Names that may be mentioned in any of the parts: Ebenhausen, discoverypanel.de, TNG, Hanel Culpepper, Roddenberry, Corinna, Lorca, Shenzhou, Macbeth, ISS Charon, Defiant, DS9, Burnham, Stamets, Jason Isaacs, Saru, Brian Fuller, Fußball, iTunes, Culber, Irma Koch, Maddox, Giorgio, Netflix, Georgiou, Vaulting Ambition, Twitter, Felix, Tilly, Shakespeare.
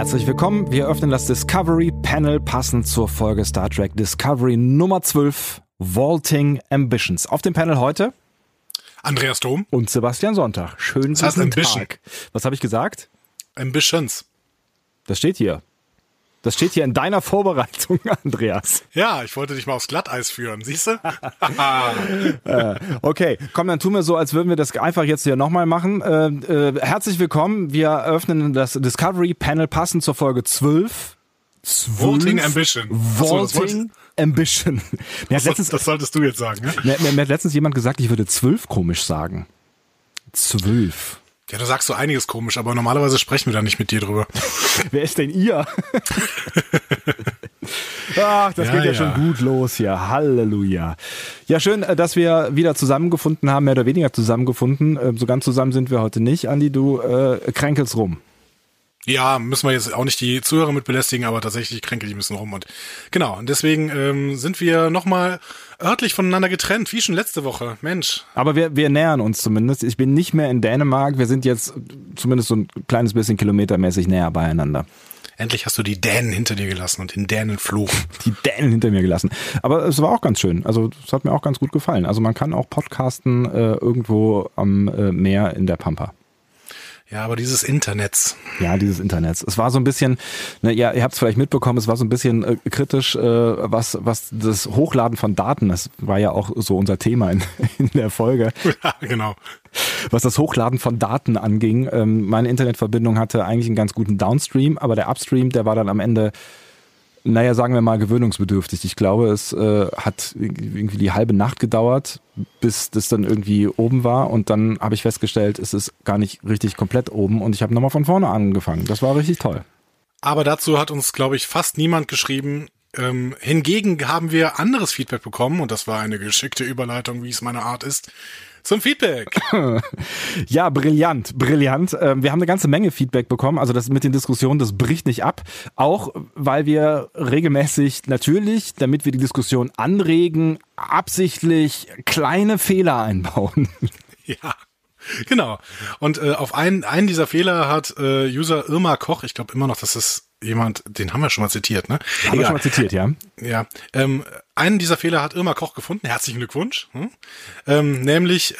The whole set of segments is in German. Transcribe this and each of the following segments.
Herzlich willkommen, wir öffnen das Discovery-Panel passend zur Folge Star Trek Discovery Nummer 12, Vaulting Ambitions. Auf dem Panel heute Andreas Dom und Sebastian Sonntag. Schönen guten Tag. Was habe ich gesagt? Ambitions. Das steht hier. Das steht hier in deiner Vorbereitung, Andreas. Ja, ich wollte dich mal aufs Glatteis führen, siehst du? Okay, komm, dann tun wir so, als würden wir das einfach jetzt hier nochmal machen. Herzlich willkommen, wir eröffnen das Discovery-Panel passend zur Folge 12. Vaulting Ambition. Vaulting Ambition. Das solltest du jetzt sagen. Ne? Mir hat letztens jemand gesagt, ich würde 12 komisch sagen. 12. Ja, du sagst so einiges komisch, aber normalerweise sprechen wir da nicht mit dir drüber. Wer ist denn ihr? Ach, das geht ja schon gut los hier. Halleluja. Ja, schön, dass wir wieder zusammengefunden haben, mehr oder weniger zusammengefunden. So ganz zusammen sind wir heute nicht. Andi, du kränkelst rum. Ja, müssen wir jetzt auch nicht die Zuhörer mit belästigen, aber tatsächlich kränkel ich ein bisschen rum. Und genau, und deswegen sind wir nochmal örtlich voneinander getrennt, wie schon letzte Woche. Mensch. Aber wir nähern uns zumindest. Ich bin nicht mehr in Dänemark. Wir sind jetzt zumindest so ein kleines bisschen kilometermäßig näher beieinander. Endlich hast du die Dänen hinter dir gelassen und den Dänen flogen. Die Dänen hinter mir gelassen. Aber es war auch ganz schön. Also es hat mir auch ganz gut gefallen. Also man kann auch podcasten irgendwo am Meer in der Pampa. Ja, aber dieses Internets. Ja, dieses Internets. Es war so ein bisschen, ne, ja, ihr habt es vielleicht mitbekommen, es war so ein bisschen kritisch, was das Hochladen von Daten, das war ja auch so unser Thema in der Folge. Ja, genau. Was das Hochladen von Daten anging. Meine Internetverbindung hatte eigentlich einen ganz guten Downstream, aber der Upstream, der war dann am Ende, naja, sagen wir mal, gewöhnungsbedürftig. Ich glaube, es hat irgendwie die halbe Nacht gedauert, bis das dann irgendwie oben war. Und dann habe ich festgestellt, es ist gar nicht richtig komplett oben. Und ich habe nochmal von vorne angefangen. Das war richtig toll. Aber dazu hat uns, glaube ich, fast niemand geschrieben. Hingegen haben wir anderes Feedback bekommen. Und das war eine geschickte Überleitung, wie es meine Art ist. Zum Feedback. Ja, brillant, brillant. Wir haben eine ganze Menge Feedback bekommen. Also das mit den Diskussionen, das bricht nicht ab. Auch weil wir regelmäßig natürlich, damit wir die Diskussion anregen, absichtlich kleine Fehler einbauen. Ja, genau. Und auf einen dieser Fehler hat User Irma Koch, ich glaube immer noch, das ist jemand, den haben wir schon mal zitiert, ne? Haben wir schon mal zitiert, ja. Ja. Einen dieser Fehler hat Irma Koch gefunden. Herzlichen Glückwunsch. Nämlich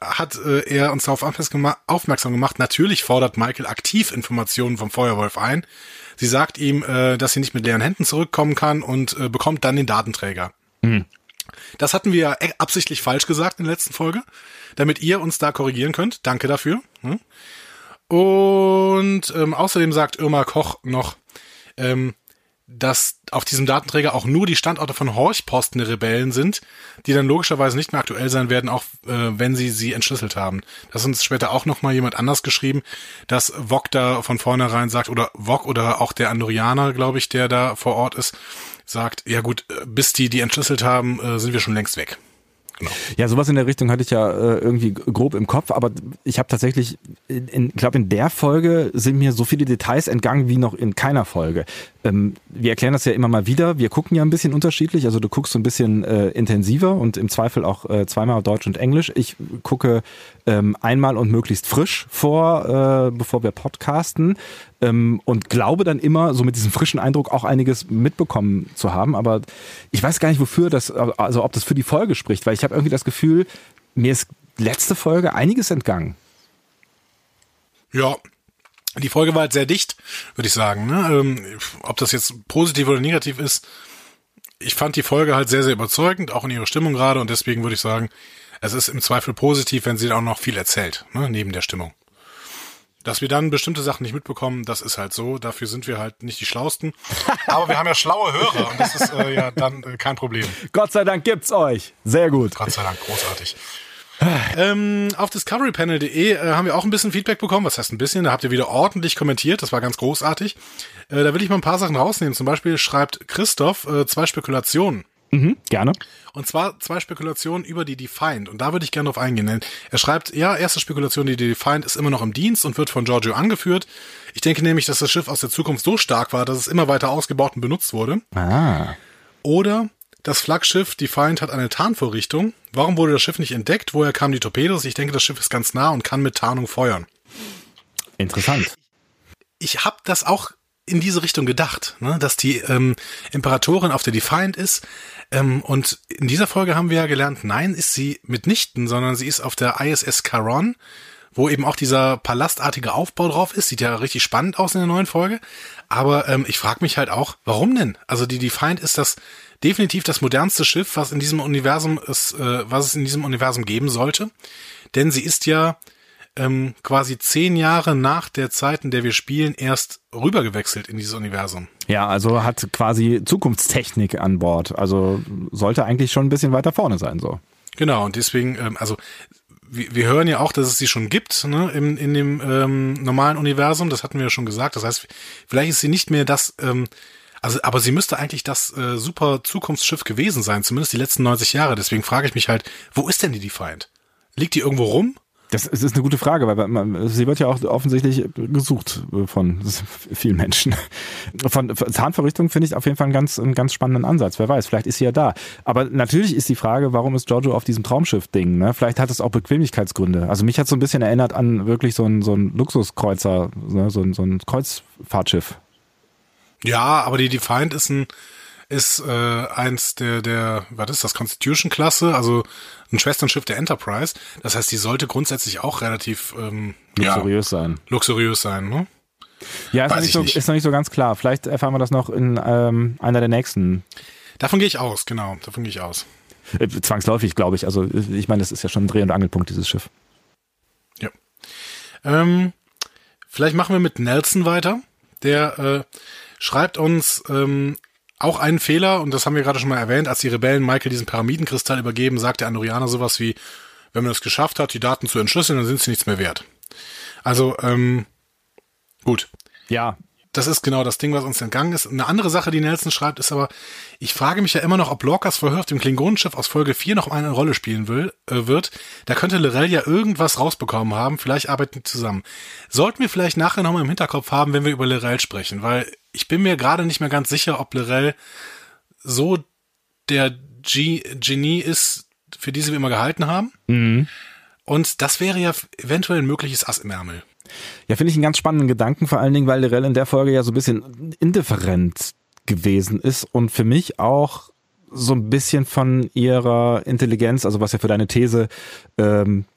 hat er uns darauf aufmerksam gemacht, natürlich fordert Michael aktiv Informationen vom Feuerwolf ein. Sie sagt ihm, dass sie nicht mit leeren Händen zurückkommen kann und bekommt dann den Datenträger. Mhm. Das hatten wir ja absichtlich falsch gesagt in der letzten Folge, damit ihr uns da korrigieren könnt. Danke dafür. Mhm. Und außerdem sagt Irma Koch noch, dass auf diesem Datenträger auch nur die Standorte von Horchposten der Rebellen sind, die dann logischerweise nicht mehr aktuell sein werden, auch wenn sie entschlüsselt haben. Das hat uns später auch nochmal jemand anders geschrieben, dass Voq da von vornherein sagt, oder Voq oder auch der Andorianer, glaube ich, der da vor Ort ist, sagt, ja gut, bis die entschlüsselt haben, sind wir schon längst weg. Genau. Ja, sowas in der Richtung hatte ich ja irgendwie grob im Kopf, aber ich habe tatsächlich, in der Folge sind mir so viele Details entgangen wie noch in keiner Folge. Wir erklären das ja immer mal wieder, wir gucken ja ein bisschen unterschiedlich, also du guckst so ein bisschen intensiver und im Zweifel auch zweimal Deutsch und Englisch. Ich gucke einmal und möglichst frisch bevor wir podcasten und glaube dann immer so mit diesem frischen Eindruck auch einiges mitbekommen zu haben, aber ich weiß gar nicht wofür das, also ob das für die Folge spricht, weil ich habe irgendwie das Gefühl, mir ist letzte Folge einiges entgangen. Ja, die Folge war halt sehr dicht, würde ich sagen. Ne? Ob das jetzt positiv oder negativ ist, ich fand die Folge halt sehr, sehr überzeugend, auch in ihrer Stimmung gerade. Und deswegen würde ich sagen, es ist im Zweifel positiv, wenn sie auch noch viel erzählt, ne? Neben der Stimmung. Dass wir dann bestimmte Sachen nicht mitbekommen, das ist halt so. Dafür sind wir halt nicht die Schlausten. Aber wir haben ja schlaue Hörer und das ist ja dann kein Problem. Gott sei Dank gibt's euch. Sehr gut. Gott sei Dank, großartig. Auf discoverypanel.de haben wir auch ein bisschen Feedback bekommen. Was heißt ein bisschen? Da habt ihr wieder ordentlich kommentiert. Das war ganz großartig. Da will ich mal ein paar Sachen rausnehmen. Zum Beispiel schreibt Christoph zwei Spekulationen. Mhm, gerne. Und zwar zwei Spekulationen über die Defiant. Und da würde ich gerne drauf eingehen. Denn er schreibt, ja, erste Spekulation, die Defiant ist immer noch im Dienst und wird von Georgiou angeführt. Ich denke nämlich, dass das Schiff aus der Zukunft so stark war, dass es immer weiter ausgebaut und benutzt wurde. Ah. Oder das Flaggschiff Defiant hat eine Tarnvorrichtung. Warum wurde das Schiff nicht entdeckt? Woher kamen die Torpedos? Ich denke, das Schiff ist ganz nah und kann mit Tarnung feuern. Interessant. Ich habe das auch in diese Richtung gedacht, ne? Dass die Imperatorin auf der Defiant ist. Und in dieser Folge haben wir ja gelernt, nein, ist sie mitnichten, sondern sie ist auf der ISS Charon, wo eben auch dieser palastartige Aufbau drauf ist. Sieht ja richtig spannend aus in der neuen Folge. Aber ich frage mich halt auch, warum denn? Also die Defiant ist das definitiv das modernste Schiff, was in diesem Universum ist, was es in diesem Universum geben sollte. Denn sie ist ja quasi 10 Jahre nach der Zeit, in der wir spielen, erst rübergewechselt in dieses Universum. Ja, also hat quasi Zukunftstechnik an Bord. Also sollte eigentlich schon ein bisschen weiter vorne sein, so. Genau, und deswegen, also wir hören ja auch, dass es sie schon gibt, ne, in dem normalen Universum. Das hatten wir ja schon gesagt. Das heißt, vielleicht ist sie nicht mehr das, also, aber sie müsste eigentlich das super Zukunftsschiff gewesen sein, zumindest die letzten 90 Jahre. Deswegen frage ich mich halt, wo ist denn die Defiant? Liegt die irgendwo rum? Das ist eine gute Frage, weil sie wird ja auch offensichtlich gesucht von vielen Menschen. Von Zahnverrichtung finde ich auf jeden Fall einen ganz spannenden Ansatz. Wer weiß, vielleicht ist sie ja da. Aber natürlich ist die Frage, warum ist Giorgio auf diesem Traumschiff-Ding? Ne? Vielleicht hat es auch Bequemlichkeitsgründe. Also mich hat es so ein bisschen erinnert an wirklich so ein Luxuskreuzer, ne? so ein Kreuzfahrtschiff. Ja, aber die Defiant ist eins der, was ist das, Constitution-Klasse, also ein Schwesternschiff der Enterprise. Das heißt, die sollte grundsätzlich auch relativ luxuriös sein. Luxuriös sein, ne? Ja, ist noch nicht so ganz klar. Vielleicht erfahren wir das noch in einer der nächsten. Davon gehe ich aus, genau. Davon gehe ich aus. Zwangsläufig, glaube ich. Also ich meine, das ist ja schon ein Dreh- und Angelpunkt, dieses Schiff. Ja. Vielleicht machen wir mit Nelson weiter. Der schreibt uns auch einen Fehler, und das haben wir gerade schon mal erwähnt, als die Rebellen Michael diesen Pyramidenkristall übergeben, sagt der Andorianer sowas wie, wenn man es geschafft hat, die Daten zu entschlüsseln, dann sind sie nichts mehr wert. Also, gut. Ja. Das ist genau das Ding, was uns entgangen ist. Eine andere Sache, die Nelson schreibt, ist aber, ich frage mich ja immer noch, ob Lorcas Verhör auf dem Klingonenschiff aus Folge 4 noch eine Rolle spielen wird. Da könnte L'Rell ja irgendwas rausbekommen haben, vielleicht arbeiten die zusammen. Sollten wir vielleicht nachher nochmal im Hinterkopf haben, wenn wir über L'Rell sprechen, weil ich bin mir gerade nicht mehr ganz sicher, ob L'Rell so der Genie ist, für die sie wir immer gehalten haben. Mhm. Und das wäre ja eventuell ein mögliches Ass im Ärmel. Ja, finde ich einen ganz spannenden Gedanken, vor allen Dingen, weil L'Rell in der Folge ja so ein bisschen indifferent gewesen ist und für mich auch so ein bisschen von ihrer Intelligenz, also was ja für deine These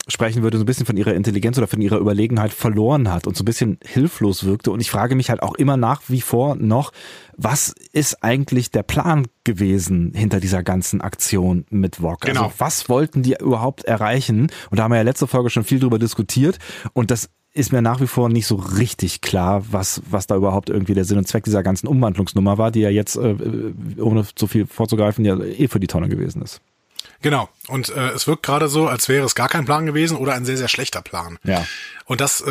sprechen würde, so ein bisschen von ihrer Intelligenz oder von ihrer Überlegenheit verloren hat und so ein bisschen hilflos wirkte. Und ich frage mich halt auch immer nach wie vor noch, was ist eigentlich der Plan gewesen hinter dieser ganzen Aktion mit Voq? Genau. Also was wollten die überhaupt erreichen? Und da haben wir ja letzte Folge schon viel drüber diskutiert und das ist mir nach wie vor nicht so richtig klar, was da überhaupt irgendwie der Sinn und Zweck dieser ganzen Umwandlungsnummer war, die ja jetzt, ohne zu viel vorzugreifen, ja eh für die Tonne gewesen ist. Genau. Und es wirkt gerade so, als wäre es gar kein Plan gewesen oder ein sehr, sehr schlechter Plan. Ja. Und das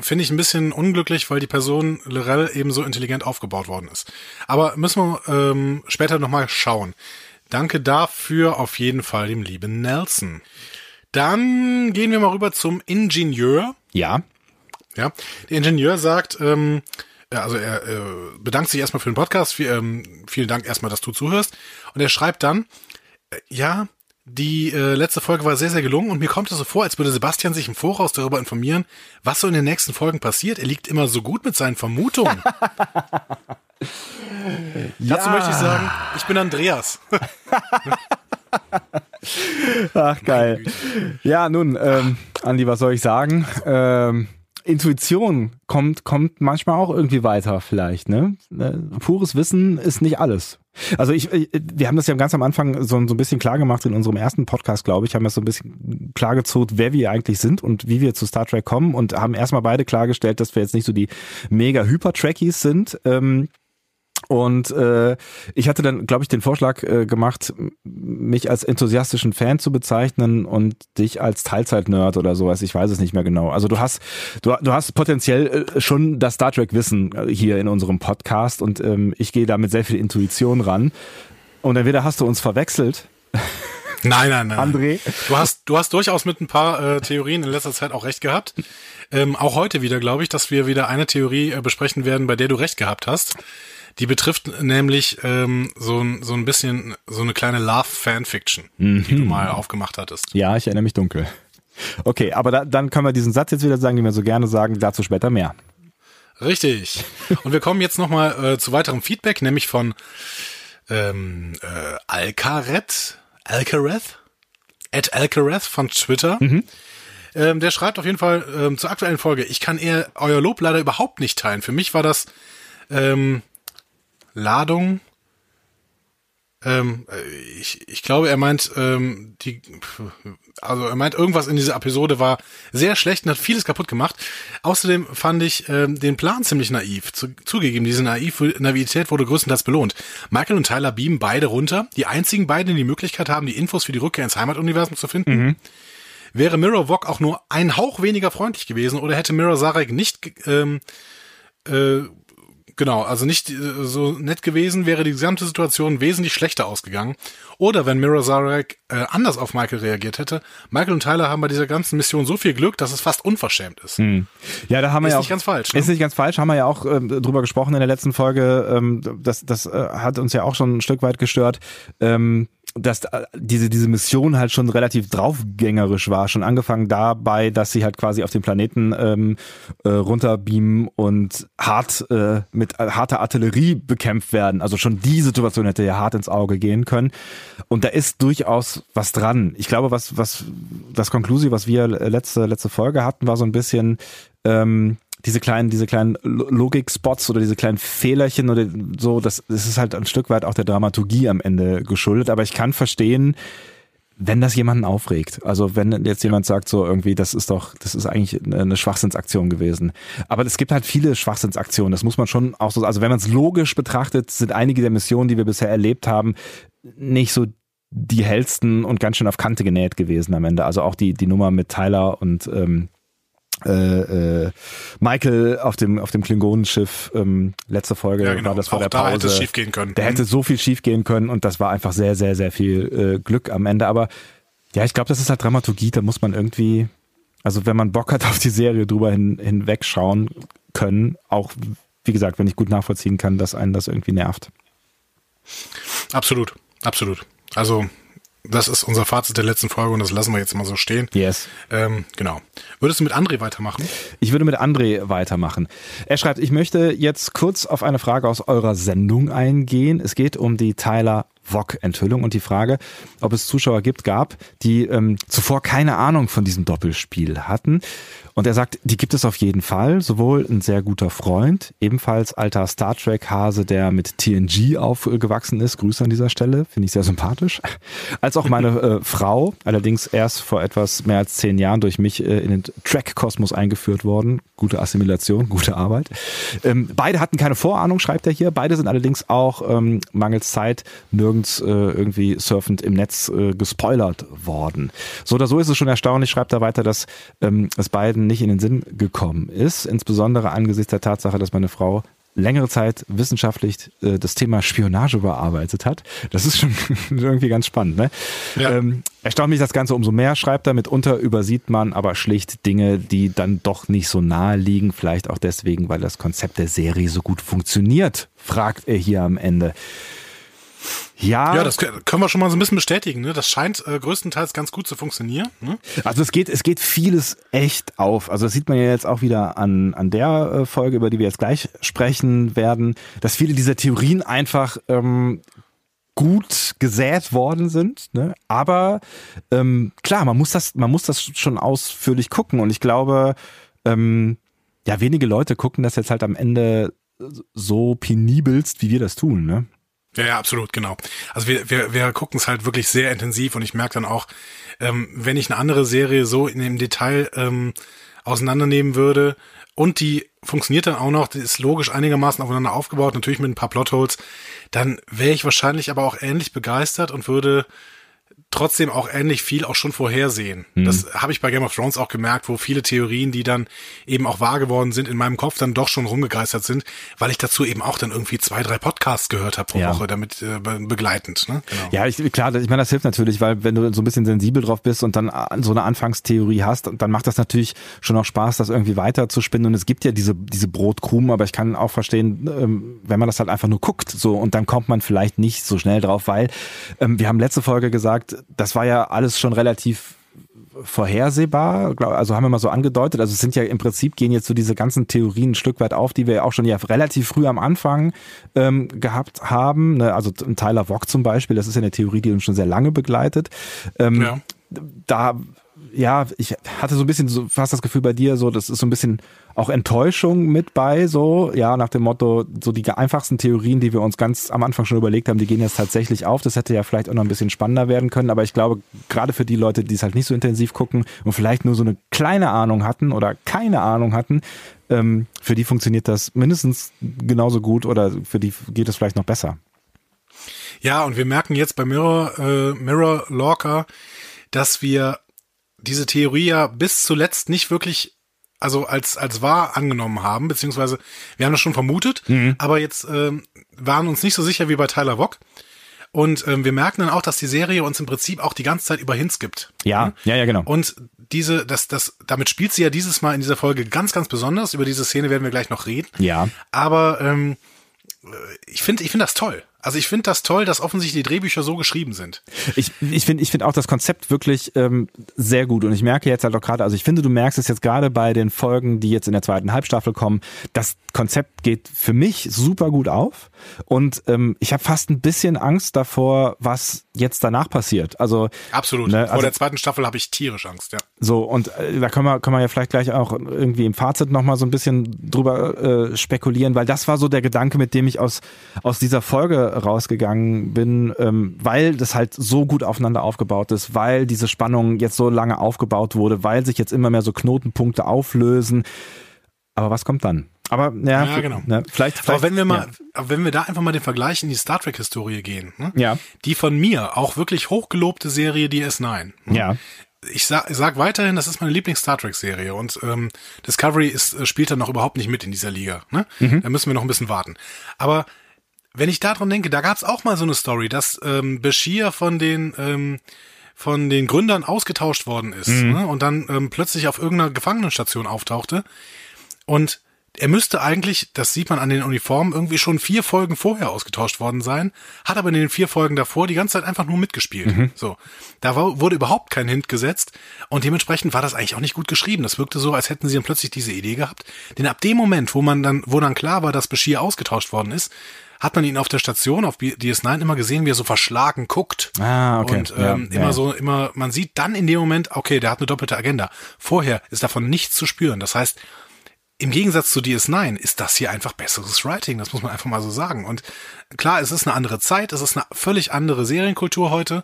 finde ich ein bisschen unglücklich, weil die Person L'Rell eben so intelligent aufgebaut worden ist. Aber müssen wir später nochmal schauen. Danke dafür auf jeden Fall dem lieben Nelson. Dann gehen wir mal rüber zum Ingenieur. Ja. Ja, der Ingenieur sagt, also er bedankt sich erstmal für den Podcast, vielen Dank erstmal, dass du zuhörst. Und er schreibt dann, ja, die letzte Folge war sehr, sehr gelungen und mir kommt es so vor, als würde Sebastian sich im Voraus darüber informieren, was so in den nächsten Folgen passiert. Er liegt immer so gut mit seinen Vermutungen. Ja. Dazu möchte ich sagen, ich bin Andreas. Ach, geil. Ja, nun, Andi, was soll ich sagen? Intuition kommt manchmal auch irgendwie weiter vielleicht, ne? Pures Wissen ist nicht alles. Also wir haben das ja ganz am Anfang so ein bisschen klar gemacht in unserem ersten Podcast, glaube ich, haben wir so ein bisschen klar gezogen, wer wir eigentlich sind und wie wir zu Star Trek kommen und haben erstmal beide klargestellt, dass wir jetzt nicht so die mega Hyper-Trekkies sind, und ich hatte dann, glaube ich, den Vorschlag gemacht, mich als enthusiastischen Fan zu bezeichnen und dich als Teilzeit-Nerd oder sowas. Ich weiß es nicht mehr genau. Also du hast potenziell schon das Star Trek-Wissen hier in unserem Podcast und ich gehe da mit sehr viel Intuition ran. Und entweder hast du uns verwechselt. Nein. André? Du hast durchaus mit ein paar Theorien in letzter Zeit auch recht gehabt. Auch heute wieder, glaube ich, dass wir wieder eine Theorie besprechen werden, bei der du recht gehabt hast. Die betrifft nämlich so ein bisschen so eine kleine Love-Fanfiction, die du mal aufgemacht hattest. Ja, ich erinnere mich dunkel. Okay, aber dann können wir diesen Satz jetzt wieder sagen, den wir so gerne sagen, dazu später mehr. Richtig. Und wir kommen jetzt nochmal zu weiterem Feedback, nämlich von Alcareth von Twitter. Mhm. Der schreibt auf jeden Fall zur aktuellen Folge: Ich kann eher euer Lob leider überhaupt nicht teilen. Für mich war das Ladung. Ich glaube, er meint, irgendwas in dieser Episode war sehr schlecht und hat vieles kaputt gemacht. Außerdem fand ich den Plan ziemlich naiv. Zugegeben, diese Naivität wurde größtenteils belohnt. Michael und Tyler beamen beide runter. Die einzigen beiden, die Möglichkeit haben, die Infos für die Rückkehr ins Heimatuniversum zu finden. Mhm. Wäre Mirror Voq auch nur ein Hauch weniger freundlich gewesen oder hätte Mirror Sarek nicht nicht so nett gewesen, wäre die gesamte Situation wesentlich schlechter ausgegangen. Oder wenn Mirror Sarek anders auf Michael reagiert hätte. Michael und Tyler haben bei dieser ganzen Mission so viel Glück, dass es fast unverschämt ist. Hm. Ja, da haben wir ist ja auch, nicht ganz falsch. Ne? Ist nicht ganz falsch, haben wir ja auch drüber gesprochen in der letzten Folge. Das hat uns ja auch schon ein Stück weit gestört. Dass diese Mission halt schon relativ draufgängerisch war, schon angefangen dabei, dass sie halt quasi auf den Planeten runterbeamen und mit harter Artillerie bekämpft werden. Also schon die Situation hätte ja hart ins Auge gehen können. Und da ist durchaus was dran. Ich glaube, was das Konklusiv, was wir letzte Folge hatten, war so ein bisschen diese kleinen Logik-Spots oder diese kleinen Fehlerchen oder so, das ist halt ein Stück weit auch der Dramaturgie am Ende geschuldet. Aber ich kann verstehen, wenn das jemanden aufregt. Also wenn jetzt jemand sagt so irgendwie, das ist eigentlich eine Schwachsinnsaktion gewesen. Aber es gibt halt viele Schwachsinnsaktionen. Das muss man schon auch so, also wenn man es logisch betrachtet, sind einige der Missionen, die wir bisher erlebt haben, nicht so die hellsten und ganz schön auf Kante genäht gewesen am Ende. Also auch die Nummer mit Tyler und Michael auf dem Klingonenschiff, letzte Folge, ja, genau. War das vor der Pause. Da hätte es schief gehen können. Da hätte so viel schief gehen können und das war einfach sehr, sehr, sehr viel Glück am Ende. Aber ja, ich glaube, das ist halt Dramaturgie, da muss man irgendwie, also wenn man Bock hat auf die Serie, drüber hinwegschauen können, auch, wie gesagt, wenn ich gut nachvollziehen kann, dass einen das irgendwie nervt. Absolut, absolut. Also das ist unser Fazit der letzten Folge und das lassen wir jetzt mal so stehen. Yes. Genau. Würdest du mit André weitermachen? Ich würde mit André weitermachen. Er schreibt, ich möchte jetzt kurz auf eine Frage aus eurer Sendung eingehen. Es geht um die Tyler-Voq-Enthüllung und die Frage, ob es Zuschauer gab, die zuvor keine Ahnung von diesem Doppelspiel hatten. Und er sagt, die gibt es auf jeden Fall. Sowohl ein sehr guter Freund, ebenfalls alter Star Trek-Hase, der mit TNG aufgewachsen ist. Grüße an dieser Stelle, finde ich sehr sympathisch. Als auch meine Frau, allerdings erst vor etwas mehr als 10 Jahren durch mich in den Trek-Kosmos eingeführt worden. Gute Assimilation, gute Arbeit. Beide hatten keine Vorahnung, schreibt er hier. Beide sind allerdings auch mangels Zeit nirgends irgendwie surfend im Netz gespoilert worden. So oder so ist es schon erstaunlich, schreibt er weiter, dass es beiden nicht in den Sinn gekommen ist, insbesondere angesichts der Tatsache, dass meine Frau längere Zeit wissenschaftlich das Thema Spionage bearbeitet hat. Das ist schon irgendwie ganz spannend, ne? Ja. Erstaunt mich das Ganze umso mehr, schreibt er. Mitunter übersieht man aber schlicht Dinge, die dann doch nicht so nahe liegen. Vielleicht auch deswegen, weil das Konzept der Serie so gut funktioniert, fragt er hier am Ende. Ja, das können wir schon mal so ein bisschen bestätigen. Ne? Das scheint größtenteils ganz gut zu funktionieren. Ne? Also es geht vieles echt auf. Also das sieht man ja jetzt auch wieder an der Folge, über die wir jetzt gleich sprechen werden, dass viele dieser Theorien einfach gut gesät worden sind. Ne? Aber klar, man muss das schon ausführlich gucken. Und ich glaube, wenige Leute gucken das jetzt halt am Ende so penibelst, wie wir das tun, ne? Ja, absolut, genau. Also wir gucken es halt wirklich sehr intensiv und ich merke dann auch, wenn ich eine andere Serie so in dem Detail auseinandernehmen würde und die funktioniert dann auch noch, die ist logisch einigermaßen aufeinander aufgebaut, natürlich mit ein paar Plotholes, dann wäre ich wahrscheinlich aber auch ähnlich begeistert und würde trotzdem auch ähnlich viel auch schon vorhersehen. Mhm. Das habe ich bei Game of Thrones auch gemerkt, wo viele Theorien, die dann eben auch wahr geworden sind, in meinem Kopf dann doch schon rumgegeistert sind, weil ich dazu eben auch dann irgendwie 2-3 Podcasts gehört habe pro Woche, damit begleitend. Ne? Genau. Ja, klar, ich meine, das hilft natürlich, weil wenn du so ein bisschen sensibel drauf bist und dann so eine Anfangstheorie hast, dann macht das natürlich schon auch Spaß, das irgendwie weiter zu spinnen. Und es gibt ja diese Brotkrumen, aber ich kann auch verstehen, wenn man das halt einfach nur guckt so und dann kommt man vielleicht nicht so schnell drauf, weil wir haben letzte Folge gesagt, das war ja alles schon relativ vorhersehbar, also haben wir mal so angedeutet, also es sind ja im Prinzip, gehen jetzt so diese ganzen Theorien ein Stück weit auf, die wir ja auch schon ja relativ früh am Anfang gehabt haben, ne? Also ein Tyler Voq zum Beispiel, das ist ja eine Theorie, die uns schon sehr lange begleitet. Ich hatte so ein bisschen so fast das Gefühl bei dir, so das ist so ein bisschen auch Enttäuschung mit bei, so ja, nach dem Motto, so die einfachsten Theorien, die wir uns ganz am Anfang schon überlegt haben, die gehen jetzt tatsächlich auf. Das hätte ja vielleicht auch noch ein bisschen spannender werden können, aber ich glaube, gerade für die Leute, die es halt nicht so intensiv gucken und vielleicht nur so eine kleine Ahnung hatten oder keine Ahnung hatten, für die funktioniert das mindestens genauso gut oder für die geht es vielleicht noch besser. Ja, und wir merken jetzt bei Mirror Lorca, dass wir diese Theorie ja bis zuletzt nicht wirklich, also als wahr angenommen haben, beziehungsweise wir haben das schon vermutet, aber jetzt waren uns nicht so sicher wie bei Tyler Voq. Und wir merken dann auch, dass die Serie uns im Prinzip auch die ganze Zeit über Hints gibt. Ja, genau. Und damit spielt sie ja dieses Mal in dieser Folge ganz, ganz besonders. Über diese Szene werden wir gleich noch reden. Ja. Aber ich finde das toll. Also ich finde das toll, dass offensichtlich die Drehbücher so geschrieben sind. Ich finde auch das Konzept wirklich sehr gut. Und ich merke jetzt halt auch gerade, also ich finde, du merkst es jetzt gerade bei den Folgen, die jetzt in der zweiten Halbstaffel kommen, das Konzept geht für mich super gut auf. Und ich habe fast ein bisschen Angst davor, was jetzt danach passiert. Also absolut. Ne, vor der zweiten Staffel habe ich tierisch Angst, ja. So, und da können wir ja vielleicht gleich auch irgendwie im Fazit nochmal so ein bisschen drüber spekulieren, weil das war so der Gedanke, mit dem ich aus dieser Folge rausgegangen bin, weil das halt so gut aufeinander aufgebaut ist, weil diese Spannung jetzt so lange aufgebaut wurde, weil sich jetzt immer mehr so Knotenpunkte auflösen. Aber was kommt dann? Aber ja genau. Ne, vielleicht. Aber wenn wir da einfach mal den Vergleich in die Star Trek Historie gehen, ne? Ja. Die von mir auch wirklich hochgelobte Serie DS9. Ne? Ja. Ich sag weiterhin, das ist meine Lieblings-Star Trek-Serie und Discovery spielt da noch überhaupt nicht mit in dieser Liga. Ne? Mhm. Da müssen wir noch ein bisschen warten. Aber wenn ich daran denke, da gab es auch mal so eine Story, dass Bashir von den Gründern ausgetauscht worden ist, ne? Und dann plötzlich auf irgendeiner Gefangenenstation auftauchte. Und er müsste eigentlich, das sieht man an den Uniformen, irgendwie schon 4 Folgen vorher ausgetauscht worden sein, hat aber in den 4 Folgen davor die ganze Zeit einfach nur mitgespielt. Mhm. So, da wurde überhaupt kein Hint gesetzt und dementsprechend war das eigentlich auch nicht gut geschrieben. Das wirkte so, als hätten sie dann plötzlich diese Idee gehabt. Denn ab dem Moment, wo dann klar war, dass Bashir ausgetauscht worden ist, hat man ihn auf der Station, auf DS9 immer gesehen, wie er so verschlagen guckt. Ah, okay. Und immer man sieht dann in dem Moment, okay, der hat eine doppelte Agenda. Vorher ist davon nichts zu spüren. Das heißt, im Gegensatz zu DS9 ist das hier einfach besseres Writing, das muss man einfach mal so sagen. Und klar, es ist eine andere Zeit, es ist eine völlig andere Serienkultur heute,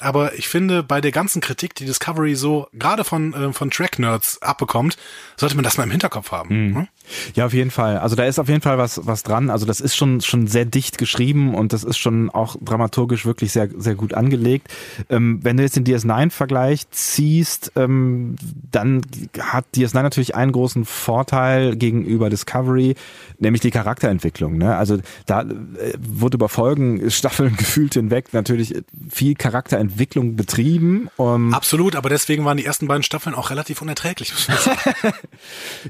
aber ich finde, bei der ganzen Kritik, die Discovery so gerade von Track-Nerds abbekommt, sollte man das mal im Hinterkopf haben. Mhm. Ja, auf jeden Fall. Also da ist auf jeden Fall was dran. Also das ist schon sehr dicht geschrieben und das ist schon auch dramaturgisch wirklich sehr, sehr gut angelegt. Wenn du jetzt den DS9-Vergleich ziehst, dann hat DS9 natürlich einen großen Vorteil gegenüber Discovery, nämlich die Charakterentwicklung. Ne? Also da wurde über Folgen, Staffeln gefühlt hinweg natürlich viel Charakterentwicklung betrieben. Absolut, aber deswegen waren die ersten beiden Staffeln auch relativ unerträglich.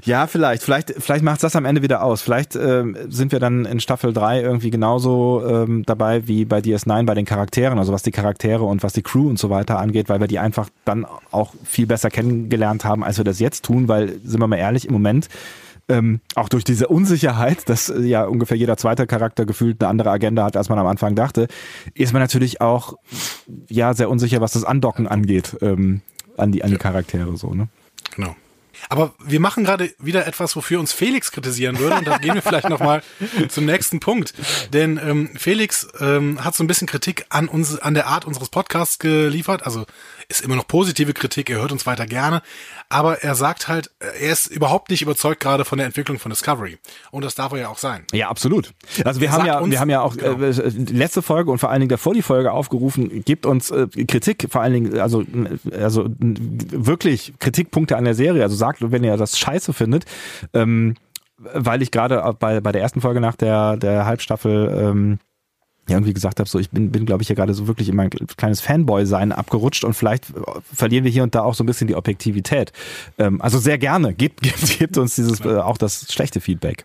Ja, vielleicht macht es das am Ende wieder aus. Vielleicht sind wir dann in Staffel 3 irgendwie genauso dabei wie bei DS9 bei den Charakteren, also was die Charaktere und was die Crew und so weiter angeht, weil wir die einfach dann auch viel besser kennengelernt haben, als wir das jetzt tun, weil, sind wir mal ehrlich, im Moment auch durch diese Unsicherheit, dass ja ungefähr jeder zweite Charakter gefühlt eine andere Agenda hat, als man am Anfang dachte, ist man natürlich auch ja sehr unsicher, was das Andocken angeht, an die Charaktere so, ne? Genau. Aber wir machen gerade wieder etwas, wofür uns Felix kritisieren würde. Und da gehen wir vielleicht nochmal zum nächsten Punkt. Denn Felix hat so ein bisschen Kritik an der Art unseres Podcasts geliefert. Also ist immer noch positive Kritik, er hört uns weiter gerne. Aber er sagt halt, er ist überhaupt nicht überzeugt gerade von der Entwicklung von Discovery. Und das darf er ja auch sein. Ja, absolut. Also wir haben ja auch letzte Folge und vor allen Dingen davor die Folge aufgerufen, gebt uns Kritik, vor allen Dingen, also wirklich Kritikpunkte an der Serie. Also sagt, wenn ihr das scheiße findet, weil ich gerade bei der ersten Folge nach der Halbstaffel irgendwie gesagt habe, so ich bin glaube ich ja gerade so wirklich in mein kleines Fanboy-Sein abgerutscht und vielleicht verlieren wir hier und da auch so ein bisschen die Objektivität. Also sehr gerne, gebt uns dieses auch das schlechte Feedback.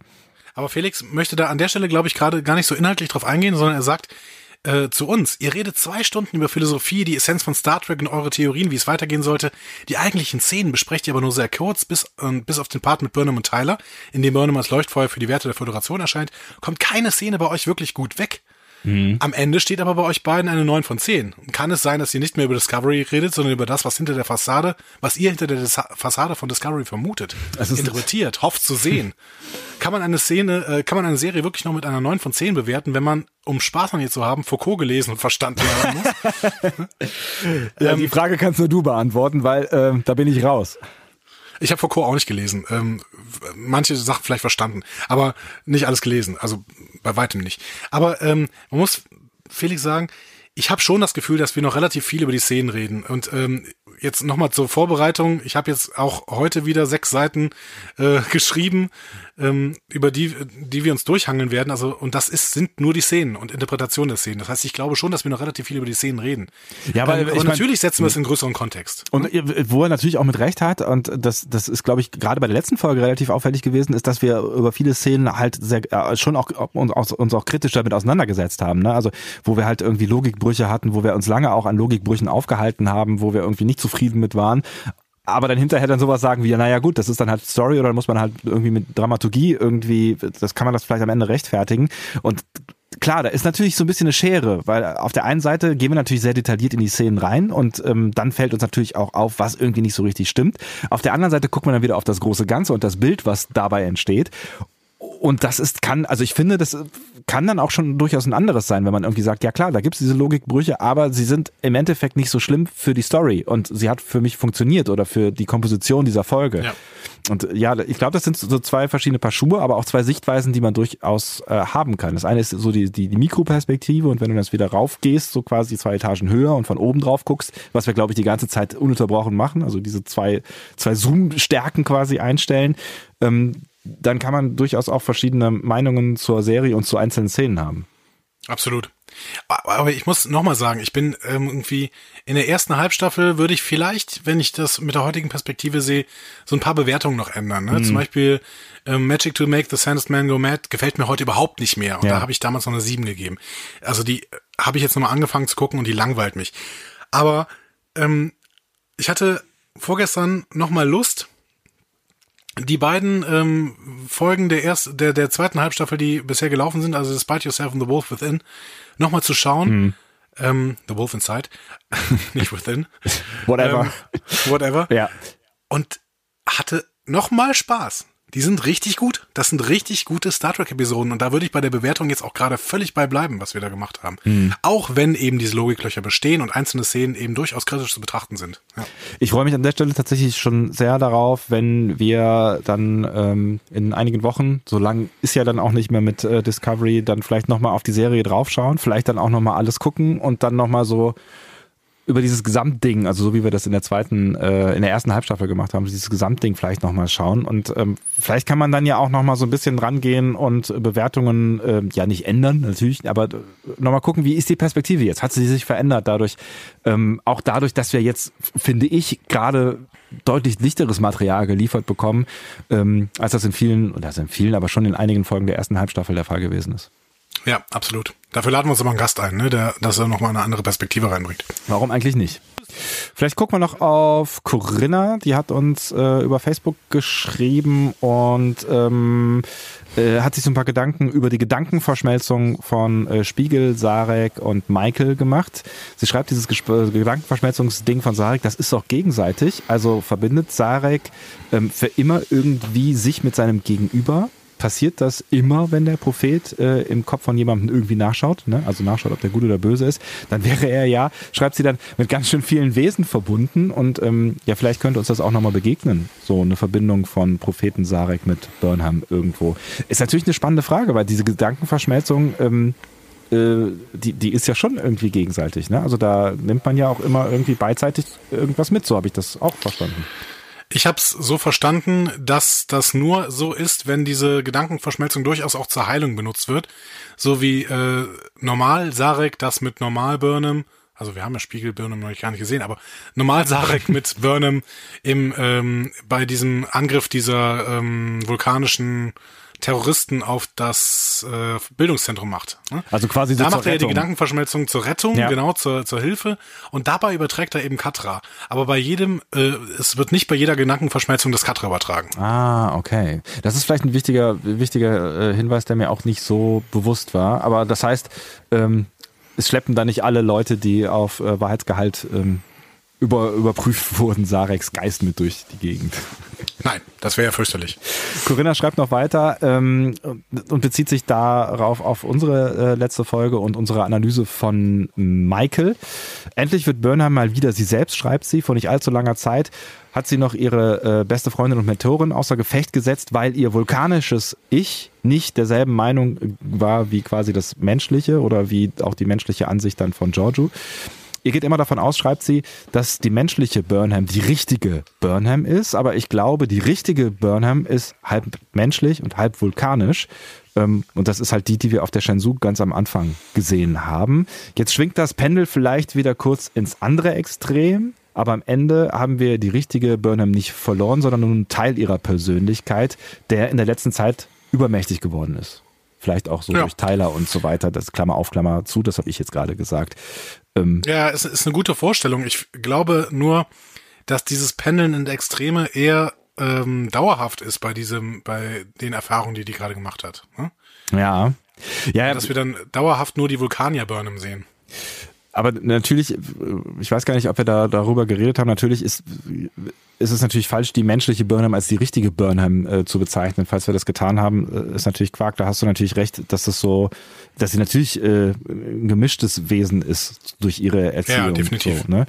Aber Felix möchte da an der Stelle, glaube ich, gerade gar nicht so inhaltlich drauf eingehen, sondern er sagt, zu uns. Ihr redet 2 Stunden über Philosophie, die Essenz von Star Trek und eure Theorien, wie es weitergehen sollte. Die eigentlichen Szenen besprecht ihr aber nur sehr kurz, bis auf den Part mit Burnham und Tyler, in dem Burnham als Leuchtfeuer für die Werte der Föderation erscheint, kommt keine Szene bei euch wirklich gut weg. Mhm. Am Ende steht aber bei euch beiden eine 9 von 10. Kann es sein, dass ihr nicht mehr über Discovery redet, sondern über das, was hinter der Fassade, was ihr hinter der Fassade von Discovery vermutet, also interpretiert, hofft zu sehen. Kann man eine Serie wirklich noch mit einer 9 von 10 bewerten, wenn man, um Spaß an ihr zu haben, Foucault gelesen und verstanden haben muss? Die Frage kannst nur du beantworten, weil da bin ich raus. Ich habe Foucault auch nicht gelesen. Manche Sachen vielleicht verstanden, aber nicht alles gelesen. Also bei weitem nicht. Aber man muss Felix sagen, ich habe schon das Gefühl, dass wir noch relativ viel über die Szenen reden. Und jetzt nochmal zur Vorbereitung. Ich habe jetzt auch heute wieder 6 Seiten geschrieben, über die wir uns durchhangeln werden. Also, und das sind nur die Szenen und Interpretation der Szenen. Das heißt, ich glaube schon, dass wir noch relativ viel über die Szenen reden. Ja, aber natürlich setzen wir es in größeren Kontext. Und wo er natürlich auch mit Recht hat, und das ist, glaube ich, gerade bei der letzten Folge relativ auffällig gewesen, ist, dass wir über viele Szenen halt uns auch kritisch damit auseinandergesetzt haben. Ne? Also, wo wir halt irgendwie Logikbrüche hatten, wo wir uns lange auch an Logikbrüchen aufgehalten haben, wo wir irgendwie nicht zufrieden mit waren, aber dann hinterher dann sowas sagen wie, naja gut, das ist dann halt Story oder dann muss man halt irgendwie mit Dramaturgie irgendwie, das kann man das vielleicht am Ende rechtfertigen. Und klar, da ist natürlich so ein bisschen eine Schere, weil auf der einen Seite gehen wir natürlich sehr detailliert in die Szenen rein und dann fällt uns natürlich auch auf, was irgendwie nicht so richtig stimmt. Auf der anderen Seite guckt man dann wieder auf das große Ganze und das Bild, was dabei entsteht. Und das kann dann auch schon durchaus ein anderes sein, wenn man irgendwie sagt, ja klar, da gibt's diese Logikbrüche, aber sie sind im Endeffekt nicht so schlimm für die Story und sie hat für mich funktioniert oder für die Komposition dieser Folge. Ja. Und ja, ich glaube, das sind so 2 verschiedene Paar Schuhe, aber auch 2 Sichtweisen, die man durchaus haben kann. Das eine ist so die Mikroperspektive und wenn du das wieder raufgehst, so quasi 2 Etagen höher und von oben drauf guckst, was wir, glaube ich, die ganze Zeit ununterbrochen machen, also diese 2 Zoom-Stärken quasi einstellen, dann kann man durchaus auch verschiedene Meinungen zur Serie und zu einzelnen Szenen haben. Absolut. Aber ich muss nochmal sagen, ich bin irgendwie in der ersten Halbstaffel würde ich vielleicht, wenn ich das mit der heutigen Perspektive sehe, so ein paar Bewertungen noch ändern. Ne? Mhm. Zum Beispiel Magic to Make the Sandest Man Go Mad gefällt mir heute überhaupt nicht mehr. Und da habe ich damals noch eine 7 gegeben. Also die habe ich jetzt nochmal angefangen zu gucken und die langweilt mich. Aber ich hatte vorgestern nochmal Lust, die beiden Folgen der zweiten Halbstaffel, die bisher gelaufen sind, also Despite Yourself und The Wolf Within, nochmal zu schauen. Mhm. The Wolf Inside, nicht Within. Whatever. Ja. Und hatte nochmal Spaß. Die sind richtig gut. Das sind richtig gute Star Trek-Episoden. Und da würde ich bei der Bewertung jetzt auch gerade völlig bei bleiben, was wir da gemacht haben. Mhm. Auch wenn eben diese Logiklöcher bestehen und einzelne Szenen eben durchaus kritisch zu betrachten sind. Ja. Ich freue mich an der Stelle tatsächlich schon sehr darauf, wenn wir dann in einigen Wochen, so lang ist ja dann auch nicht mehr mit Discovery, dann vielleicht nochmal auf die Serie draufschauen, vielleicht dann auch nochmal alles gucken und dann nochmal so über dieses Gesamtding, also so wie wir das in der ersten Halbstaffel gemacht haben, dieses Gesamtding vielleicht nochmal schauen und vielleicht kann man dann ja auch nochmal so ein bisschen rangehen und Bewertungen ja nicht ändern, natürlich, aber nochmal gucken, wie ist die Perspektive jetzt? Hat sie sich verändert dadurch, auch dadurch, dass wir jetzt, finde ich, gerade deutlich dichteres Material geliefert bekommen, als das aber schon in einigen Folgen der ersten Halbstaffel der Fall gewesen ist. Ja, absolut. Dafür laden wir uns immer einen Gast ein, ne? Dass er nochmal eine andere Perspektive reinbringt. Warum eigentlich nicht? Vielleicht gucken wir noch auf Corinna. Die hat uns über Facebook geschrieben und hat sich so ein paar Gedanken über die Gedankenverschmelzung von Spiegel, Sarek und Michael gemacht. Sie schreibt, dieses Gedankenverschmelzungsding von Sarek, das ist auch gegenseitig. Also verbindet Sarek für immer irgendwie sich mit seinem Gegenüber. Passiert das immer, wenn der Prophet im Kopf von jemandem irgendwie nachschaut, ne? Also nachschaut, ob der gut oder böse ist, dann wäre er ja, schreibt sie dann, mit ganz schön vielen Wesen verbunden und ja, vielleicht könnte uns das auch nochmal begegnen, so eine Verbindung von Propheten Sarek mit Burnham irgendwo. Ist natürlich eine spannende Frage, weil diese Gedankenverschmelzung, die ist ja schon irgendwie gegenseitig, ne? Also da nimmt man ja auch immer irgendwie beidseitig irgendwas mit, so habe ich das auch verstanden. Ich habe es so verstanden, dass das nur so ist, wenn diese Gedankenverschmelzung durchaus auch zur Heilung benutzt wird. So wie normal Sarek das mit normal Burnham, also wir haben ja Spiegel Burnham noch gar nicht gesehen, aber normal Sarek mit Burnham bei diesem Angriff dieser vulkanischen Terroristen auf das Bildungszentrum macht. Ne? Also quasi da so macht er die Gedankenverschmelzung zur Rettung, ja. Genau, zur Hilfe. Und dabei überträgt er eben Katra. Aber bei jedem, es wird nicht bei jeder Gedankenverschmelzung das Katra übertragen. Ah, okay. Das ist vielleicht ein wichtiger Hinweis, der mir auch nicht so bewusst war. Aber das heißt, es schleppen da nicht alle Leute, die auf Wahrheitsgehalt überprüft wurden, Sareks Geist mit durch die Gegend. Nein, das wäre ja fürchterlich. Corinna schreibt noch weiter und bezieht sich darauf auf unsere letzte Folge und unsere Analyse von Michael. Endlich wird Burnham mal wieder sie selbst, schreibt sie. Vor nicht allzu langer Zeit hat sie noch ihre beste Freundin und Mentorin außer Gefecht gesetzt, weil ihr vulkanisches Ich nicht derselben Meinung war wie quasi das menschliche oder wie auch die menschliche Ansicht dann von Georgiou. Ihr geht immer davon aus, schreibt sie, dass die menschliche Burnham die richtige Burnham ist, aber ich glaube, die richtige Burnham ist halb menschlich und halb vulkanisch. Und das ist halt die wir auf der Shenzhou ganz am Anfang gesehen haben. Jetzt schwingt das Pendel vielleicht wieder kurz ins andere Extrem, aber am Ende haben wir die richtige Burnham nicht verloren, sondern nur einen Teil ihrer Persönlichkeit, der in der letzten Zeit übermächtig geworden ist. Vielleicht auch so durch Tyler und so weiter, das Klammer auf Klammer zu, das habe ich jetzt gerade gesagt. Ja, es ist eine gute Vorstellung. Ich glaube nur, dass dieses Pendeln in der Extreme eher dauerhaft ist bei den Erfahrungen, die gerade gemacht hat. Ne? Ja. Dass wir dann dauerhaft nur die Vulkanier-Burnham sehen. Aber natürlich, ich weiß gar nicht, ob wir darüber geredet haben, natürlich ist es natürlich falsch, die menschliche Burnham als die richtige Burnham zu bezeichnen. Falls wir das getan haben, ist natürlich Quark, da hast du natürlich recht, dass das so, dass sie natürlich ein gemischtes Wesen ist durch ihre Erziehung. Ja, definitiv. So, ne?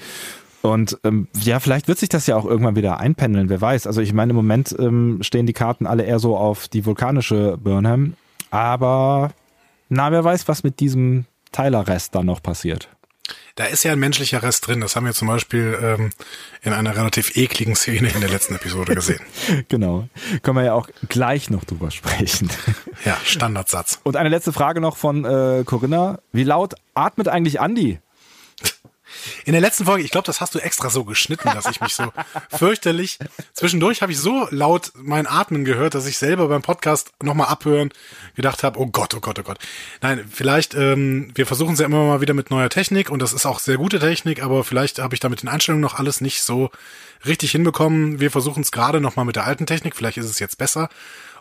Und vielleicht wird sich das ja auch irgendwann wieder einpendeln, wer weiß. Also ich meine, im Moment stehen die Karten alle eher so auf die vulkanische Burnham, aber wer weiß, was mit diesem Tyler-Rest dann noch passiert. Da ist ja ein menschlicher Rest drin. Das haben wir zum Beispiel in einer relativ ekligen Szene in der letzten Episode gesehen. Genau. Können wir ja auch gleich noch drüber sprechen. Ja, Standardsatz. Und eine letzte Frage noch von Corinna. Wie laut atmet eigentlich Andi? In der letzten Folge, ich glaube, das hast du extra so geschnitten, dass ich mich so fürchterlich... Zwischendurch habe ich so laut mein Atmen gehört, dass ich selber beim Podcast nochmal abhören gedacht habe, oh Gott. Nein, vielleicht, wir versuchen es ja immer mal wieder mit neuer Technik und das ist auch sehr gute Technik, aber vielleicht habe ich da mit den Einstellungen noch alles nicht so richtig hinbekommen. Wir versuchen es gerade nochmal mit der alten Technik, vielleicht ist es jetzt besser.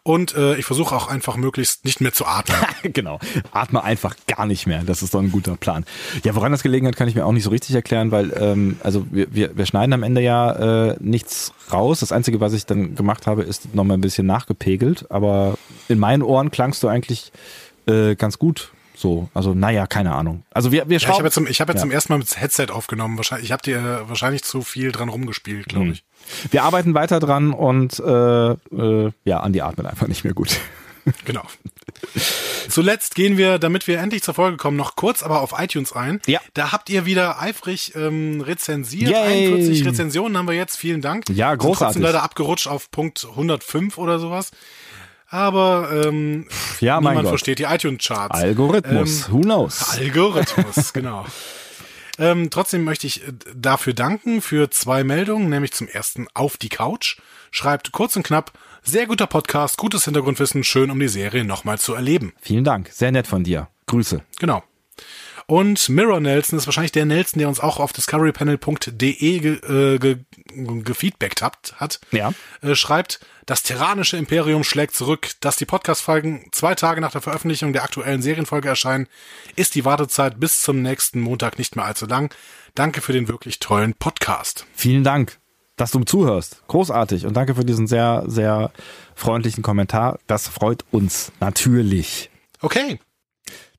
Und ich versuche auch einfach möglichst nicht mehr zu atmen. Genau, atme einfach gar nicht mehr. Das ist doch ein guter Plan. Ja, woran das gelegen hat, kann ich mir auch nicht so richtig erklären, weil wir schneiden am Ende ja nichts raus. Das Einzige, was ich dann gemacht habe, ist nochmal ein bisschen nachgepegelt. Aber in meinen Ohren klangst du eigentlich ganz gut. So, also keine Ahnung. Also wir schauen. Ich habe jetzt zum ersten Mal mit Headset aufgenommen. Ich habe dir wahrscheinlich zu viel dran rumgespielt, glaube ich. Wir arbeiten weiter dran und Andi atmet einfach nicht mehr gut. Genau. Zuletzt gehen wir, damit wir endlich zur Folge kommen, noch kurz aber auf iTunes ein. Ja. Da habt ihr wieder eifrig rezensiert. Yay. 41 Rezensionen haben wir jetzt. Vielen Dank. Ja, großartig. Wir sind leider abgerutscht auf Punkt 105 oder sowas. Aber niemand versteht die iTunes-Charts. Algorithmus, who knows? Algorithmus, genau. Trotzdem möchte ich dafür danken für 2 Meldungen, nämlich zum ersten Auf die Couch. Schreibt kurz und knapp, sehr guter Podcast, gutes Hintergrundwissen, schön um die Serie nochmal zu erleben. Vielen Dank, sehr nett von dir. Grüße. Genau. Und Mirror Nelson ist wahrscheinlich der Nelson, der uns auch auf discoverypanel.de gefeedbackt hat. Ja. Schreibt, das tyrannische Imperium schlägt zurück, dass die Podcast-Folgen 2 Tage nach der Veröffentlichung der aktuellen Serienfolge erscheinen, ist die Wartezeit bis zum nächsten Montag nicht mehr allzu lang. Danke für den wirklich tollen Podcast. Vielen Dank, dass du zuhörst. Großartig. Und danke für diesen sehr, sehr freundlichen Kommentar. Das freut uns natürlich. Okay.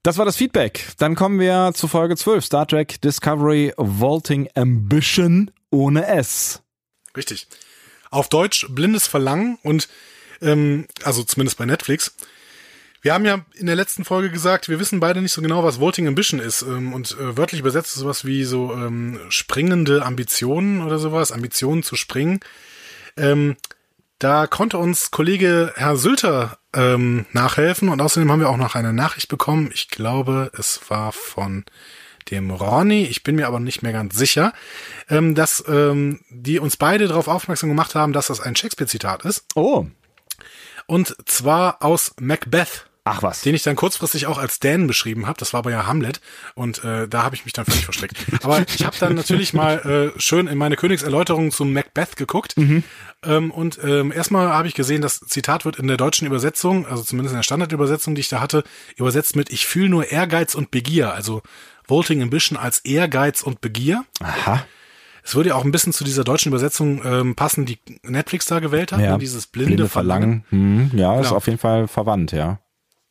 Das war das Feedback. Dann kommen wir zu Folge 12, Star Trek Discovery Vaulting Ambition ohne S. Richtig. Auf Deutsch blindes Verlangen und, also zumindest bei Netflix. Wir haben ja in der letzten Folge gesagt, wir wissen beide nicht so genau, was Vaulting Ambition ist. Und wörtlich übersetzt ist sowas wie so springende Ambitionen oder sowas, Ambitionen zu springen. Da konnte uns Kollege Herr Sülter nachhelfen und außerdem haben wir auch noch eine Nachricht bekommen. Ich glaube, es war von dem Ronny, ich bin mir aber nicht mehr ganz sicher, dass die uns beide darauf aufmerksam gemacht haben, dass das ein Shakespeare-Zitat ist. Oh. Und zwar aus Macbeth. Ach was. Den ich dann kurzfristig auch als Dan beschrieben habe. Das war aber ja Hamlet. Und da habe ich mich dann völlig versteckt. Aber ich habe dann natürlich mal schön in meine Königserläuterungen zu Macbeth geguckt. Mhm. Erstmal habe ich gesehen, das Zitat wird in der deutschen Übersetzung, also zumindest in der Standardübersetzung, die ich da hatte, übersetzt mit "Ich fühl nur Ehrgeiz und Begier". Also Vaulting Ambition als Ehrgeiz und Begier. Aha. Es würde ja auch ein bisschen zu dieser deutschen Übersetzung passen, die Netflix da gewählt hat. Ja, dieses blinde Verlangen. Hm, ja, genau. Ist auf jeden Fall verwandt, ja.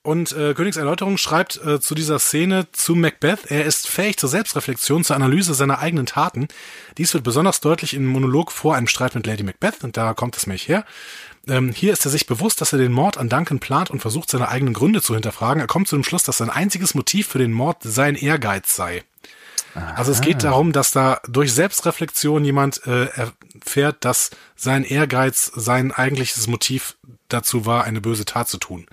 Und Königserläuterung schreibt zu dieser Szene zu Macbeth: Er ist fähig zur Selbstreflexion, zur Analyse seiner eigenen Taten. Dies wird besonders deutlich im Monolog vor einem Streit mit Lady Macbeth, und da kommt es nämlich her. Hier ist er sich bewusst, dass er den Mord an Duncan plant und versucht, seine eigenen Gründe zu hinterfragen. Er kommt zu dem Schluss, dass sein einziges Motiv für den Mord sein Ehrgeiz sei. Aha. Also es geht darum, dass da durch Selbstreflexion jemand erfährt, dass sein Ehrgeiz sein eigentliches Motiv dazu war, eine böse Tat zu tun.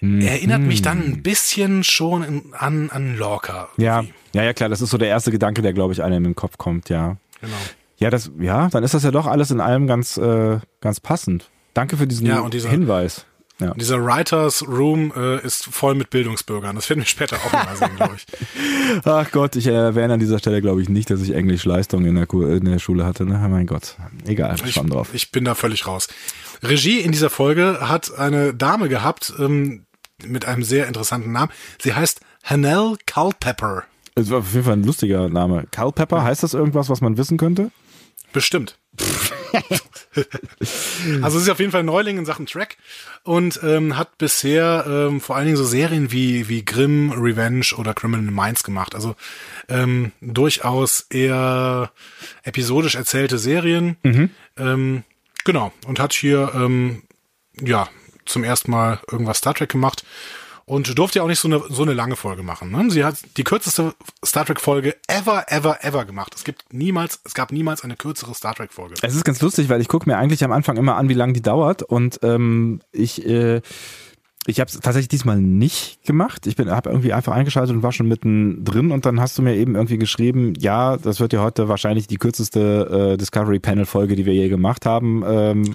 Erinnert mich dann ein bisschen schon an Lorca. Ja, ja, ja, klar, das ist so der erste Gedanke, der, glaube ich, einem in den Kopf kommt, ja. Genau. Ja, dann ist das ja doch alles in allem ganz passend. Danke für diesen Hinweis. Ja. Und dieser Writers Room ist voll mit Bildungsbürgern. Das werden wir später auch mal sehen, glaube ich. Ach Gott, ich erwähne an dieser Stelle, glaube ich, nicht, dass ich Englischleistung in der Schule hatte. Ne? Mein Gott, egal, schwamm drauf. Ich bin da völlig raus. Regie in dieser Folge hat eine Dame gehabt, mit einem sehr interessanten Namen. Sie heißt Hanel Culpepper. Das war auf jeden Fall ein lustiger Name. Culpepper, heißt das irgendwas, was man wissen könnte? Bestimmt. Also sie ist auf jeden Fall Neuling in Sachen Track und hat bisher vor allen Dingen so Serien wie Grimm, Revenge oder Criminal Minds gemacht. Also durchaus eher episodisch erzählte Serien. Mhm. Genau. Und hat hier zum ersten Mal irgendwas Star Trek gemacht und durfte ja auch nicht so eine lange Folge machen. Ne? Sie hat die kürzeste Star Trek-Folge ever gemacht. Es gab niemals eine kürzere Star Trek-Folge. Es ist ganz lustig, weil ich gucke mir eigentlich am Anfang immer an, wie lange die dauert. Und ich habe es tatsächlich diesmal nicht gemacht. Ich habe irgendwie einfach eingeschaltet und war schon mittendrin. Und dann hast du mir eben irgendwie geschrieben, ja, das wird ja heute wahrscheinlich die kürzeste Discovery-Panel-Folge, die wir je gemacht haben. Weil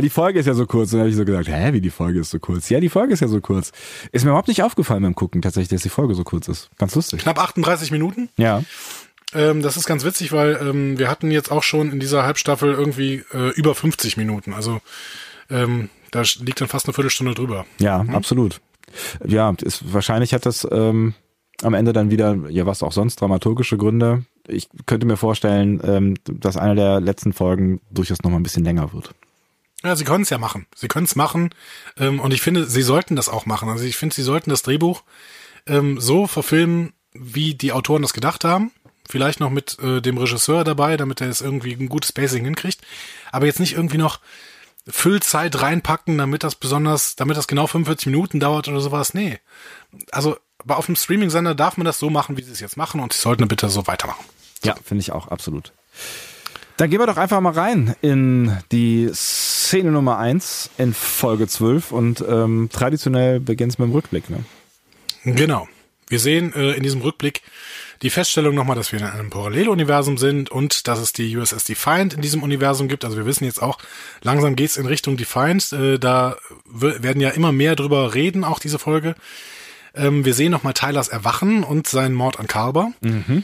die Folge ist ja so kurz. Und dann habe ich so gesagt, hä, wie die Folge ist so kurz? Ja, die Folge ist ja so kurz. Ist mir überhaupt nicht aufgefallen beim Gucken tatsächlich, dass die Folge so kurz ist. Ganz lustig. Knapp 38 Minuten? Ja. Das ist ganz witzig, weil wir hatten jetzt auch schon in dieser Halbstaffel irgendwie über 50 Minuten. Also da liegt dann fast eine Viertelstunde drüber. Ja, absolut. Ja, wahrscheinlich hat das am Ende dann wieder, ja, was auch sonst, dramaturgische Gründe. Ich könnte mir vorstellen, dass eine der letzten Folgen durchaus nochmal ein bisschen länger wird. Ja, sie können es ja machen. Sie können es machen. Und ich finde, sie sollten das auch machen. Also ich finde, sie sollten das Drehbuch so verfilmen, wie die Autoren das gedacht haben. Vielleicht noch mit dem Regisseur dabei, damit er jetzt irgendwie ein gutes Pacing hinkriegt. Aber jetzt nicht irgendwie noch Füllzeit reinpacken, damit das genau 45 Minuten dauert oder sowas. Nee. Also, aber auf dem Streaming-Sender darf man das so machen, wie sie es jetzt machen, und sie sollten bitte so weitermachen. So. Ja, finde ich auch, absolut. Dann gehen wir doch einfach mal rein in die Szene Nummer 1 in Folge 12 und traditionell beginnt es mit dem Rückblick. Ne? Genau. Wir sehen in diesem Rückblick die Feststellung nochmal, dass wir in einem Paralleluniversum sind und dass es die USS Defiant in diesem Universum gibt. Also wir wissen jetzt auch, langsam geht's in Richtung Defiant. Da werden ja immer mehr drüber reden, auch diese Folge. Wir sehen nochmal Tylers Erwachen und seinen Mord an Culber. Mhm.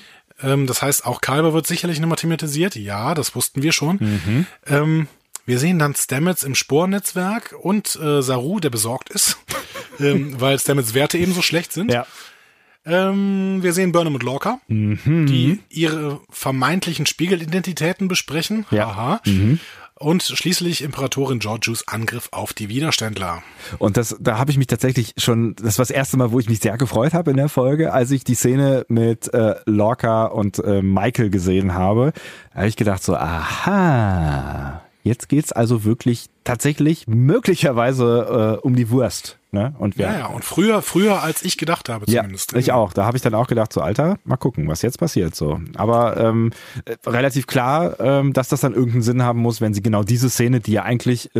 Das heißt, auch Culber wird sicherlich nochmal thematisiert. Ja, das wussten wir schon. Mhm. Wir sehen dann Stamets im Spornetzwerk und Saru, der besorgt ist, weil Stamets Werte eben so schlecht sind. Ja. Wir sehen Burnham und Lorca, die ihre vermeintlichen Spiegelidentitäten besprechen. Ja. Aha. Mhm. Und schließlich Imperatorin Georgious Angriff auf die Widerständler. Und da habe ich mich tatsächlich schon, das war das erste Mal, wo ich mich sehr gefreut habe in der Folge, als ich die Szene mit Lorca und Michael gesehen habe. Da habe ich gedacht so, aha, jetzt geht's also wirklich tatsächlich möglicherweise um die Wurst. Ne? Und und früher als ich gedacht habe zumindest. Ja, ich auch. Da habe ich dann auch gedacht, so Alter, mal gucken, was jetzt passiert so. Aber relativ klar, dass das dann irgendeinen Sinn haben muss, wenn sie genau diese Szene, die ja eigentlich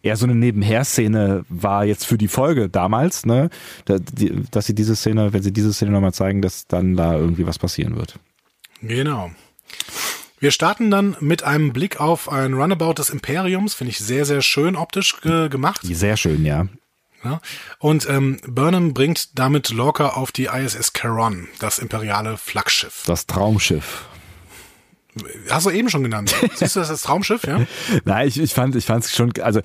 eher so eine Nebenher-Szene war jetzt für die Folge damals, ne, dass sie diese Szene, wenn sie diese Szene nochmal zeigen, dass dann da irgendwie was passieren wird. Genau. Wir starten dann mit einem Blick auf ein Runabout des Imperiums, finde ich sehr, sehr schön optisch gemacht. Sehr schön, ja. Ja. Und Burnham bringt damit Lorca auf die ISS Charon, das imperiale Flaggschiff. Das Traumschiff. Hast du eben schon genannt. Siehst du das als Traumschiff, ja? Nein, ich fand's schon, also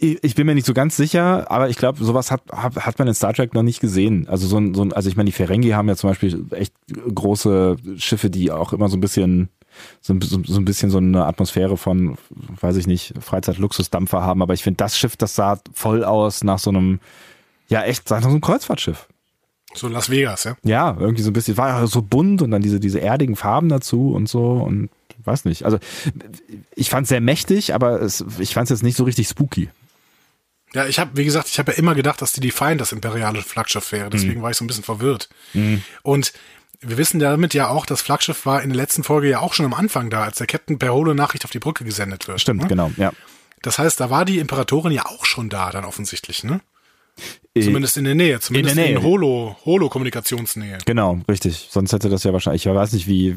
ich bin mir nicht so ganz sicher, aber ich glaube, sowas hat man in Star Trek noch nicht gesehen. Also also ich meine, die Ferengi haben ja zum Beispiel echt große Schiffe, die auch immer so ein bisschen so eine Atmosphäre von, weiß ich nicht, Freizeit-Luxus-Dampfer haben, aber ich finde, das Schiff, das sah voll aus nach so einem, ja echt, nach so einem Kreuzfahrtschiff. So Las Vegas, ja? Ja, irgendwie so ein bisschen, war ja so bunt und dann diese erdigen Farben dazu und so und weiß nicht. Also ich fand es sehr mächtig, aber ich fand es jetzt nicht so richtig spooky. Ja, ich habe ja immer gedacht, dass die Defiant das imperiale Flaggschiff wäre, deswegen war ich so ein bisschen verwirrt. Mhm. Und wir wissen damit ja auch, das Flaggschiff war in der letzten Folge ja auch schon am Anfang da, als der Captain per Holo-Nachricht auf die Brücke gesendet wird. Stimmt, ne? Genau, ja. Das heißt, da war die Imperatorin ja auch schon da dann offensichtlich, ne? Zumindest in der Nähe, in Holo-Kommunikationsnähe. Genau, richtig. Sonst hätte das ja wahrscheinlich, ich weiß nicht, wie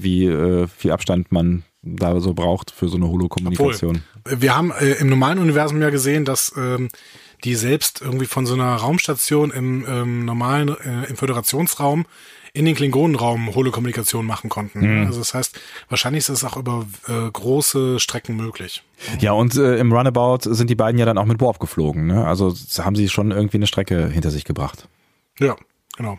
viel Abstand man da so braucht für so eine Holo-Kommunikation. Obwohl, wir haben im normalen Universum ja gesehen, dass die selbst irgendwie von so einer Raumstation im Föderationsraum in den Klingonenraum Holo-Kommunikation machen konnten. Mhm. Also das heißt, wahrscheinlich ist das auch über große Strecken möglich. Ja, und im Runabout sind die beiden ja dann auch mit Warp geflogen. Ne? Also haben sie schon irgendwie eine Strecke hinter sich gebracht. Ja, genau.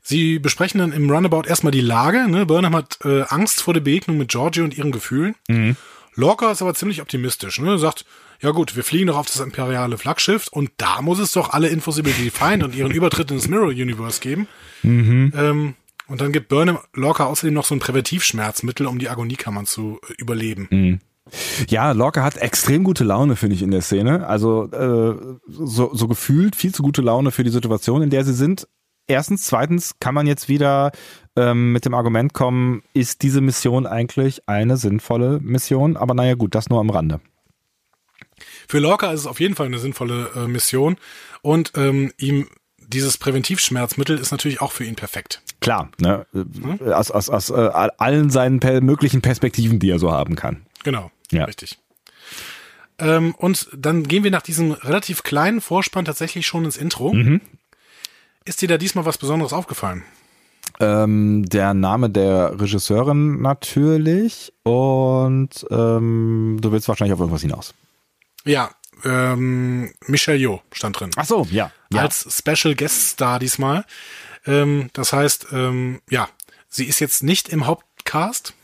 Sie besprechen dann im Runabout erstmal die Lage. Ne? Burnham hat Angst vor der Begegnung mit Giorgio und ihren Gefühlen. Mhm. Lorca ist aber ziemlich optimistisch. Ne? Sagt, ja gut, wir fliegen doch auf das imperiale Flaggschiff und da muss es doch alle Infos über die Feind und ihren Übertritt ins Mirror-Universe geben. Mhm. Und dann gibt Burnham Lorca außerdem noch so ein Präventivschmerzmittel, um die Agoniekammern zu überleben. Mhm. Ja, Lorca hat extrem gute Laune, finde ich, in der Szene. Also so gefühlt viel zu gute Laune für die Situation, in der sie sind. Erstens, zweitens kann man jetzt wieder mit dem Argument kommen, ist diese Mission eigentlich eine sinnvolle Mission? Aber naja gut, das nur am Rande. Für Lorca ist es auf jeden Fall eine sinnvolle Mission und ihm dieses Präventivschmerzmittel ist natürlich auch für ihn perfekt. Klar, ne? Aus allen seinen möglichen Perspektiven, die er so haben kann. Genau, ja. Richtig. Und dann gehen wir nach diesem relativ kleinen Vorspann tatsächlich schon ins Intro. Mhm. Ist dir da diesmal was Besonderes aufgefallen? Der Name der Regisseurin natürlich und du willst wahrscheinlich auf irgendwas hinaus. Ja, Michelle Yeoh stand drin. Ach so, ja. Als Special Guest Star diesmal. Das heißt, ja, sie ist jetzt nicht im Hauptcast.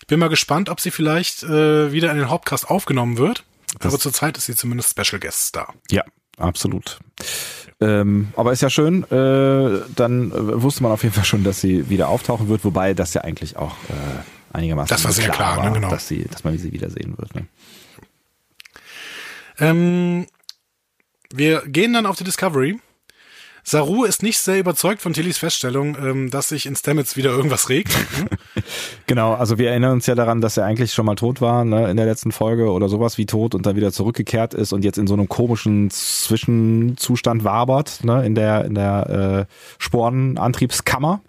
Ich bin mal gespannt, ob sie vielleicht wieder in den Hauptcast aufgenommen wird. Aber zurzeit ist sie zumindest Special Guest Star. Ja, absolut. Aber ist ja schön. Dann wusste man auf jeden Fall schon, dass sie wieder auftauchen wird. Wobei das ja eigentlich auch einigermaßen das war sehr klar war, ne? Genau. Dass man sie wiedersehen wird. Ne? Wir gehen dann auf die Discovery. Saru ist nicht sehr überzeugt von Tillys Feststellung, dass sich in Stamets wieder irgendwas regt. Genau, also wir erinnern uns ja daran, dass er eigentlich schon mal tot war, ne, in der letzten Folge oder sowas wie tot und dann wieder zurückgekehrt ist und jetzt in so einem komischen Zwischenzustand wabert, ne, in der Sporenantriebskammer.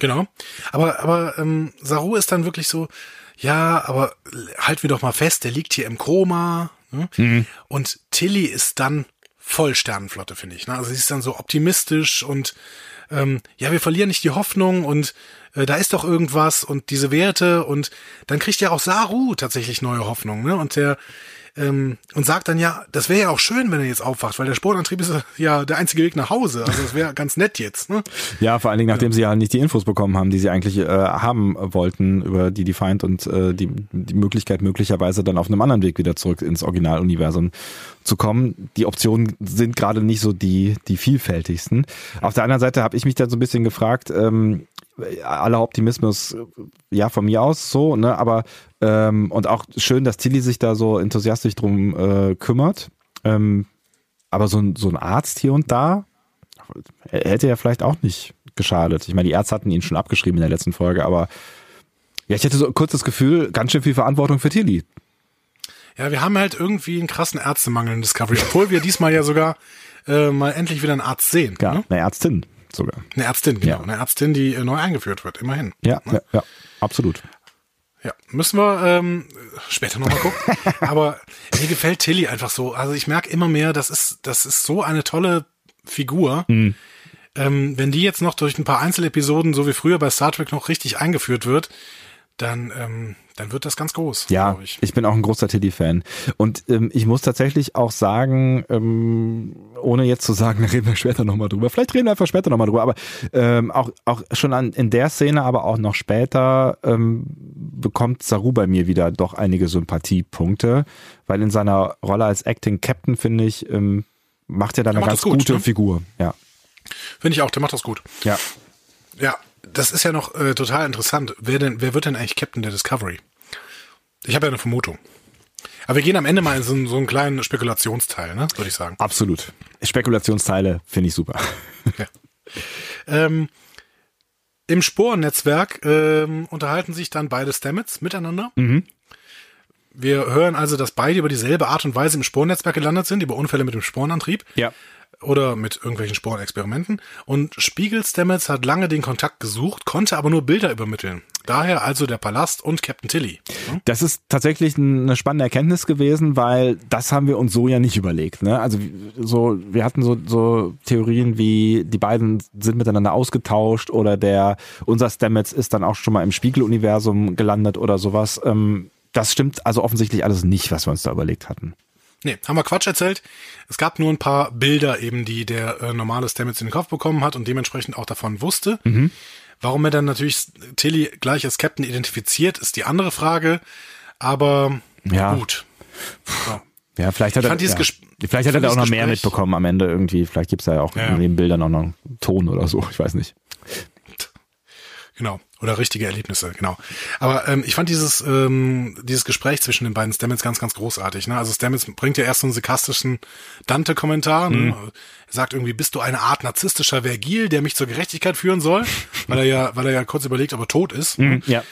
Genau, aber Saru ist dann wirklich so, ja, aber halten wir doch mal fest, der liegt hier im Koma. Mhm. Und Tilly ist dann voll Sternenflotte, finde ich. Ne? Also sie ist dann so optimistisch und ja, wir verlieren nicht die Hoffnung und da ist doch irgendwas und diese Werte und dann kriegt ja auch Saru tatsächlich neue Hoffnung, ne? Und der und sagt dann ja, das wäre ja auch schön, wenn er jetzt aufwacht, weil der Sportantrieb ist ja der einzige Weg nach Hause. Also das wäre ganz nett jetzt. Ne? Ja, vor allen Dingen, nachdem sie ja nicht die Infos bekommen haben, die sie eigentlich haben wollten über die Defiant und die Möglichkeit möglicherweise dann auf einem anderen Weg wieder zurück ins Originaluniversum zu kommen. Die Optionen sind gerade nicht so die vielfältigsten. Auf der anderen Seite habe ich mich dann so ein bisschen gefragt, aller Optimismus, ja, von mir aus so, ne, aber und auch schön, dass Tilly sich da so enthusiastisch drum kümmert, aber so ein Arzt hier und da hätte ja vielleicht auch nicht geschadet. Ich meine, die Ärzte hatten ihn schon abgeschrieben in der letzten Folge, aber ja, ich hätte so kurz das Gefühl, ganz schön viel Verantwortung für Tilly. Ja, wir haben halt irgendwie einen krassen Ärztemangel in Discovery, obwohl wir diesmal ja sogar mal endlich wieder einen Arzt sehen. Ja, ne? Eine Ärztin. Sogar. Eine Ärztin, genau. Ja. Eine Ärztin, die neu eingeführt wird, immerhin. Ja, ne? Ja, absolut. Ja, müssen wir später nochmal gucken. Aber mir gefällt Tilly einfach so. Also ich merke immer mehr, das ist so eine tolle Figur. Mhm. Wenn die jetzt noch durch ein paar Einzelepisoden, so wie früher bei Star Trek, noch richtig eingeführt wird, dann wird das ganz groß. Ja, glaube ich. Ich bin auch ein großer Tilly-Fan. Und ich muss tatsächlich auch sagen, ohne jetzt zu sagen, da reden wir später nochmal drüber. Vielleicht reden wir einfach später nochmal drüber, aber auch schon in der Szene, aber auch noch später bekommt Saru bei mir wieder doch einige Sympathiepunkte, weil in seiner Rolle als Acting Captain, finde ich, macht er da eine ganz gute Figur. Ja. Finde ich auch, der macht das gut. Ja. Ja. Das ist ja noch total interessant. Wer wird denn eigentlich Captain der Discovery? Ich habe ja eine Vermutung. Aber wir gehen am Ende mal in so einen kleinen Spekulationsteil, ne? Würde ich sagen. Absolut. Spekulationsteile finde ich super. Ja. Im Sporennetzwerk unterhalten sich dann beide Stamets miteinander. Mhm. Wir hören also, dass beide über dieselbe Art und Weise im Sporennetzwerk gelandet sind, über Unfälle mit dem Sporenantrieb. Ja. Oder mit irgendwelchen Sporenexperimenten. Und Spiegel Stamets hat lange den Kontakt gesucht, konnte aber nur Bilder übermitteln. Daher also der Palast und Captain Tilly. Hm? Das ist tatsächlich eine spannende Erkenntnis gewesen, weil das haben wir uns so ja nicht überlegt. Ne? Also so, wir hatten so Theorien wie, die beiden sind miteinander ausgetauscht oder unser Stamets ist dann auch schon mal im Spiegeluniversum gelandet oder sowas. Das stimmt also offensichtlich alles nicht, was wir uns da überlegt hatten. Nee, haben wir Quatsch erzählt. Es gab nur ein paar Bilder eben, die der normale Stamets in den Kopf bekommen hat und dementsprechend auch davon wusste. Mhm. Warum er dann natürlich Tilly gleich als Captain identifiziert, ist die andere Frage. Aber ja. Gut. Ja. Ja, vielleicht hat er da auch noch mehr mitbekommen am Ende irgendwie. Vielleicht gibt es da ja auch in den Bildern auch noch einen Ton oder so. Ich weiß nicht. Genau. Oder richtige Erlebnisse, genau. Aber ich fand dieses Gespräch zwischen den beiden Stamets ganz, ganz großartig. Ne? Also Stamets bringt ja erst so einen sarkastischen Dante-Kommentar. Mhm. Ne? Er sagt irgendwie, bist du eine Art narzisstischer Vergil, der mich zur Gerechtigkeit führen soll? weil er ja kurz überlegt, ob er tot ist. Mhm, ja.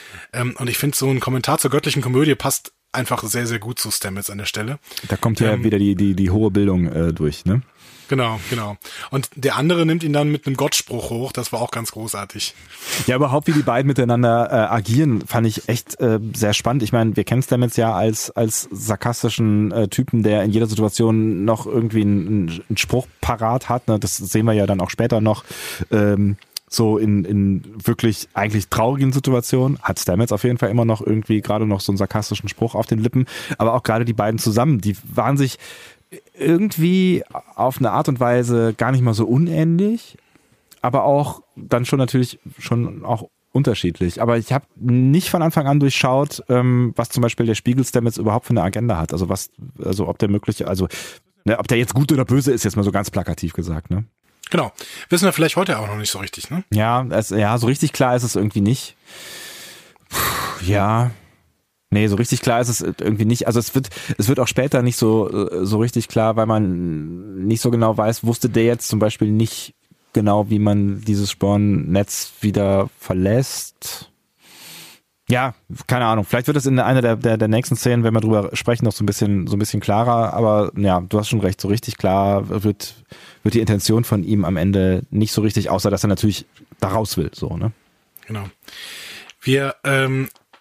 Und ich finde, so ein Kommentar zur göttlichen Komödie passt einfach sehr, sehr gut zu Stamets an der Stelle. Da kommt ja wieder die hohe Bildung durch, ne? Genau. Und der andere nimmt ihn dann mit einem Gottspruch hoch. Das war auch ganz großartig. Ja, überhaupt wie die beiden miteinander agieren, fand ich echt sehr spannend. Ich meine, wir kennen Stamets ja als sarkastischen Typen, der in jeder Situation noch irgendwie einen Spruch parat hat. Ne? Das sehen wir ja dann auch später noch. So in wirklich eigentlich traurigen Situationen hat Stamets auf jeden Fall immer noch irgendwie gerade noch so einen sarkastischen Spruch auf den Lippen. Aber auch gerade die beiden zusammen, die waren sich irgendwie auf eine Art und Weise gar nicht mal so unähnlich, aber auch dann schon natürlich schon auch unterschiedlich. Aber ich habe nicht von Anfang an durchschaut, was zum Beispiel der Spiegel-Stamets überhaupt für eine Agenda hat. Also ob der jetzt gut oder böse ist, jetzt mal so ganz plakativ gesagt, ne? Genau. Wissen wir vielleicht heute auch noch nicht so richtig, ne? Ja, so richtig klar ist es irgendwie nicht. Puh, ja. Nee, so richtig klar ist es irgendwie nicht. Also es wird auch später nicht so richtig klar, weil man nicht so genau weiß, wusste der jetzt zum Beispiel nicht genau, wie man dieses Spornnetz wieder verlässt. Ja, keine Ahnung. Vielleicht wird es in einer der nächsten Szenen, wenn wir drüber sprechen, noch so ein bisschen klarer. Aber ja, du hast schon recht. So richtig klar wird die Intention von ihm am Ende nicht so richtig, außer dass er natürlich da raus will. So, ne? Genau.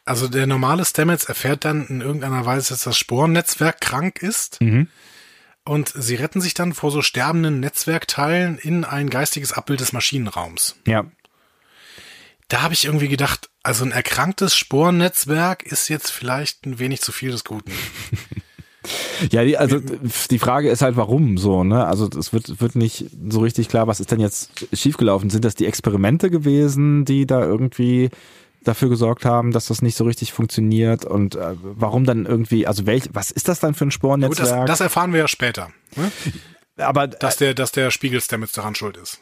Also der normale Stamets erfährt dann in irgendeiner Weise, dass das Sporennetzwerk krank ist. Mhm. Und sie retten sich dann vor so sterbenden Netzwerkteilen in ein geistiges Abbild des Maschinenraums. Ja. Da habe ich irgendwie gedacht, also ein erkranktes Sporennetzwerk ist jetzt vielleicht ein wenig zu viel des Guten. Ja, die Frage ist halt, warum so, ne? Also es wird nicht so richtig klar, was ist denn jetzt schiefgelaufen? Sind das die Experimente gewesen, die da irgendwie dafür gesorgt haben, dass das nicht so richtig funktioniert und warum dann irgendwie, also was ist das dann für ein Sporennetzwerk? Gut, das erfahren wir ja später. Ne? Aber dass der Spiegel-Stamets daran schuld ist.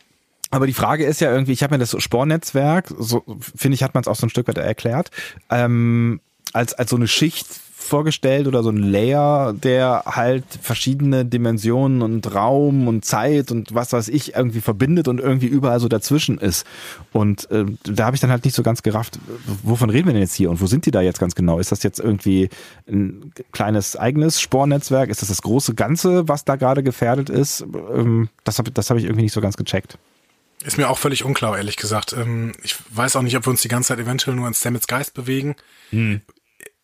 Aber die Frage ist ja irgendwie, ich habe mir das Sporennetzwerk, so finde ich, hat man es auch so ein Stück weit erklärt, als so eine Schicht vorgestellt oder so ein Layer, der halt verschiedene Dimensionen und Raum und Zeit und was weiß ich irgendwie verbindet und irgendwie überall so dazwischen ist. Und da habe ich dann halt nicht so ganz gerafft, wovon reden wir denn jetzt hier und wo sind die da jetzt ganz genau? Ist das jetzt irgendwie ein kleines eigenes Spornetzwerk? Ist das das große Ganze, was da gerade gefährdet ist? Das hab ich irgendwie nicht so ganz gecheckt. Ist mir auch völlig unklar, ehrlich gesagt. Ich weiß auch nicht, ob wir uns die ganze Zeit eventuell nur an Stamets Geist bewegen. Hm.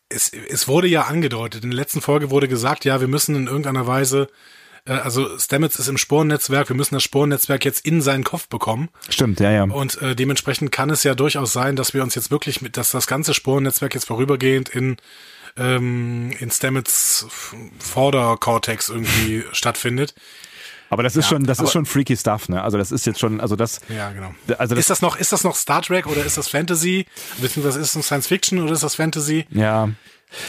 es wurde ja angedeutet, in der letzten Folge wurde gesagt, ja, wir müssen in irgendeiner Weise, also Stamets ist im Sporennetzwerk, wir müssen das Sporennetzwerk jetzt in seinen Kopf bekommen. Stimmt, ja. Und dementsprechend kann es ja durchaus sein, dass wir uns jetzt wirklich mit, dass das ganze Sporennetzwerk jetzt vorübergehend in Stamets Vorderkortex irgendwie stattfindet. Aber das ist schon freaky Stuff, ne? Also das ist jetzt schon, Ja, genau. Also das ist das noch Star Trek oder ist das Fantasy? Beziehungsweise ist es Science Fiction oder ist das Fantasy? Ja.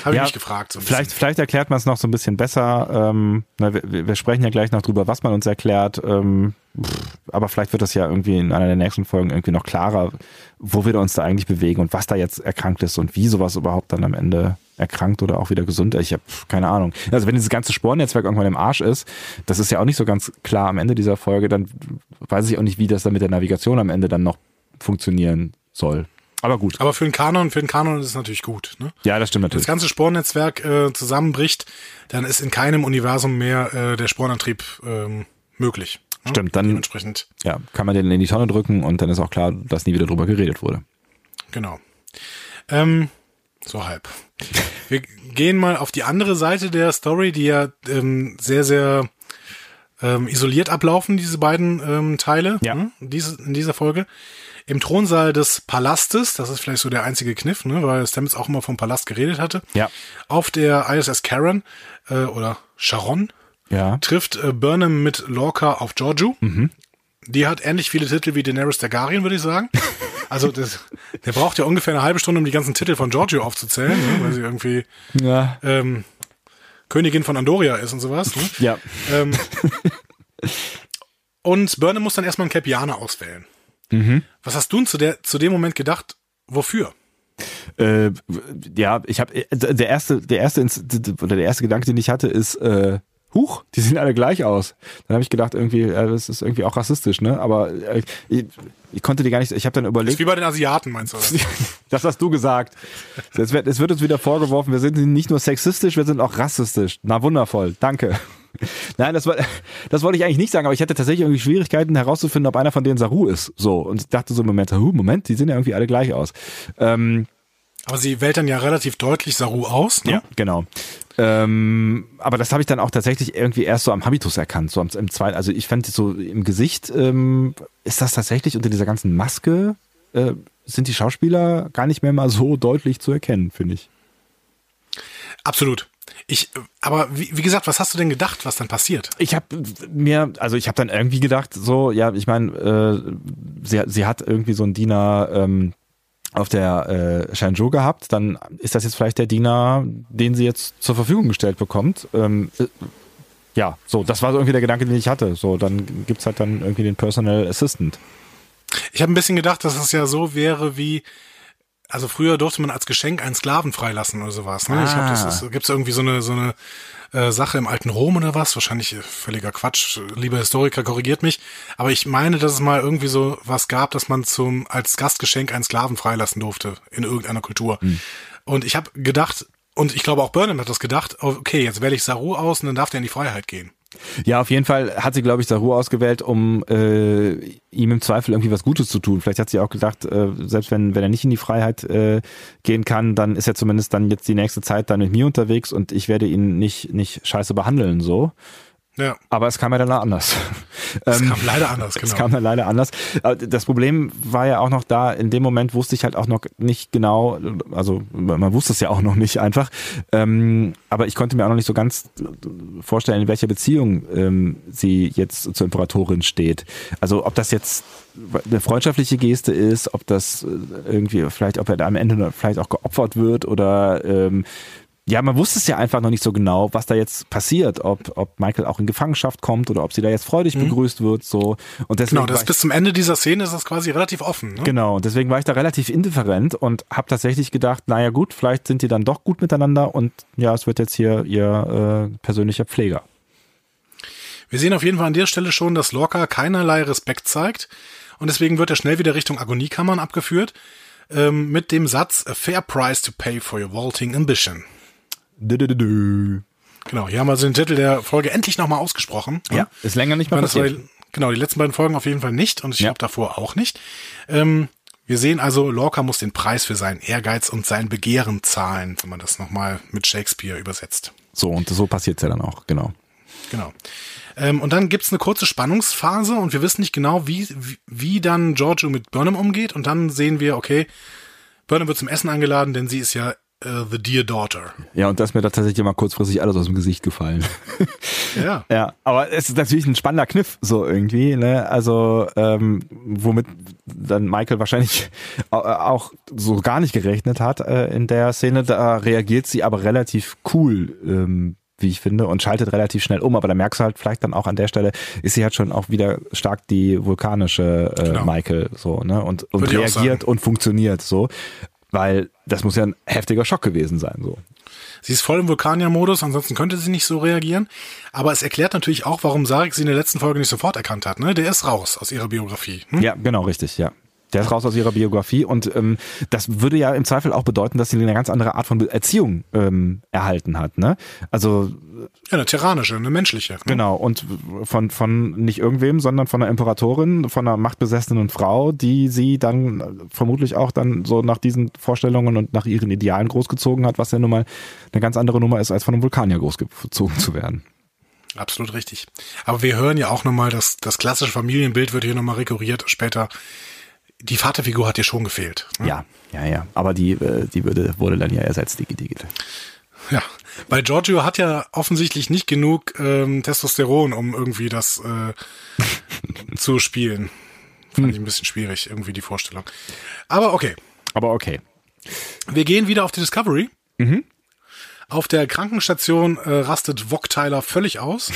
Habe ich mich gefragt. So vielleicht erklärt man es noch so ein bisschen besser. Wir sprechen ja gleich noch drüber, was man uns erklärt. Aber vielleicht wird das ja irgendwie in einer der nächsten Folgen irgendwie noch klarer, wo wir uns da eigentlich bewegen und was da jetzt erkrankt ist und wie sowas überhaupt dann am Ende erkrankt oder auch wieder gesund ist. Ich habe keine Ahnung. Also wenn dieses ganze Sporennetzwerk irgendwann im Arsch ist, das ist ja auch nicht so ganz klar am Ende dieser Folge, dann weiß ich auch nicht, wie das dann mit der Navigation am Ende dann noch funktionieren soll. Aber gut. Aber für den Kanon ist es natürlich gut, ne? Ja, das stimmt natürlich. Wenn das ganze Sporennetzwerk zusammenbricht, dann ist in keinem Universum mehr der Sporenantrieb möglich. Ne? Stimmt, dann dementsprechend. Ja, kann man den in die Tonne drücken und dann ist auch klar, dass nie wieder drüber geredet wurde. Genau. So halb. Wir gehen mal auf die andere Seite der Story, die ja sehr, sehr isoliert ablaufen, diese beiden Teile, ja. In dieser Folge. Im Thronsaal des Palastes, das ist vielleicht so der einzige Kniff, ne, weil Stamets auch immer vom Palast geredet hatte. Ja. Auf der ISS Charon oder Charon trifft Burnham mit Lorca auf Georgiou. Mhm. Die hat ähnlich viele Titel wie Daenerys Targaryen, würde ich sagen. Also der braucht ja ungefähr eine halbe Stunde, um die ganzen Titel von Georgiou aufzuzählen, ne, weil sie irgendwie Königin von Andoria ist und sowas. Ne? Ja. Und Burnham muss dann erstmal einen Kelpianer auswählen. Mhm. Was hast du zu dem Moment gedacht? Wofür? Ich habe der erste Gedanke, den ich hatte, ist huch, die sehen alle gleich aus. Dann habe ich gedacht, irgendwie, das ist irgendwie auch rassistisch, ne? Aber ich konnte die gar nicht, ich habe dann überlegt. Das ist wie bei den Asiaten, meinst du? Das hast du gesagt. Es wird uns wieder vorgeworfen, wir sind nicht nur sexistisch, wir sind auch rassistisch. Na wundervoll, danke. Nein, das wollte ich eigentlich nicht sagen, aber ich hatte tatsächlich irgendwie Schwierigkeiten herauszufinden, ob einer von denen Saru ist. So, und ich dachte so, Moment, die sehen ja irgendwie alle gleich aus. Aber sie wählt dann ja relativ deutlich Saru aus, ne? Ja, genau. Aber das habe ich dann auch tatsächlich irgendwie erst so am Habitus erkannt, so im zweiten, also ich fand so im Gesicht, ist das tatsächlich unter dieser ganzen Maske, sind die Schauspieler gar nicht mehr mal so deutlich zu erkennen, finde ich. Absolut. Aber wie gesagt, was hast du denn gedacht, was dann passiert? Ich habe dann irgendwie gedacht, so, ja, ich meine, sie hat irgendwie so einen Diener auf der Shenzhou gehabt, dann ist das jetzt vielleicht der Diener, den sie jetzt zur Verfügung gestellt bekommt. Das war so irgendwie der Gedanke, den ich hatte. So, dann gibt's halt dann irgendwie den Personal Assistant. Ich habe ein bisschen gedacht, dass es ja so wäre wie, also früher durfte man als Geschenk einen Sklaven freilassen oder sowas. Ne? Ah. Ich glaube, gibt's irgendwie so eine Sache im alten Rom oder was. Wahrscheinlich völliger Quatsch. Lieber Historiker, korrigiert mich. Aber ich meine, dass es mal irgendwie so was gab, dass man als Gastgeschenk einen Sklaven freilassen durfte in irgendeiner Kultur. Hm. Und ich habe gedacht, und ich glaube auch Burnham hat das gedacht, okay, jetzt wähle ich Saru aus und dann darf der in die Freiheit gehen. Ja, auf jeden Fall hat sie, glaube ich, Saru ausgewählt, um ihm im Zweifel irgendwie was Gutes zu tun. Vielleicht hat sie auch gedacht, selbst wenn er nicht in die Freiheit gehen kann, dann ist er zumindest dann jetzt die nächste Zeit dann mit mir unterwegs und ich werde ihn nicht scheiße behandeln, so. Ja. Aber es kam ja dann anders. Es kam leider anders, genau. Es kam dann leider anders. Das Problem war ja auch noch da, in dem Moment wusste ich halt auch noch nicht genau, also man wusste es ja auch noch nicht einfach, aber ich konnte mir auch noch nicht so ganz vorstellen, in welcher Beziehung sie jetzt zur Imperatorin steht. Also ob das jetzt eine freundschaftliche Geste ist, ob das irgendwie vielleicht, ob er da am Ende vielleicht auch geopfert wird oder ja, man wusste es ja einfach noch nicht so genau, was da jetzt passiert, ob Michael auch in Gefangenschaft kommt oder ob sie da jetzt freudig begrüßt wird. So. Und deswegen bis zum Ende dieser Szene ist das quasi relativ offen. Ne? Genau, und deswegen war ich da relativ indifferent und habe tatsächlich gedacht, naja gut, vielleicht sind die dann doch gut miteinander und ja, es wird jetzt hier ihr persönlicher Pfleger. Wir sehen auf jeden Fall an der Stelle schon, dass Lorca keinerlei Respekt zeigt und deswegen wird er schnell wieder Richtung Agoniekammern abgeführt mit dem Satz, a fair price to pay for your vaulting ambition. Genau, hier haben wir also den Titel der Folge endlich nochmal ausgesprochen. Ja, ist länger nicht mehr passiert. Genau, die letzten beiden Folgen auf jeden Fall nicht und ich glaube davor auch nicht. Wir sehen also, Lorca muss den Preis für seinen Ehrgeiz und sein Begehren zahlen, wenn man das nochmal mit Shakespeare übersetzt. So, und so passiert es ja dann auch, genau. Genau. Und dann gibt's eine kurze Spannungsphase und wir wissen nicht genau, wie dann Georgiou mit Burnham umgeht. Und dann sehen wir, okay, Burnham wird zum Essen eingeladen, denn sie ist ja the dear daughter. Ja, und das ist mir da tatsächlich mal kurzfristig alles aus dem Gesicht gefallen. Ja. Ja, aber es ist natürlich ein spannender Kniff so irgendwie, ne? Also womit dann Michael wahrscheinlich auch so gar nicht gerechnet hat in der Szene. Da reagiert sie aber relativ cool, wie ich finde, und schaltet relativ schnell um, aber da merkst du halt vielleicht dann auch an der Stelle, ist sie halt schon auch wieder stark die vulkanische genau. Michael, so, ne, und reagiert und funktioniert, so, weil das muss ja ein heftiger Schock gewesen sein, so. Sie ist voll im Vulkanier-Modus, ansonsten könnte sie nicht so reagieren, aber es erklärt natürlich auch, warum Sarek sie in der letzten Folge nicht sofort erkannt hat, ne, der ist raus aus ihrer Biografie. Hm? Ja, genau, richtig, ja. Der ist raus aus ihrer Biografie und das würde ja im Zweifel auch bedeuten, dass sie eine ganz andere Art von Erziehung erhalten hat, ne? Also ja, eine tyrannische, eine menschliche. Ne? Genau, und von nicht irgendwem, sondern von einer Imperatorin, von einer machtbesessenen Frau, die sie dann vermutlich auch dann so nach diesen Vorstellungen und nach ihren Idealen großgezogen hat, was ja nun mal eine ganz andere Nummer ist, als von einem Vulkanier großgezogen zu werden. Absolut richtig. Aber wir hören ja auch nochmal, dass das klassische Familienbild wird hier nochmal rekurriert später. Die Vaterfigur hat dir schon gefehlt. Ne? Ja. Aber die wurde dann ja ersetzt, die. Ja, weil Giorgio hat ja offensichtlich nicht genug Testosteron, um irgendwie das zu spielen. Fand ich ein bisschen schwierig, irgendwie die Vorstellung. Aber okay. Wir gehen wieder auf die Discovery. Mhm. Auf der Krankenstation rastet Voq Tyler völlig aus.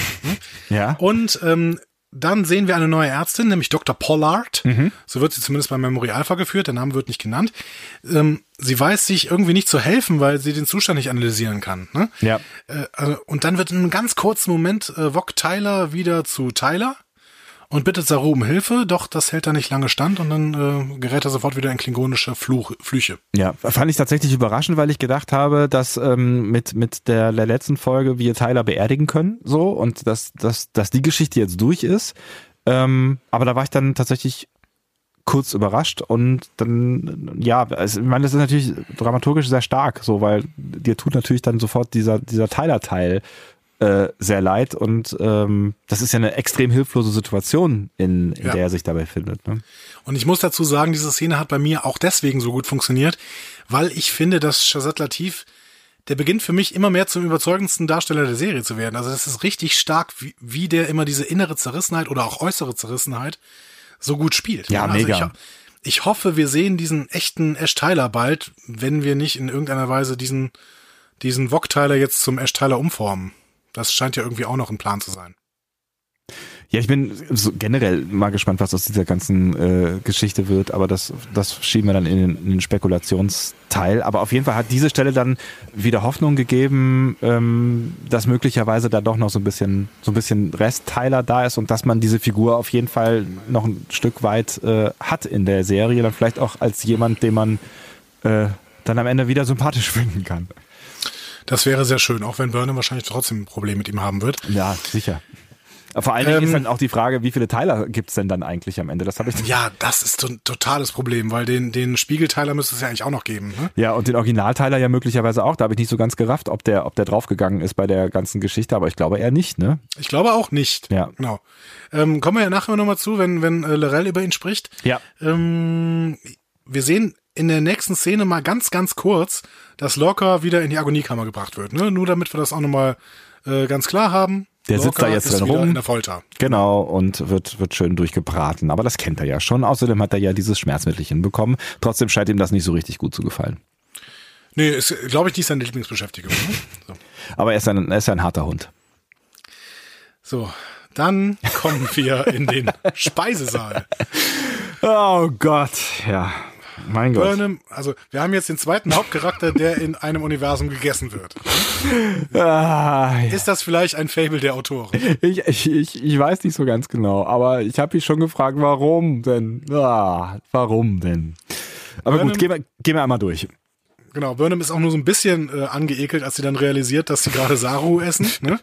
Ja. Und dann sehen wir eine neue Ärztin, nämlich Dr. Pollard. Mhm. So wird sie zumindest beim Memorial Alpha geführt. Der Name wird nicht genannt. Sie weiß sich irgendwie nicht zu helfen, weil sie den Zustand nicht analysieren kann. Ne? Ja. Und dann wird in einem ganz kurzen Moment Voq Tyler wieder zu Tyler und bittet Saru um Hilfe. Doch das hält da nicht lange stand und dann gerät er sofort wieder in klingonische Flüche. Ja, fand ich tatsächlich überraschend, weil ich gedacht habe, dass mit der letzten Folge wir Tyler beerdigen können, so, und dass die Geschichte jetzt durch ist. Aber da war ich dann tatsächlich kurz überrascht und dann, ja, also, ich meine, das ist natürlich dramaturgisch sehr stark, so, weil dir tut natürlich dann sofort dieser Tyler-Teil sehr leid und das ist ja eine extrem hilflose Situation, in der er sich dabei findet. Ne? Und ich muss dazu sagen, diese Szene hat bei mir auch deswegen so gut funktioniert, weil ich finde, dass Shahzad Latif, der beginnt für mich immer mehr zum überzeugendsten Darsteller der Serie zu werden. Also das ist richtig stark, wie der immer diese innere Zerrissenheit oder auch äußere Zerrissenheit so gut spielt. Ja, also mega. Ich hoffe, wir sehen diesen echten Ash Tyler bald, wenn wir nicht in irgendeiner Weise diesen Voq Tyler jetzt zum Ash Tyler umformen. Das scheint ja irgendwie auch noch ein Plan zu sein. Ja, ich bin so generell mal gespannt, was aus dieser ganzen Geschichte wird, aber das schieben wir dann in den Spekulationsteil. Aber auf jeden Fall hat diese Stelle dann wieder Hoffnung gegeben, dass möglicherweise da doch noch so ein bisschen Restteiler da ist und dass man diese Figur auf jeden Fall noch ein Stück weit hat in der Serie, dann vielleicht auch als jemand, den man dann am Ende wieder sympathisch finden kann. Das wäre sehr schön, auch wenn Burnham wahrscheinlich trotzdem ein Problem mit ihm haben wird. Ja, sicher. Vor allen Dingen ist dann auch die Frage, wie viele Tyler gibt's denn dann eigentlich am Ende? Das habe ich. Ja, das ist ein totales Problem, weil den Spiegeltyler müsste es ja eigentlich auch noch geben. Ne? Ja, und den Originaltyler ja möglicherweise auch. Da habe ich nicht so ganz gerafft, ob der draufgegangen ist bei der ganzen Geschichte, aber ich glaube eher nicht, ne? Ich glaube auch nicht. Ja. Genau. Kommen wir ja nachher nochmal zu, wenn L'Rell über ihn spricht. Ja. Wir sehen in der nächsten Szene mal ganz, ganz kurz, dass Lorca wieder in die Agoniekammer gebracht wird. Ne? Nur damit wir das auch nochmal ganz klar haben. Der Lorca sitzt da jetzt drin rum. In der Folter. Genau, und wird schön durchgebraten. Aber das kennt er ja schon. Außerdem hat er ja dieses Schmerzmittelchen bekommen. Trotzdem scheint ihm das nicht so richtig gut zu gefallen. Nee, ist, glaube ich, nicht seine Lieblingsbeschäftigung. Ne? So. Aber er ist ein harter Hund. So, dann kommen wir in den Speisesaal. Oh Gott, ja. Mein Gott. Burnham, also wir haben jetzt den zweiten Hauptcharakter, der in einem Universum gegessen wird. Ah, ja. Ist das vielleicht ein Fable der Autoren? Ich weiß nicht so ganz genau, aber ich habe mich schon gefragt, warum denn? Warum denn? Aber Burnham, gut, gehen wir einmal durch. Genau, Burnham ist auch nur so ein bisschen angeekelt, als sie dann realisiert, dass sie gerade Saru essen. Ne?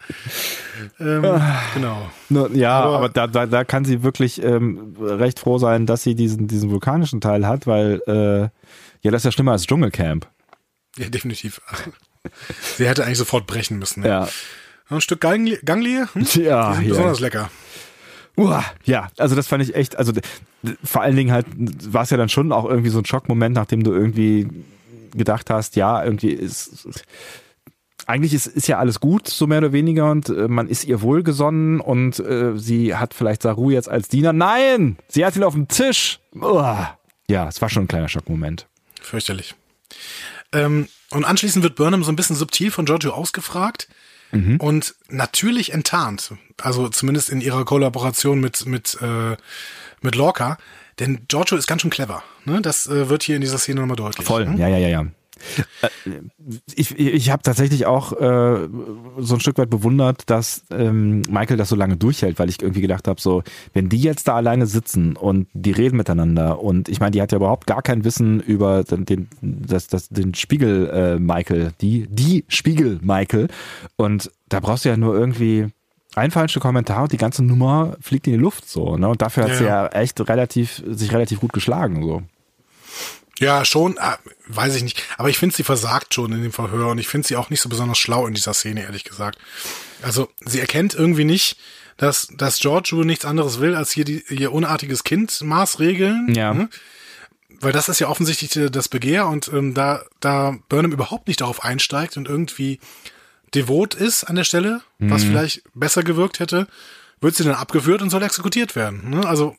Genau. Ja, aber da kann sie wirklich recht froh sein, dass sie diesen vulkanischen Teil hat, weil das ist ja schlimmer als Dschungelcamp. Ja, definitiv. Sie hätte eigentlich sofort brechen müssen. Ne? Ja. Ein Stück Ganglie? Hm? Ja. Besonders lecker. Ja, also das fand ich echt, also vor allen Dingen halt war es ja dann schon auch irgendwie so ein Schockmoment, nachdem du irgendwie gedacht hast, ja, irgendwie ist ja alles gut, so mehr oder weniger, und man ist ihr wohlgesonnen und sie hat vielleicht Saru jetzt als Diener. Nein! Sie hat ihn auf dem Tisch! Uah. Ja, es war schon ein kleiner Schockmoment. Fürchterlich. Und anschließend wird Burnham so ein bisschen subtil von Giorgio ausgefragt. Mhm. Und natürlich enttarnt, also zumindest in ihrer Kollaboration mit Lorca, denn Giorgio ist ganz schön clever, ne? Das wird hier in dieser Szene nochmal deutlich. Voll, ne? Ja. Ich habe tatsächlich auch so ein Stück weit bewundert, dass Michael das so lange durchhält, weil ich irgendwie gedacht habe, so, wenn die jetzt da alleine sitzen und die reden miteinander und ich meine, die hat ja überhaupt gar kein Wissen über den Spiegel Michael, die Spiegel Michael, und da brauchst du ja nur irgendwie ein falscher Kommentar und die ganze Nummer fliegt in die Luft, so, ne? Und dafür hat sie ja echt sich relativ gut geschlagen, so. Ja, schon, weiß ich nicht. Aber ich finde, sie versagt schon in dem Verhör und ich finde sie auch nicht so besonders schlau in dieser Szene, ehrlich gesagt. Also sie erkennt irgendwie nicht, dass Georgiou nichts anderes will, als hier ihr unartiges Kind maßregeln. Ja. Mhm. Weil das ist ja offensichtlich das Begehr, und da Burnham überhaupt nicht darauf einsteigt und irgendwie devot ist an der Stelle, was vielleicht besser gewirkt hätte, wird sie dann abgeführt und soll exekutiert werden. Ne? Also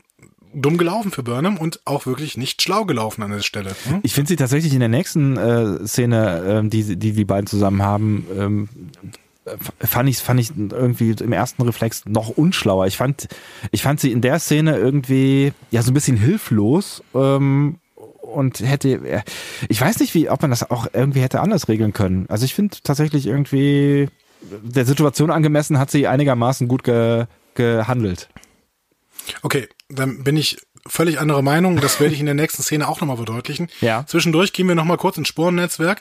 dumm gelaufen für Burnham und auch wirklich nicht schlau gelaufen an der Stelle. Hm? Ich finde sie tatsächlich in der nächsten Szene, die beiden zusammen haben, fand ich irgendwie im ersten Reflex noch unschlauer. Ich fand sie in der Szene irgendwie ja so ein bisschen hilflos und hätte, ich weiß nicht, ob man das auch irgendwie hätte anders regeln können. Also ich finde tatsächlich irgendwie der Situation angemessen hat sie einigermaßen gut gehandelt. Okay, dann bin ich völlig anderer Meinung. Das werde ich in der nächsten Szene auch nochmal verdeutlichen. Ja. Zwischendurch gehen wir nochmal kurz ins Sporennetzwerk,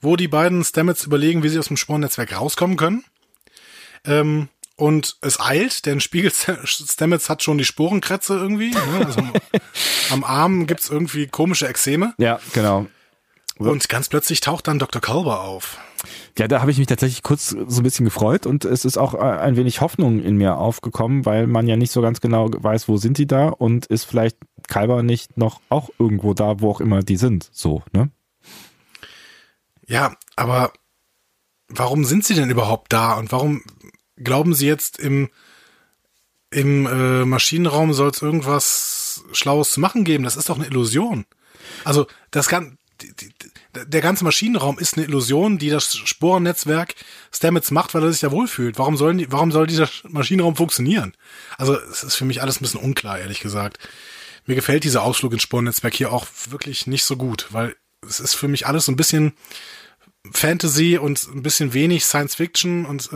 wo die beiden Stamets überlegen, wie sie aus dem Sporennetzwerk rauskommen können. Und es eilt, denn Spiegel-Stamets hat schon die Sporenkrätze irgendwie. Ne? Also am Arm gibt's irgendwie komische Ekzeme. Ja, genau. Und ganz plötzlich taucht dann Dr. Culber auf. Ja, da habe ich mich tatsächlich kurz so ein bisschen gefreut und es ist auch ein wenig Hoffnung in mir aufgekommen, weil man ja nicht so ganz genau weiß, wo sind die da, und ist vielleicht Culber nicht noch auch irgendwo da, wo auch immer die sind, so, ne? Ja, aber warum sind sie denn überhaupt da und warum glauben sie jetzt im Maschinenraum soll es irgendwas Schlaues zu machen geben? Das ist doch eine Illusion. Also, das kann... Der ganze Maschinenraum ist eine Illusion, die das Sporennetzwerk Stamets macht, weil er sich da wohlfühlt. Warum soll dieser Maschinenraum funktionieren? Also es ist für mich alles ein bisschen unklar, ehrlich gesagt. Mir gefällt dieser Ausflug ins Sporennetzwerk hier auch wirklich nicht so gut, weil es ist für mich alles so ein bisschen Fantasy und ein bisschen wenig Science-Fiction und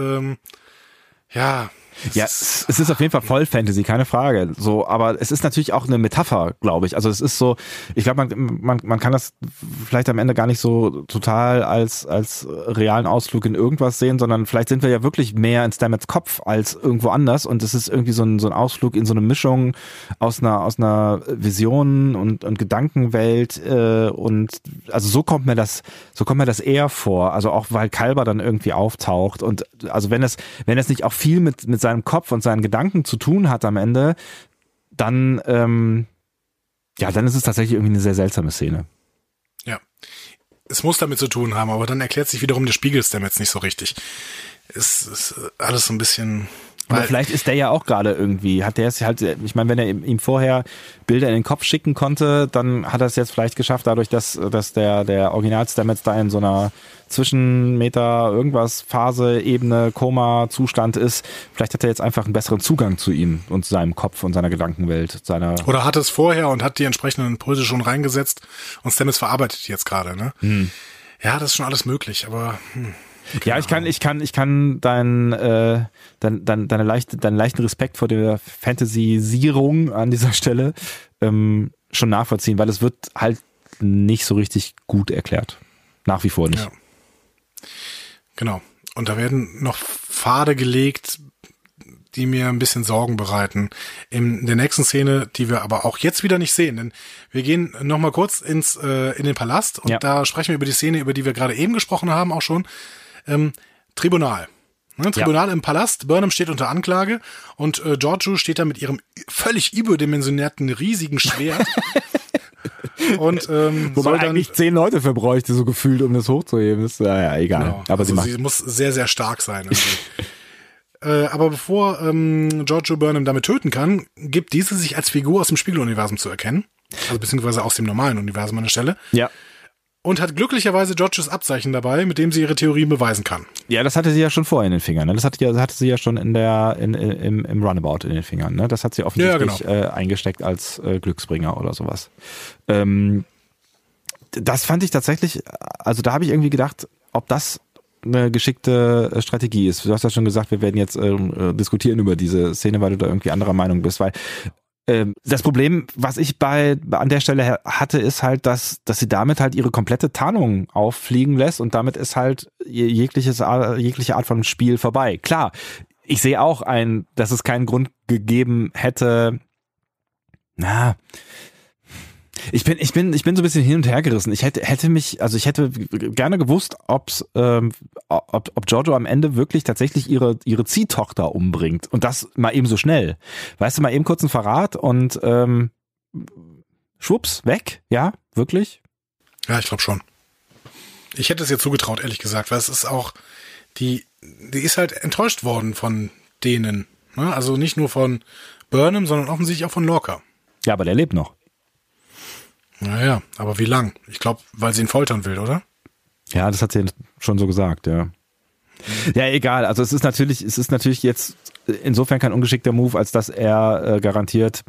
Es ist auf jeden Fall voll Fantasy, keine Frage. So, aber es ist natürlich auch eine Metapher, glaube ich. Also es ist so, ich glaube, man kann das vielleicht am Ende gar nicht so total als realen Ausflug in irgendwas sehen, sondern vielleicht sind wir ja wirklich mehr in Stamets Kopf als irgendwo anders, und es ist irgendwie so ein Ausflug in so eine Mischung aus einer Vision und Gedankenwelt, und also so kommt mir das eher vor. Also auch weil Culber dann irgendwie auftaucht, und also wenn es nicht auch viel mit seinem Kopf und seinen Gedanken zu tun hat am Ende, dann dann ist es tatsächlich irgendwie eine sehr seltsame Szene. Ja, es muss damit zu tun haben, aber dann erklärt sich wiederum der Spiegel-Stamets nicht so richtig. Es ist alles so ein bisschen... Aber vielleicht ist der ja auch gerade irgendwie, hat der es halt, ich meine, wenn er ihm vorher Bilder in den Kopf schicken konnte, dann hat er es jetzt vielleicht geschafft, dadurch, dass der Original-Stamets da in so einer Zwischenmeter irgendwas Phase, Ebene, Koma, Zustand ist. Vielleicht hat er jetzt einfach einen besseren Zugang zu ihm und zu seinem Kopf und seiner Gedankenwelt. Oder hat es vorher und hat die entsprechenden Impulse schon reingesetzt und Stamets verarbeitet jetzt gerade, ne? Hm. Ja, das ist schon alles möglich, aber... Ja, ich kann deinen leichten Respekt vor der Fantasisierung an dieser Stelle schon nachvollziehen, weil es wird halt nicht so richtig gut erklärt. Nach wie vor nicht. Ja. Genau. Und da werden noch Pfade gelegt, die mir ein bisschen Sorgen bereiten. In der nächsten Szene, die wir aber auch jetzt wieder nicht sehen, denn wir gehen noch mal kurz in den Palast und da sprechen wir über die Szene, über die wir gerade eben gesprochen haben, auch schon. Tribunal. Ne? Tribunal im Palast. Burnham steht unter Anklage und Georgiou steht da mit ihrem völlig überdimensionierten riesigen Schwert. Und, wobei man eigentlich 10 Leute für bräuchte, so gefühlt, um das hochzuheben. Ist, naja, egal. Genau. Aber also sie muss sehr, sehr stark sein. Also. Aber bevor Georgiou Burnham damit töten kann, gibt diese sich als Figur aus dem Spiegeluniversum zu erkennen. Also beziehungsweise aus dem normalen Universum an der Stelle. Ja. Und hat glücklicherweise Georgios Abzeichen dabei, mit dem sie ihre Theorien beweisen kann. Ja, das hatte sie ja schon vorher in den Fingern. Ne? Das hatte sie ja schon im Runabout in den Fingern. Ne? Das hat sie offensichtlich eingesteckt als Glücksbringer oder sowas. Das fand ich tatsächlich, also da habe ich irgendwie gedacht, ob das eine geschickte Strategie ist. Du hast ja schon gesagt, wir werden jetzt diskutieren über diese Szene, weil du da irgendwie anderer Meinung bist, weil das Problem, was ich an der Stelle hatte, ist halt, dass sie damit halt ihre komplette Tarnung auffliegen lässt und damit ist halt jegliche Art von Spiel vorbei. Klar, ich sehe auch dass es keinen Grund gegeben hätte. Na, ich bin so ein bisschen hin und her gerissen. Ich hätte gerne gewusst, ob Giorgio am Ende wirklich tatsächlich ihre Ziehtochter umbringt und das mal eben so schnell. Weißt du, mal eben kurz einen Verrat und schwupps, weg? Ja, wirklich? Ja, ich glaube schon. Ich hätte es ihr zugetraut, ehrlich gesagt, weil es ist auch, die ist halt enttäuscht worden von denen. Ne? Also nicht nur von Burnham, sondern offensichtlich auch von Lorca. Ja, aber der lebt noch. Naja, aber wie lang? Ich glaube, weil sie ihn foltern will, oder? Ja, das hat sie schon so gesagt, ja. Ja, egal. Also es ist natürlich jetzt insofern kein ungeschickter Move, als dass er garantiert,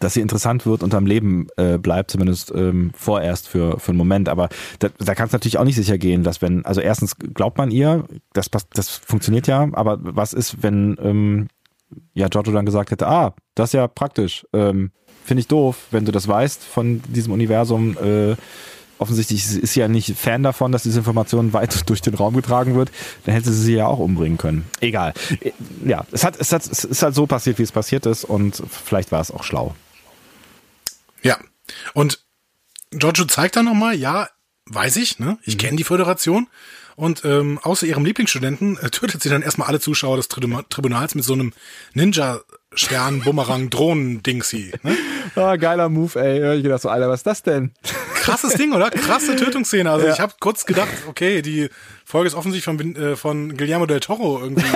dass sie interessant wird und am Leben bleibt, zumindest vorerst für einen Moment. Aber da kann es natürlich auch nicht sicher gehen, dass also erstens glaubt man ihr, das funktioniert ja, aber was ist, wenn Giorgio dann gesagt hätte, das ist ja praktisch, finde ich doof, wenn du das weißt von diesem Universum. Offensichtlich ist sie ja nicht Fan davon, dass diese Information weit durch den Raum getragen wird. Dann hätte sie ja auch umbringen können. Egal. Ja, es ist halt so passiert, wie es passiert ist und vielleicht war es auch schlau. Ja, und Giorgio zeigt dann nochmal, ja, weiß ich, ne? Ich kenne die Föderation und außer ihrem Lieblingsstudenten tötet sie dann erstmal alle Zuschauer des Tribunals mit so einem Ninja Stern-Bumerang-Drohnen-Dingsi. Ne? Oh, geiler Move, ey. Ich dachte so, Alter, was ist das denn? Krasses Ding, oder? Krasse Tötungsszene. Also ich habe kurz gedacht, okay, die Folge ist offensichtlich von Guillermo del Toro irgendwie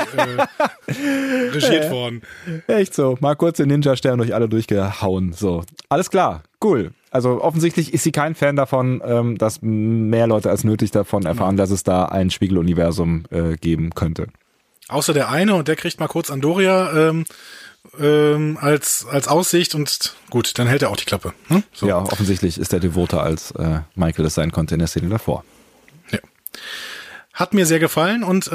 regiert worden. Echt so. Mal kurz den Ninja-Stern durch alle durchgehauen. So. Alles klar. Cool. Also offensichtlich ist sie kein Fan davon, dass mehr Leute als nötig davon erfahren, dass es da ein Spiegeluniversum geben könnte. Außer der eine und der kriegt mal kurz Andoria als Aussicht und gut, dann hält er auch die Klappe. Hm? So. Ja, offensichtlich ist er devoter, als Michael es sein konnte in der Szene davor. Ja. Hat mir sehr gefallen und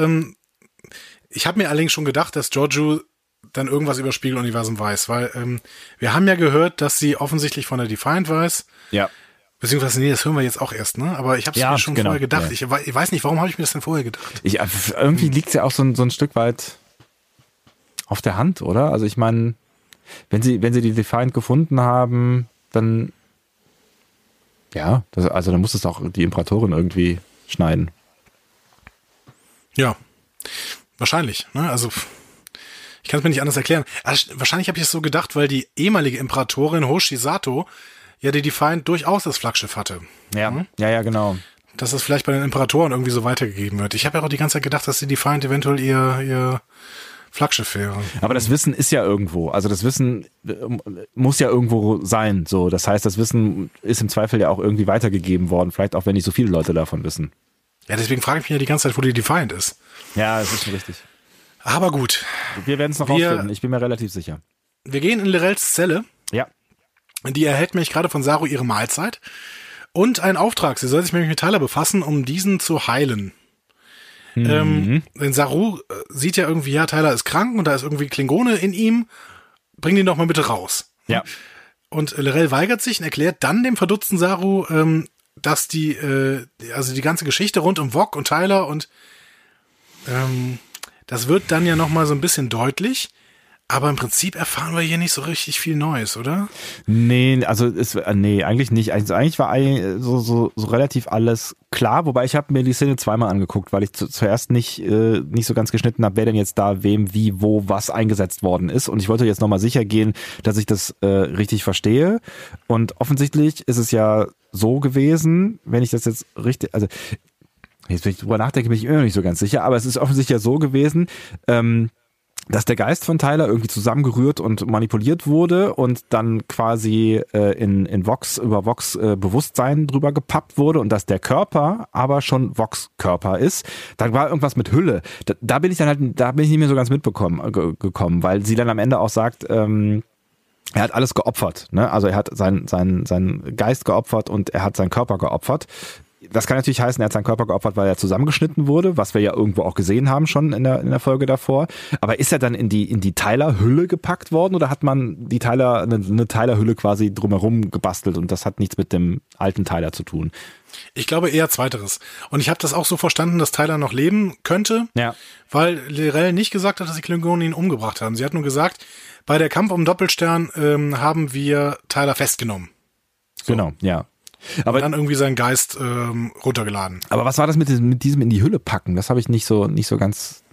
ich habe mir allerdings schon gedacht, dass Giorgio dann irgendwas über Spiegeluniversum weiß, weil wir haben ja gehört, dass sie offensichtlich von der Defiant weiß. Ja. Beziehungsweise, nee, das hören wir jetzt auch erst, ne? Aber ich habe es mir schon vorher gedacht. Ja. Ich weiß nicht, warum habe ich mir das denn vorher gedacht? Irgendwie liegt es ja auch so ein Stück weit auf der Hand, oder? Also ich meine, wenn sie die Defiant gefunden haben, dann dann muss es auch die Imperatorin irgendwie schneiden. Ja, wahrscheinlich, ne? Also ich kann es mir nicht anders erklären. Also, wahrscheinlich habe ich es so gedacht, weil die ehemalige Imperatorin Hoshi Sato die Defiant durchaus das Flaggschiff hatte. Ja, ja, genau. Dass es vielleicht bei den Imperatoren irgendwie so weitergegeben wird. Ich habe ja auch die ganze Zeit gedacht, dass die Defiant eventuell ihr Flaggschiff wäre. Aber das Wissen ist ja irgendwo. Also das Wissen muss ja irgendwo sein. So, das heißt, das Wissen ist im Zweifel ja auch irgendwie weitergegeben worden. Vielleicht auch, wenn nicht so viele Leute davon wissen. Ja, deswegen frage ich mich ja die ganze Zeit, wo die Defiant ist. Ja, das ist schon richtig. Aber gut. Wir werden es noch rausfinden. Ich bin mir relativ sicher. Wir gehen in L'Rells Zelle. Ja. Die erhält mich gerade von Saru ihre Mahlzeit und einen Auftrag. Sie soll sich nämlich mit Tyler befassen, um diesen zu heilen. Denn Saru sieht ja irgendwie, Tyler ist krank und da ist irgendwie Klingone in ihm. Bring den doch mal bitte raus. Ja. Und L'Rell weigert sich und erklärt dann dem verdutzten Saru, dass die, also die ganze Geschichte rund um Voq und Tyler und das wird dann ja nochmal so ein bisschen deutlich. Aber im Prinzip erfahren wir hier nicht so richtig viel Neues, oder? Nee, also eigentlich nicht. Also eigentlich war so relativ alles klar, wobei ich habe mir die Szene zweimal angeguckt, weil ich zuerst nicht so ganz geschnitten habe, wer denn jetzt da wem, wie, wo, was eingesetzt worden ist. Und ich wollte jetzt nochmal sicher gehen, dass ich das richtig verstehe. Und offensichtlich ist es ja so gewesen, wenn ich das jetzt richtig, also jetzt, wenn ich drüber nachdenke, bin ich immer noch nicht so ganz sicher, aber es ist offensichtlich ja so gewesen, dass der Geist von Tyler irgendwie zusammengerührt und manipuliert wurde und dann quasi in Vox, über Vox Bewusstsein drüber gepappt wurde und dass der Körper aber schon Vox Körper ist. Dann war irgendwas mit Hülle. Da bin ich nicht mehr so ganz gekommen, weil sie dann am Ende auch sagt, er hat alles geopfert, ne? Also er hat seinen Geist geopfert und er hat seinen Körper geopfert. Das kann natürlich heißen, er hat seinen Körper geopfert, weil er zusammengeschnitten wurde, was wir ja irgendwo auch gesehen haben schon in der Folge davor. Aber ist er dann in die Tyler-Hülle gepackt worden oder hat man die Tyler, eine Tyler-Hülle quasi drumherum gebastelt und das hat nichts mit dem alten Tyler zu tun? Ich glaube eher zweiteres. Und ich habe das auch so verstanden, dass Tyler noch leben könnte, ja, weil L'Rell nicht gesagt hat, dass die Klingonen ihn umgebracht haben. Sie hat nur gesagt, bei der Kampf um Doppelstern haben wir Tyler festgenommen. So. Genau, ja. Aber dann irgendwie seinen Geist runtergeladen. Aber was war das mit diesem in die Hülle packen? Das habe ich nicht so ganz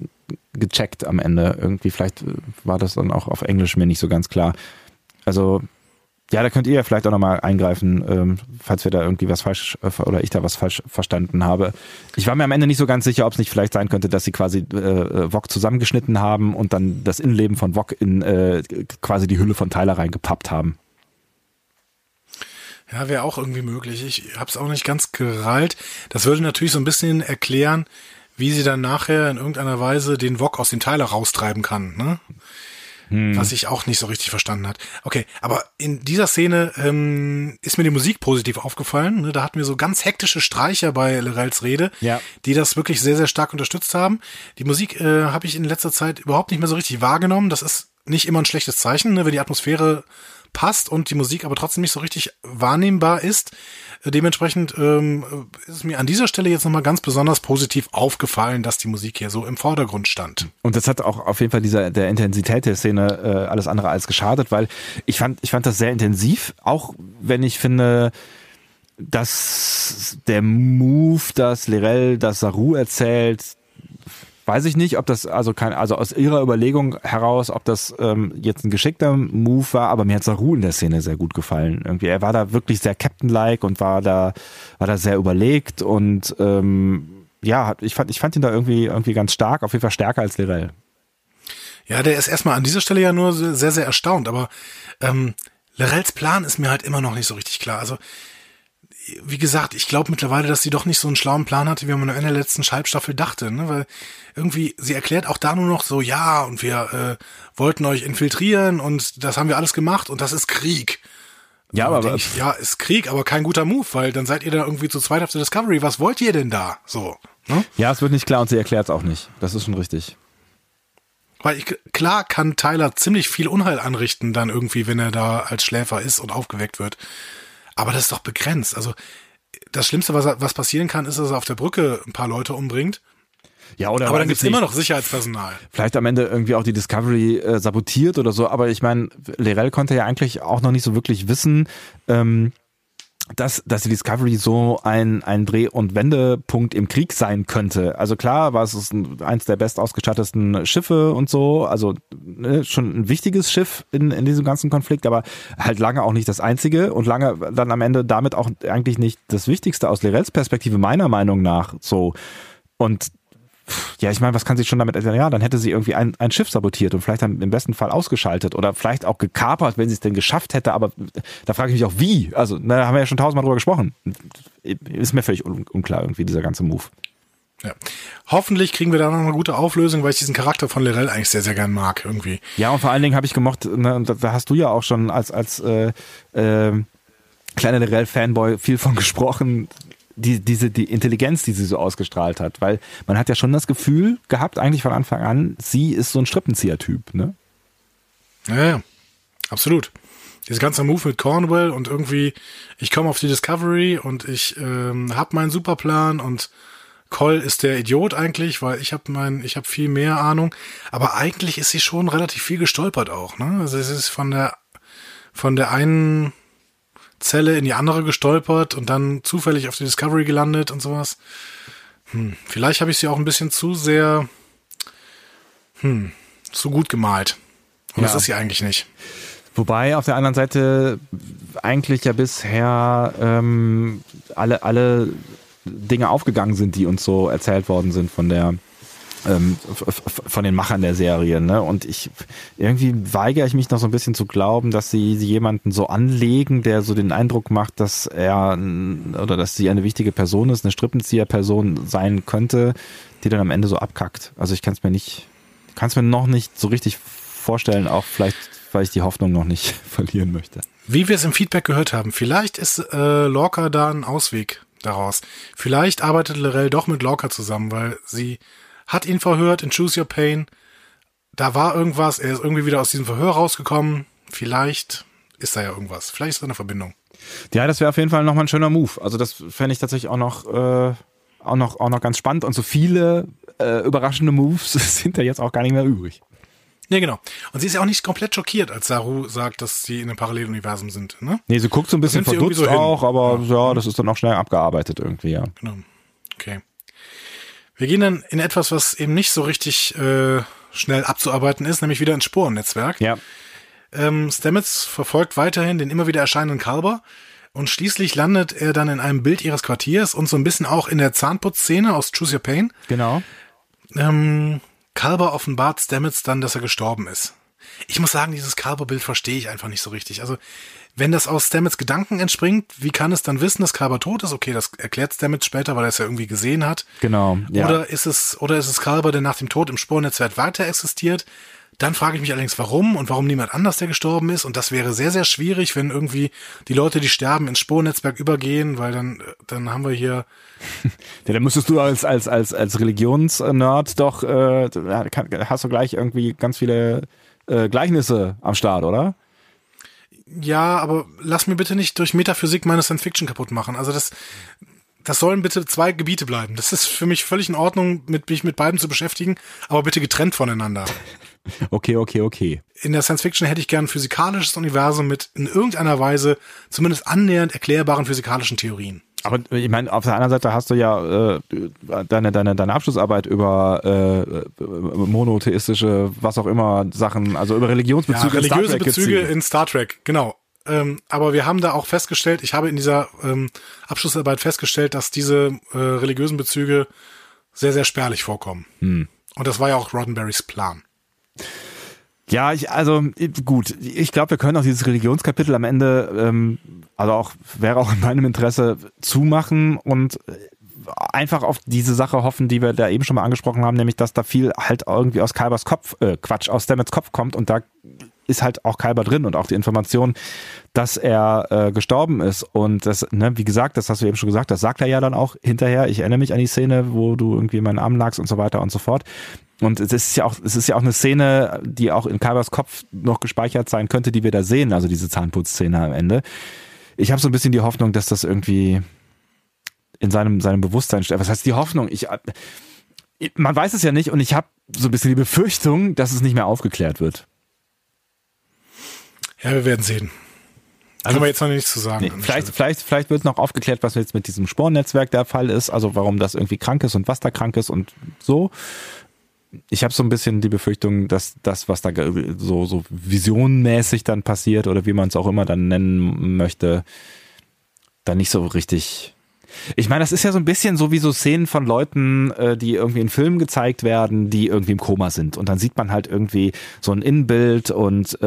gecheckt am Ende. Irgendwie vielleicht war das dann auch auf Englisch mir nicht so ganz klar. Also ja, da könnt ihr ja vielleicht auch nochmal eingreifen, falls wir da irgendwie was falsch oder ich da was falsch verstanden habe. Ich war mir am Ende nicht so ganz sicher, ob es nicht vielleicht sein könnte, dass sie quasi Voq zusammengeschnitten haben und dann das Innenleben von Voq in quasi die Hülle von Tyler reingepappt haben. Ja, wäre auch irgendwie möglich. Ich hab's auch nicht ganz gerallt. Das würde natürlich so ein bisschen erklären, wie sie dann nachher in irgendeiner Weise den Voq aus dem Tyler raustreiben kann, ne? Hm. Was ich auch nicht so richtig verstanden hat. Okay, aber in dieser Szene ist mir die Musik positiv aufgefallen, ne? Da hatten wir so ganz hektische Streicher bei L'Rells Rede, ja, die das wirklich sehr, sehr stark unterstützt haben. Die Musik habe ich in letzter Zeit überhaupt nicht mehr so richtig wahrgenommen. Das ist nicht immer ein schlechtes Zeichen, ne? Wenn die Atmosphäre passt und die Musik aber trotzdem nicht so richtig wahrnehmbar ist. Dementsprechend ist es mir an dieser Stelle jetzt nochmal ganz besonders positiv aufgefallen, dass die Musik hier so im Vordergrund stand. Und das hat auch auf jeden Fall der Intensität der Szene alles andere als geschadet, weil ich fand das sehr intensiv, auch wenn ich finde, dass der Move, dass L'Rell, dass Saru erzählt, weiß ich nicht, ob das, also aus ihrer Überlegung heraus, ob das jetzt ein geschickter Move war, aber mir hat Saru in der Szene sehr gut gefallen. Irgendwie, er war da wirklich sehr Captain-like und war da sehr überlegt und ja, ich fand ihn da irgendwie ganz stark, auf jeden Fall stärker als L'Rell. Ja, der ist erstmal an dieser Stelle ja nur sehr, sehr erstaunt, aber L'Rells Plan ist mir halt immer noch nicht so richtig klar. Also wie gesagt, ich glaube mittlerweile, dass sie doch nicht so einen schlauen Plan hatte, wie man in der letzten Halbstaffel dachte, ne? Weil irgendwie, sie erklärt auch da nur noch so, ja, und wir wollten euch infiltrieren und das haben wir alles gemacht und das ist Krieg. Ja, aber ja, ist Krieg, aber kein guter Move, weil dann seid ihr da irgendwie zu zweit auf der Discovery. Was wollt ihr denn da? So, ne? Ja, es wird nicht klar und sie erklärt es auch nicht. Das ist schon richtig. Weil klar kann Tyler ziemlich viel Unheil anrichten dann irgendwie, wenn er da als Schläfer ist und aufgeweckt wird. Aber das ist doch begrenzt. Also das Schlimmste, was passieren kann, ist, dass er auf der Brücke ein paar Leute umbringt. Ja, oder aber dann gibt's immer noch Sicherheitspersonal. Vielleicht am Ende irgendwie auch die Discovery sabotiert oder so. Aber ich meine, L'Rell konnte ja eigentlich auch noch nicht so wirklich wissen, dass die Discovery so ein Dreh- und Wendepunkt im Krieg sein könnte. Also klar, war es eins der bestausgestattesten Schiffe und so, also schon ein wichtiges Schiff in diesem ganzen Konflikt, aber halt lange auch nicht das einzige und lange dann am Ende damit auch eigentlich nicht das Wichtigste aus L'Rells Perspektive meiner Meinung nach so. Und ja, ich meine, was kann sie schon damit erzählen? Ja, dann hätte sie irgendwie ein Schiff sabotiert und vielleicht dann im besten Fall ausgeschaltet oder vielleicht auch gekapert, wenn sie es denn geschafft hätte. Aber da frage ich mich auch, wie? Also, da haben wir ja schon tausendmal drüber gesprochen. Ist mir völlig unklar irgendwie, dieser ganze Move. Ja. Hoffentlich kriegen wir da noch eine gute Auflösung, weil ich diesen Charakter von L'Rell eigentlich sehr, sehr gern mag irgendwie. Ja, und vor allen Dingen habe ich gemocht, ne, da hast du ja auch schon als kleiner L'Rell-Fanboy viel von gesprochen, die Intelligenz, die sie so ausgestrahlt hat, weil man hat ja schon das Gefühl gehabt, eigentlich von Anfang an, sie ist so ein Strippenzieher-Typ, ne? Ja, absolut. Dieser ganze Move mit Cornwall und irgendwie, ich komme auf die Discovery und ich habe meinen Superplan und Cole ist der Idiot eigentlich, weil ich habe viel mehr Ahnung. Aber eigentlich ist sie schon relativ viel gestolpert auch, ne? Also es ist von der einen Zelle in die andere gestolpert und dann zufällig auf die Discovery gelandet und sowas. Vielleicht habe ich sie auch ein bisschen zu sehr zu gut gemalt. Und das ist sie eigentlich nicht. Wobei auf der anderen Seite eigentlich ja bisher alle Dinge aufgegangen sind, die uns so erzählt worden sind von den Machern der Serie, ne? Und irgendwie weigere ich mich noch so ein bisschen zu glauben, dass sie jemanden so anlegen, der so den Eindruck macht, dass er oder dass sie eine wichtige Person ist, eine Strippenzieher-Person sein könnte, die dann am Ende so abkackt. Also ich kann es mir noch nicht so richtig vorstellen, auch vielleicht, weil ich die Hoffnung noch nicht verlieren möchte. Wie wir es im Feedback gehört haben, vielleicht ist Lorca da ein Ausweg daraus. Vielleicht arbeitet L'Rell doch mit Lorca zusammen, weil sie hat ihn verhört in Choose Your Pain. Da war irgendwas. Er ist irgendwie wieder aus diesem Verhör rausgekommen. Vielleicht ist da ja irgendwas. Vielleicht ist da eine Verbindung. Ja, das wäre auf jeden Fall nochmal ein schöner Move. Also das fände ich tatsächlich auch noch ganz spannend. Und so viele überraschende Moves sind da jetzt auch gar nicht mehr übrig. Ja, genau. Und sie ist ja auch nicht komplett schockiert, als Saru sagt, dass sie in einem Paralleluniversum sind, ne? Nee, sie guckt so ein bisschen verdutzt so auch, aber ja, das ist dann auch schnell abgearbeitet irgendwie, ja. Genau. Okay. Wir gehen dann in etwas, was eben nicht so richtig schnell abzuarbeiten ist, nämlich wieder ins Sporennetzwerk. Ja. Stamets verfolgt weiterhin den immer wieder erscheinenden Culber und schließlich landet er dann in einem Bild ihres Quartiers und so ein bisschen auch in der Zahnputzszene aus Choose Your Pain. Genau. Culber offenbart Stamets dann, dass er gestorben ist. Ich muss sagen, dieses Culber-Bild verstehe ich einfach nicht so richtig. Also, wenn das aus Stamets Gedanken entspringt, wie kann es dann wissen, dass Culber tot ist? Okay, das erklärt Stamets später, weil er es ja irgendwie gesehen hat. Genau. Ja. Oder ist es Culber, der nach dem Tod im Sporennetzwerk weiter existiert? Dann frage ich mich allerdings, warum und warum niemand anders, der gestorben ist. Und das wäre sehr, sehr schwierig, wenn irgendwie die Leute, die sterben, ins Sporennetzwerk übergehen, weil dann haben wir hier... Ja, dann müsstest du als Religionsnerd doch, hast du gleich irgendwie ganz viele Gleichnisse am Start, oder? Ja, aber lass mir bitte nicht durch Metaphysik meine Science-Fiction kaputt machen. Also das sollen bitte zwei Gebiete bleiben. Das ist für mich völlig in Ordnung, mich mit beiden zu beschäftigen, aber bitte getrennt voneinander. Okay. In der Science-Fiction hätte ich gern ein physikalisches Universum mit in irgendeiner Weise zumindest annähernd erklärbaren physikalischen Theorien. Aber ich meine, auf der anderen Seite hast du ja deine Abschlussarbeit über monotheistische, was auch immer, Sachen, also über Religionsbezüge in Star Trek. Religiöse Bezüge in Star Trek, genau. Aber wir haben da auch festgestellt, ich habe in dieser Abschlussarbeit festgestellt, dass diese religiösen Bezüge sehr, sehr spärlich vorkommen. Und das war ja auch Roddenberrys Plan. Ja, ich glaube, wir können auch dieses Religionskapitel am Ende, wäre auch in meinem Interesse, zumachen und einfach auf diese Sache hoffen, die wir da eben schon mal angesprochen haben, nämlich, dass da viel halt irgendwie aus Culbers aus Stamets Kopf kommt und da ist halt auch Culber drin und auch die Information, dass er gestorben ist und das, ne, wie gesagt, das hast du eben schon gesagt, das sagt er ja dann auch hinterher, ich erinnere mich an die Szene, wo du irgendwie in meinen Armen lagst und so weiter und so fort. Und es ist ja auch eine Szene, die auch in Culbers Kopf noch gespeichert sein könnte, die wir da sehen, also diese Zahnputzszene am Ende. Ich habe so ein bisschen die Hoffnung, dass das irgendwie in seinem Bewusstsein steht. Was heißt die Hoffnung? Man weiß es ja nicht und ich habe so ein bisschen die Befürchtung, dass es nicht mehr aufgeklärt wird. Ja, wir werden sehen. Also, können wir jetzt noch nichts zu sagen. Nee, vielleicht wird noch aufgeklärt, was jetzt mit diesem Sporennetzwerk der Fall ist, also warum das irgendwie krank ist und was da krank ist und so. Ich habe so ein bisschen die Befürchtung, dass das, was da so visionmäßig dann passiert oder wie man es auch immer dann nennen möchte, dann nicht so richtig... Ich meine, das ist ja so ein bisschen so wie so Szenen von Leuten, die irgendwie in Filmen gezeigt werden, die irgendwie im Koma sind. Und dann sieht man halt irgendwie so ein Innenbild und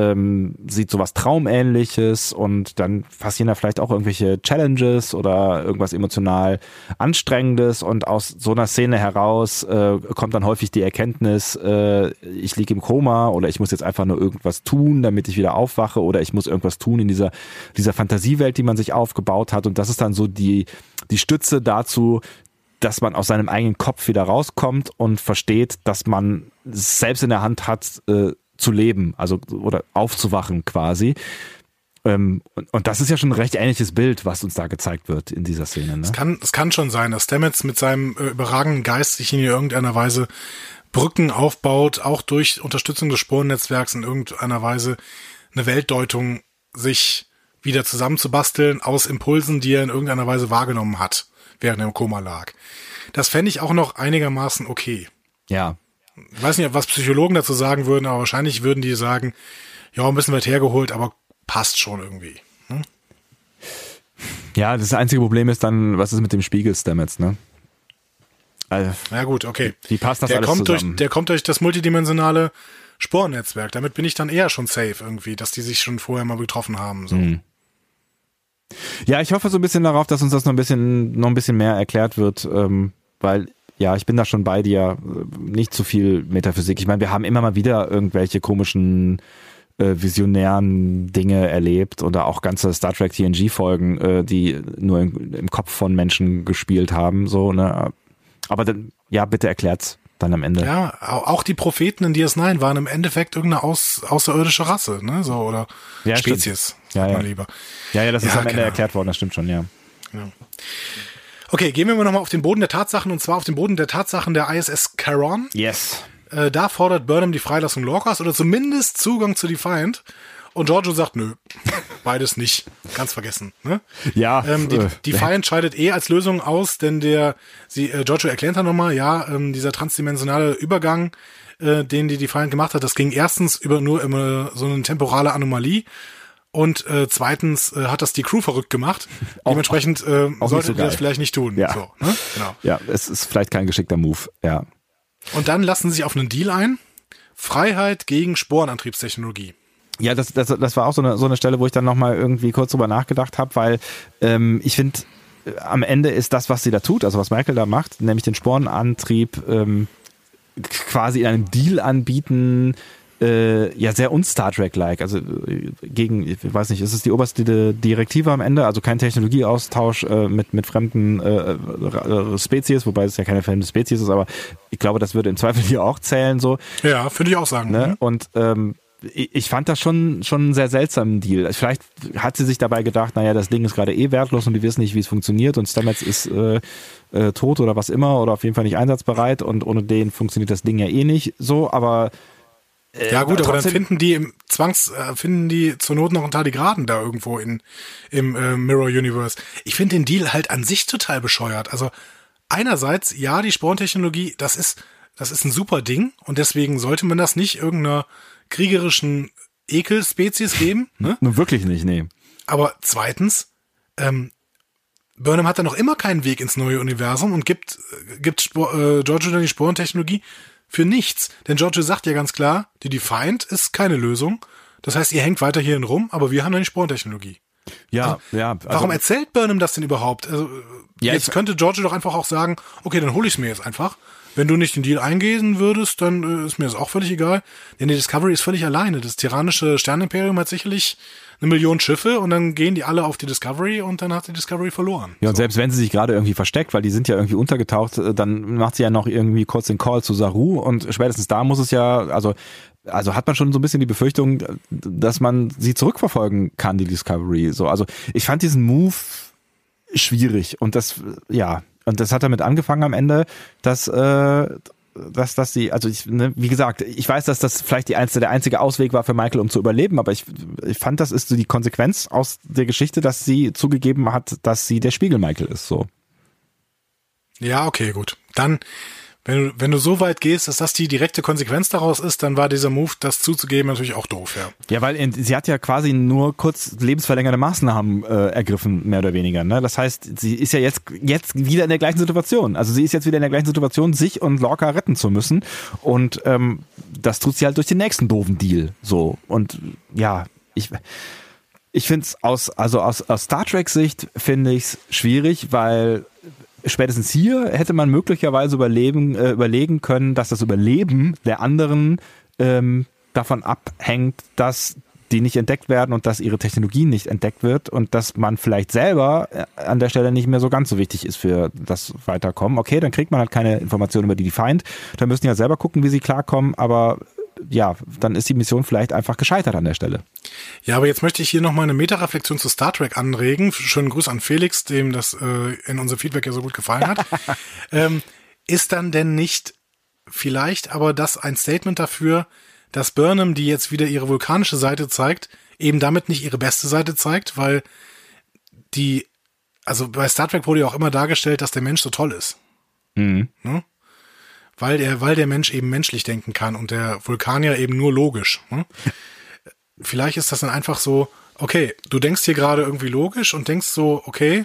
sieht sowas Traumähnliches und dann passieren da vielleicht auch irgendwelche Challenges oder irgendwas emotional Anstrengendes und aus so einer Szene heraus kommt dann häufig die Erkenntnis, ich liege im Koma oder ich muss jetzt einfach nur irgendwas tun, damit ich wieder aufwache oder ich muss irgendwas tun in dieser Fantasiewelt, die man sich aufgebaut hat und das ist dann so die Stütze dazu, dass man aus seinem eigenen Kopf wieder rauskommt und versteht, dass man selbst in der Hand hat, zu leben, also oder aufzuwachen quasi. Und das ist ja schon ein recht ähnliches Bild, was uns da gezeigt wird in dieser Szene. Ne? Es kann schon sein, dass Stamets mit seinem überragenden Geist sich in irgendeiner Weise Brücken aufbaut, auch durch Unterstützung des Sporennetzwerks in irgendeiner Weise eine Weltdeutung sich wieder zusammenzubasteln aus Impulsen, die er in irgendeiner Weise wahrgenommen hat, während er im Koma lag. Das fände ich auch noch einigermaßen okay. Ja. Ich weiß nicht, was Psychologen dazu sagen würden, aber wahrscheinlich würden die sagen, ja, ein bisschen weit hergeholt, aber passt schon irgendwie. Hm? Ja, das einzige Problem ist dann, was ist mit dem Spiegel-Stamets, ne? Also, ja gut, okay. Wie passt das alles zusammen? Der kommt durch das multidimensionale Spornetzwerk. Damit bin ich dann eher schon safe irgendwie, dass die sich schon vorher mal getroffen haben. So. Mhm. Ja, ich hoffe so ein bisschen darauf, dass uns das noch ein bisschen mehr erklärt wird, weil ja, ich bin da schon bei dir. Nicht zu viel Metaphysik. Ich meine, wir haben immer mal wieder irgendwelche komischen visionären Dinge erlebt oder auch ganze Star Trek TNG-Folgen, die nur im Kopf von Menschen gespielt haben. So, ne? Aber dann, ja, bitte erklärt's dann am Ende. Ja, auch die Propheten in DS9 waren im Endeffekt irgendeine außerirdische Rasse, ne? So, oder ja, Spezies, sagt man lieber. Ja, das ist am Ende erklärt worden, das stimmt schon, ja. Genau. Okay, gehen wir mal nochmal auf den Boden der Tatsachen, und zwar auf den Boden der Tatsachen der ISS Charon. Yes. Da fordert Burnham die Freilassung Lorcas oder zumindest Zugang zu Defiant. Und Giorgio sagt, nö, beides nicht. Ganz vergessen. Ne? Ja. Defiant scheidet als Lösung aus, denn Giorgio erklärt dann nochmal, dieser transdimensionale Übergang, den die Defiant gemacht hat, das ging erstens nur immer so eine temporale Anomalie. Und zweitens hat das die Crew verrückt gemacht. Dementsprechend sollten wir das vielleicht nicht tun. Ja. So, ne? Genau. Ja, es ist vielleicht kein geschickter Move. Ja. Und dann lassen sie sich auf einen Deal ein. Freiheit gegen Sporenantriebstechnologie. Ja, das war auch so eine Stelle, wo ich dann nochmal irgendwie kurz drüber nachgedacht habe, weil ich finde, am Ende ist das, was sie da tut, also was Michael da macht, nämlich den Sporenantrieb quasi in einem Deal anbieten, ja sehr un-Star Trek-like, also gegen, ich weiß nicht, ist es die oberste Direktive am Ende, also kein Technologieaustausch mit fremden Spezies, wobei es ja keine fremde Spezies ist, aber ich glaube, das würde im Zweifel hier auch zählen, so. Ja, würde ich auch sagen. Ne? Mhm. Und ich fand das schon einen sehr seltsamen Deal. Vielleicht hat sie sich dabei gedacht, naja, das Ding ist gerade wertlos und wir wissen nicht, wie es funktioniert und Stamets ist tot oder was immer oder auf jeden Fall nicht einsatzbereit und ohne den funktioniert das Ding ja nicht so, aber ja gut, aber dann finden die zur Not noch einen Tardigraden da irgendwo im Mirror Universe. Ich finde den Deal halt an sich total bescheuert. Also einerseits, ja, die Sporntechnologie, das ist ein super Ding und deswegen sollte man das nicht irgendeiner kriegerischen Ekelspezies geben. Ne? Nun wirklich nicht, nee. Aber zweitens, Burnham hat da noch immer keinen Weg ins neue Universum und gibt Giorgio dann die Sporentechnologie für nichts. Denn Giorgio sagt ja ganz klar, die Defiant ist keine Lösung. Das heißt, ihr hängt weiter hierhin rum, aber wir haben dann die Sporentechnologie. Ja, also, ja. Also, warum erzählt Burnham das denn überhaupt? Also, ja, jetzt könnte Giorgio doch einfach auch sagen, okay, dann hole ich es mir jetzt einfach. Wenn du nicht den Deal eingehen würdest, dann ist mir das auch völlig egal. Denn die Discovery ist völlig alleine. Das tyrannische Sternenimperium hat sicherlich 1 Million Schiffe und dann gehen die alle auf die Discovery und dann hat die Discovery verloren. Ja, und selbst wenn sie sich gerade irgendwie versteckt, weil die sind ja irgendwie untergetaucht, dann macht sie ja noch irgendwie kurz den Call zu Saru und spätestens da muss es ja, also hat man schon so ein bisschen die Befürchtung, dass man sie zurückverfolgen kann, die Discovery. So, also ich fand diesen Move schwierig und das, ja, und das hat damit angefangen am Ende, dass sie, also ich, ne, wie gesagt, ich weiß, dass das vielleicht der einzige Ausweg war für Michael, um zu überleben, aber ich fand, das ist so die Konsequenz aus der Geschichte, dass sie zugegeben hat, dass sie der Spiegel Michael ist, so. Ja, okay, gut. Dann, wenn du so weit gehst, dass das die direkte Konsequenz daraus ist, dann war dieser Move, das zuzugeben, natürlich auch doof, ja. Ja, weil sie hat ja quasi nur kurz lebensverlängernde Maßnahmen ergriffen, mehr oder weniger. Ne? Das heißt, sie ist ja jetzt wieder in der gleichen Situation. Also sie ist jetzt wieder in der gleichen Situation, sich und Lorca retten zu müssen. Und das tut sie halt durch den nächsten doofen Deal. So. Und ja, ich finde es aus Star Trek Sicht finde ich es schwierig, weil spätestens hier hätte man möglicherweise überlegen können, dass das Überleben der anderen davon abhängt, dass die nicht entdeckt werden und dass ihre Technologie nicht entdeckt wird und dass man vielleicht selber an der Stelle nicht mehr so ganz so wichtig ist für das Weiterkommen. Okay, dann kriegt man halt keine Informationen über die Feind, dann müssen die ja selber gucken, wie sie klarkommen, aber ja, dann ist die Mission vielleicht einfach gescheitert an der Stelle. Ja, aber jetzt möchte ich hier nochmal eine Metareflexion zu Star Trek anregen. Schönen Gruß an Felix, dem das in unserem Feedback ja so gut gefallen hat. Ist dann denn nicht vielleicht aber das ein Statement dafür, dass Burnham, die jetzt wieder ihre vulkanische Seite zeigt, eben damit nicht ihre beste Seite zeigt, weil die, also bei Star Trek wurde ja auch immer dargestellt, dass der Mensch so toll ist. Mhm. Ne? Weil der Mensch eben menschlich denken kann und der Vulkanier eben nur logisch. Ne? Vielleicht ist das dann einfach so, okay, du denkst hier gerade irgendwie logisch und denkst so, okay,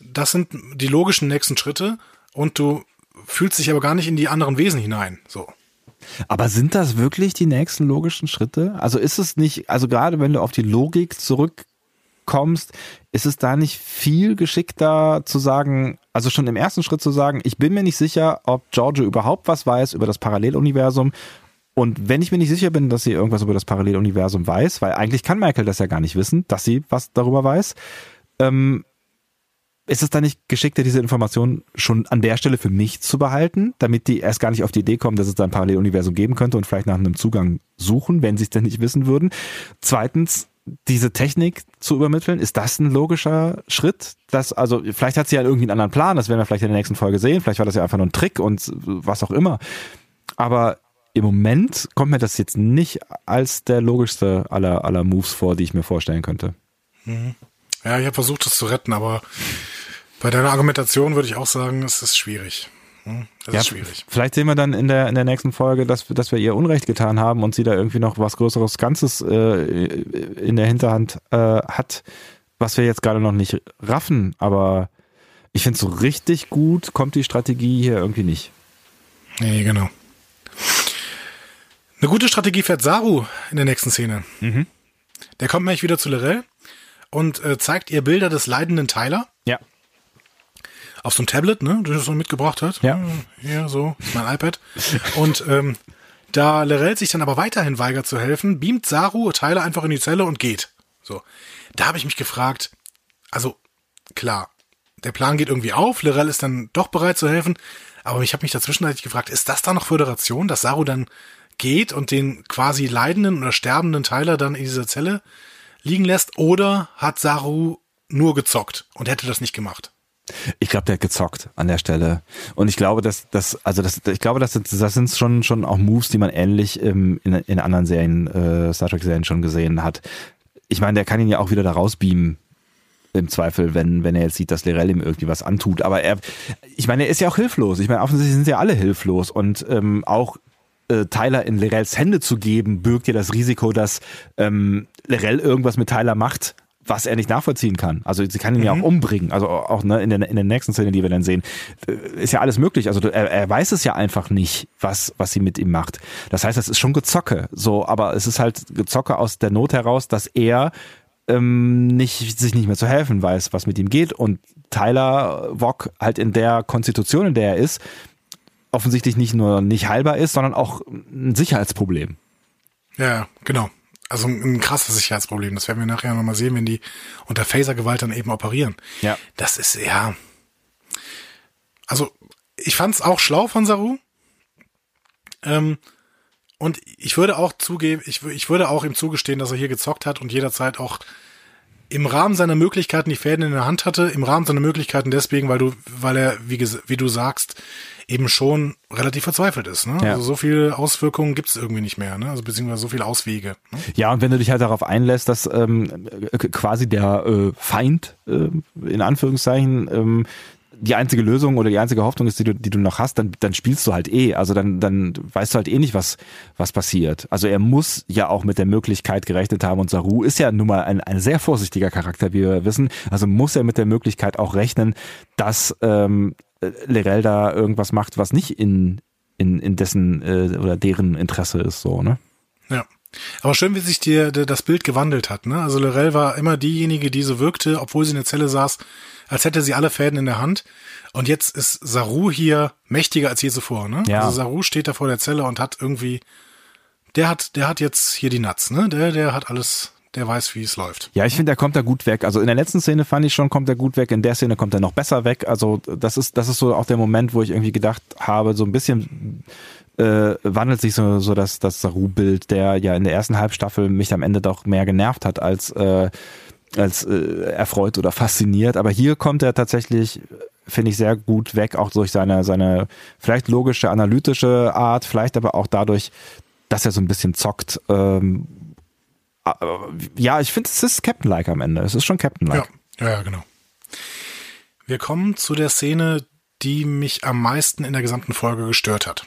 das sind die logischen nächsten Schritte und du fühlst dich aber gar nicht in die anderen Wesen hinein, so. Aber sind das wirklich die nächsten logischen Schritte? Also ist es nicht, also gerade wenn du auf die Logik zurückkommst, ist es da nicht viel geschickter zu sagen, also schon im ersten Schritt zu sagen, ich bin mir nicht sicher, ob Giorgio überhaupt was weiß über das Paralleluniversum. Und wenn ich mir nicht sicher bin, dass sie irgendwas über das Paralleluniversum weiß, weil eigentlich kann Michael das ja gar nicht wissen, dass sie was darüber weiß, ist es dann nicht geschickter, diese Informationen schon an der Stelle für mich zu behalten, damit die erst gar nicht auf die Idee kommen, dass es da ein Paralleluniversum geben könnte und vielleicht nach einem Zugang suchen, wenn sie es denn nicht wissen würden? Zweitens, diese Technik zu übermitteln, ist das ein logischer Schritt? Dass, also vielleicht hat sie ja irgendwie einen anderen Plan, das werden wir vielleicht in der nächsten Folge sehen, vielleicht war das ja einfach nur ein Trick und was auch immer. Aber im Moment kommt mir das jetzt nicht als der logischste aller Moves vor, die ich mir vorstellen könnte. Mhm. Ja, ich habe versucht, das zu retten, aber bei deiner Argumentation würde ich auch sagen, es ist schwierig. Ist schwierig. Vielleicht sehen wir dann in der nächsten Folge, dass wir ihr Unrecht getan haben und sie da irgendwie noch was Größeres Ganzes in der Hinterhand hat, was wir jetzt gerade noch nicht raffen. Aber ich finde, so richtig gut kommt die Strategie hier irgendwie nicht. Nee, genau. Eine gute Strategie fährt Saru in der nächsten Szene. Mhm. Der kommt nämlich wieder zu L'Rell und zeigt ihr Bilder des leidenden Tyler. Ja. Auf so einem Tablet, ne, das er so mitgebracht hat. Ja. Hier so, mein iPad. Und da L'Rell sich dann aber weiterhin weigert zu helfen, beamt Saru Tyler einfach in die Zelle und geht. So. Da habe ich mich gefragt, also klar, der Plan geht irgendwie auf, L'Rell ist dann doch bereit zu helfen, aber ich habe mich dazwischenzeitlich gefragt, ist das dann noch Föderation, dass Saru dann geht und den quasi leidenden oder sterbenden Tyler dann in dieser Zelle liegen lässt, oder hat Saru nur gezockt und hätte das nicht gemacht? Ich glaube, der hat gezockt an der Stelle. Und ich glaube, das sind schon auch Moves, die man ähnlich in anderen Serien, Star Trek Serien schon gesehen hat. Ich meine, der kann ihn ja auch wieder da rausbeamen. Im Zweifel, wenn er jetzt sieht, dass L'Rell ihm irgendwie was antut. Aber er ist ja auch hilflos. Ich meine, offensichtlich sind ja alle hilflos. Und auch Tyler in L'Rells Hände zu geben, birgt ja das Risiko, dass L'Rell irgendwas mit Tyler macht, was er nicht nachvollziehen kann. Also sie kann ihn ja auch umbringen. Also auch ne, in der nächsten Szene, die wir dann sehen, ist ja alles möglich. Also er weiß es ja einfach nicht, was sie mit ihm macht. Das heißt, das ist schon Gezocke. So, aber es ist halt Gezocke aus der Not heraus, dass er sich nicht mehr zu helfen weiß, was mit ihm geht. Und Tyler Voq halt in der Konstitution, in der er ist, offensichtlich nicht nur nicht heilbar ist, sondern auch ein Sicherheitsproblem. Ja, genau. Also ein krasses Sicherheitsproblem. Das werden wir nachher nochmal sehen, wenn die unter Phasergewalt dann eben operieren. Ja. Das ist, ja. Also, ich fand's auch schlau von Saru. Und ich würde auch zugeben, ich würde auch ihm zugestehen, dass er hier gezockt hat und jederzeit auch im Rahmen seiner Möglichkeiten die Fäden in der Hand hatte, im Rahmen seiner Möglichkeiten deswegen, weil er, wie du sagst, eben schon relativ verzweifelt ist. Ne? Ja. Also so viele Auswirkungen gibt es irgendwie nicht mehr, ne? Also beziehungsweise so viele Auswege. Ne? Ja, und wenn du dich halt darauf einlässt, dass quasi der Feind, in Anführungszeichen, die einzige Lösung oder die einzige Hoffnung ist, die du noch hast, dann spielst du halt eh. Also dann weißt du halt eh nicht, was passiert. Also er muss ja auch mit der Möglichkeit gerechnet haben, und Saru ist ja nun mal ein sehr vorsichtiger Charakter, wie wir wissen. Also muss er mit der Möglichkeit auch rechnen, dass L'Rell da irgendwas macht, was nicht in dessen oder deren Interesse ist. So, ne? Ja. Aber schön, wie sich das Bild gewandelt hat. Ne? Also L'Rell war immer diejenige, die so wirkte, obwohl sie in der Zelle saß, als hätte sie alle Fäden in der Hand. Und jetzt ist Saru hier mächtiger als je zuvor. Ne? Ja. Also Saru steht da vor der Zelle und hat irgendwie, der hat jetzt hier die Nuts. Ne? Der hat alles, der weiß, wie es läuft. Ja, ich finde, er kommt da gut weg. Also in der letzten Szene fand ich schon, kommt er gut weg. In der Szene kommt er noch besser weg. Also das ist so auch der Moment, wo ich irgendwie gedacht habe, so ein bisschen wandelt sich so das Saru-Bild, der ja in der ersten Halbstaffel mich am Ende doch mehr genervt hat als erfreut oder fasziniert. Aber hier kommt er tatsächlich, finde ich, sehr gut weg, auch durch seine vielleicht logische, analytische Art, vielleicht aber auch dadurch, dass er so ein bisschen zockt. Ja, ich finde, es ist Captain-like am Ende. Es ist schon Captain-like. Ja, genau. Wir kommen zu der Szene, die mich am meisten in der gesamten Folge gestört hat.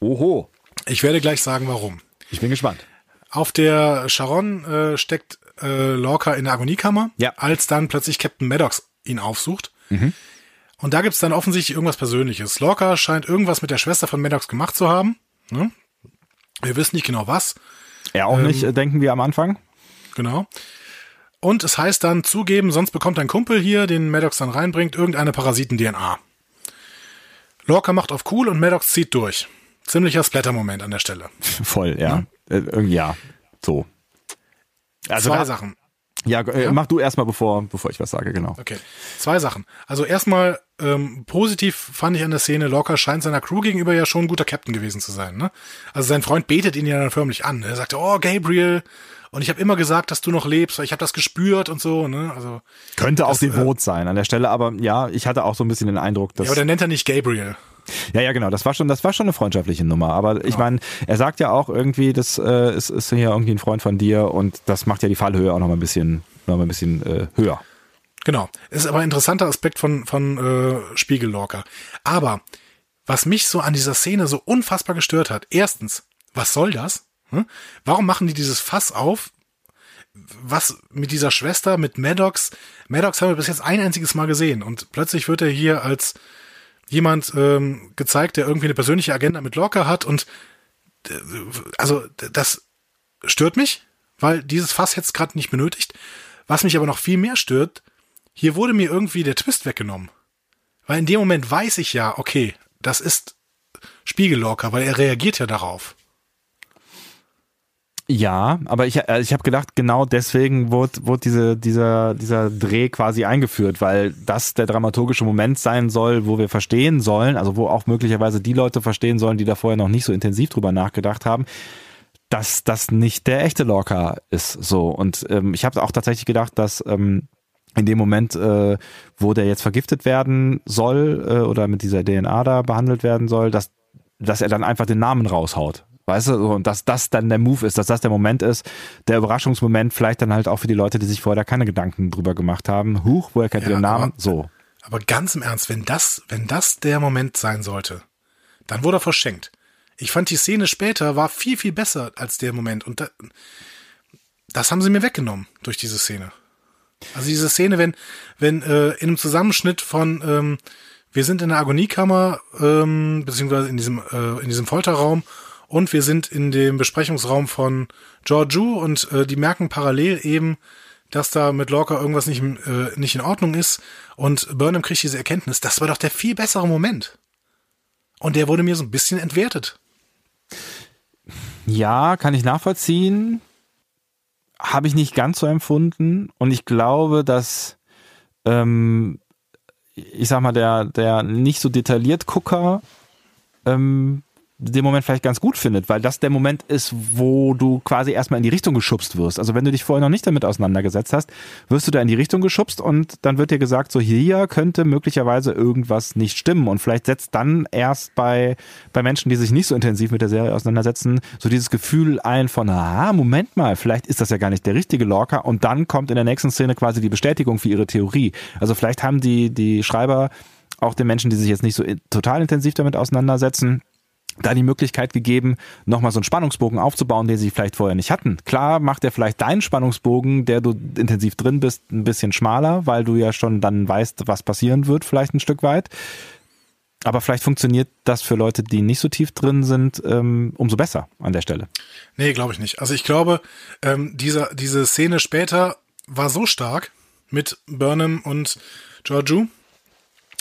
Oho. Ich werde gleich sagen, warum. Ich bin gespannt. Auf der Charon steckt Lorca in der Agoniekammer, ja, als dann plötzlich Captain Maddox ihn aufsucht. Mhm. Und da gibt's dann offensichtlich irgendwas Persönliches. Lorca scheint irgendwas mit der Schwester von Maddox gemacht zu haben. Ne? Wir wissen nicht genau was. Er auch nicht, denken wir am Anfang. Genau. Und es heißt dann, zugeben, sonst bekommt ein Kumpel hier, den Maddox dann reinbringt, irgendeine Parasiten-DNA. Lorca macht auf cool und Maddox zieht durch. Ziemlicher Splatter-Moment an der Stelle. Voll, ja. Ja, so. Also zwei Sachen. Ja, mach du erstmal, bevor ich was sage, genau. Okay, zwei Sachen. Also erstmal, positiv fand ich an der Szene, Lorca scheint seiner Crew gegenüber ja schon ein guter Captain gewesen zu sein. Ne? Also sein Freund betet ihn ja dann förmlich an. Er sagte, oh Gabriel, und ich habe immer gesagt, dass du noch lebst, weil ich habe das gespürt und so. Ne? Also könnte auch devot sein an der Stelle, aber ja, ich hatte auch so ein bisschen den Eindruck, dass... Ja, aber dann nennt er nicht Gabriel. Ja, genau, das war schon eine freundschaftliche Nummer, aber ich meine, er sagt ja auch irgendwie, das ist ja irgendwie ein Freund von dir und das macht ja die Fallhöhe auch noch mal ein bisschen höher. Genau, ist aber ein interessanter Aspekt von Spiegel-Lorca. Aber was mich so an dieser Szene so unfassbar gestört hat, erstens, was soll das? Hm? Warum machen die dieses Fass auf? Was mit dieser Schwester, mit Maddox? Maddox haben wir bis jetzt ein einziges Mal gesehen und plötzlich wird er hier als jemand gezeigt, der irgendwie eine persönliche Agenda mit Lorca hat und also das stört mich, weil dieses Fass jetzt gerade nicht benötigt. Was mich aber noch viel mehr stört, hier wurde mir irgendwie der Twist weggenommen. Weil in dem Moment weiß ich ja, okay, das ist Spiegel-Lorca, weil er reagiert ja darauf. Ja, aber ich habe gedacht, genau deswegen wurde dieser Dreh quasi eingeführt, weil das der dramaturgische Moment sein soll, wo wir verstehen sollen, also wo auch möglicherweise die Leute verstehen sollen, die da vorher noch nicht so intensiv drüber nachgedacht haben, dass das nicht der echte Lorca ist. So. Und ich habe auch tatsächlich gedacht, dass in dem Moment, wo der jetzt vergiftet werden soll oder mit dieser DNA da behandelt werden soll, dass er dann einfach den Namen raushaut. Weißt du, und dass das dann der Move ist, dass das der Moment ist, der Überraschungsmoment, vielleicht dann halt auch für die Leute, die sich vorher keine Gedanken drüber gemacht haben. Huch, woher kennt ihr den Namen? So. Aber ganz im Ernst, wenn das der Moment sein sollte, dann wurde er verschenkt. Ich fand die Szene später war viel, viel besser als der Moment. Und das haben sie mir weggenommen durch diese Szene. Also diese Szene, wenn in einem Zusammenschnitt von wir sind in der Agoniekammer, beziehungsweise in diesem Folterraum, und wir sind in dem Besprechungsraum von Georgiou und die merken parallel eben, dass da mit Lorca irgendwas nicht in Ordnung ist. Und Burnham kriegt diese Erkenntnis. Das war doch der viel bessere Moment. Und der wurde mir so ein bisschen entwertet. Ja, kann ich nachvollziehen. Habe ich nicht ganz so empfunden. Und ich glaube, dass, ich sag mal, der nicht so detailliert Gucker den Moment vielleicht ganz gut findet, weil das der Moment ist, wo du quasi erstmal in die Richtung geschubst wirst. Also wenn du dich vorher noch nicht damit auseinandergesetzt hast, wirst du da in die Richtung geschubst und dann wird dir gesagt, so hier könnte möglicherweise irgendwas nicht stimmen und vielleicht setzt dann erst bei Menschen, die sich nicht so intensiv mit der Serie auseinandersetzen, so dieses Gefühl ein von, Moment mal, vielleicht ist das ja gar nicht der richtige Lorca und dann kommt in der nächsten Szene quasi die Bestätigung für ihre Theorie. Also vielleicht haben die Schreiber auch den Menschen, die sich jetzt nicht so total intensiv damit auseinandersetzen, da die Möglichkeit gegeben, nochmal so einen Spannungsbogen aufzubauen, den sie vielleicht vorher nicht hatten. Klar macht er vielleicht deinen Spannungsbogen, der du intensiv drin bist, ein bisschen schmaler, weil du ja schon dann weißt, was passieren wird, vielleicht ein Stück weit. Aber vielleicht funktioniert das für Leute, die nicht so tief drin sind, umso besser an der Stelle. Nee, glaube ich nicht. Also ich glaube, diese Szene später war so stark mit Burnham und Georgiou,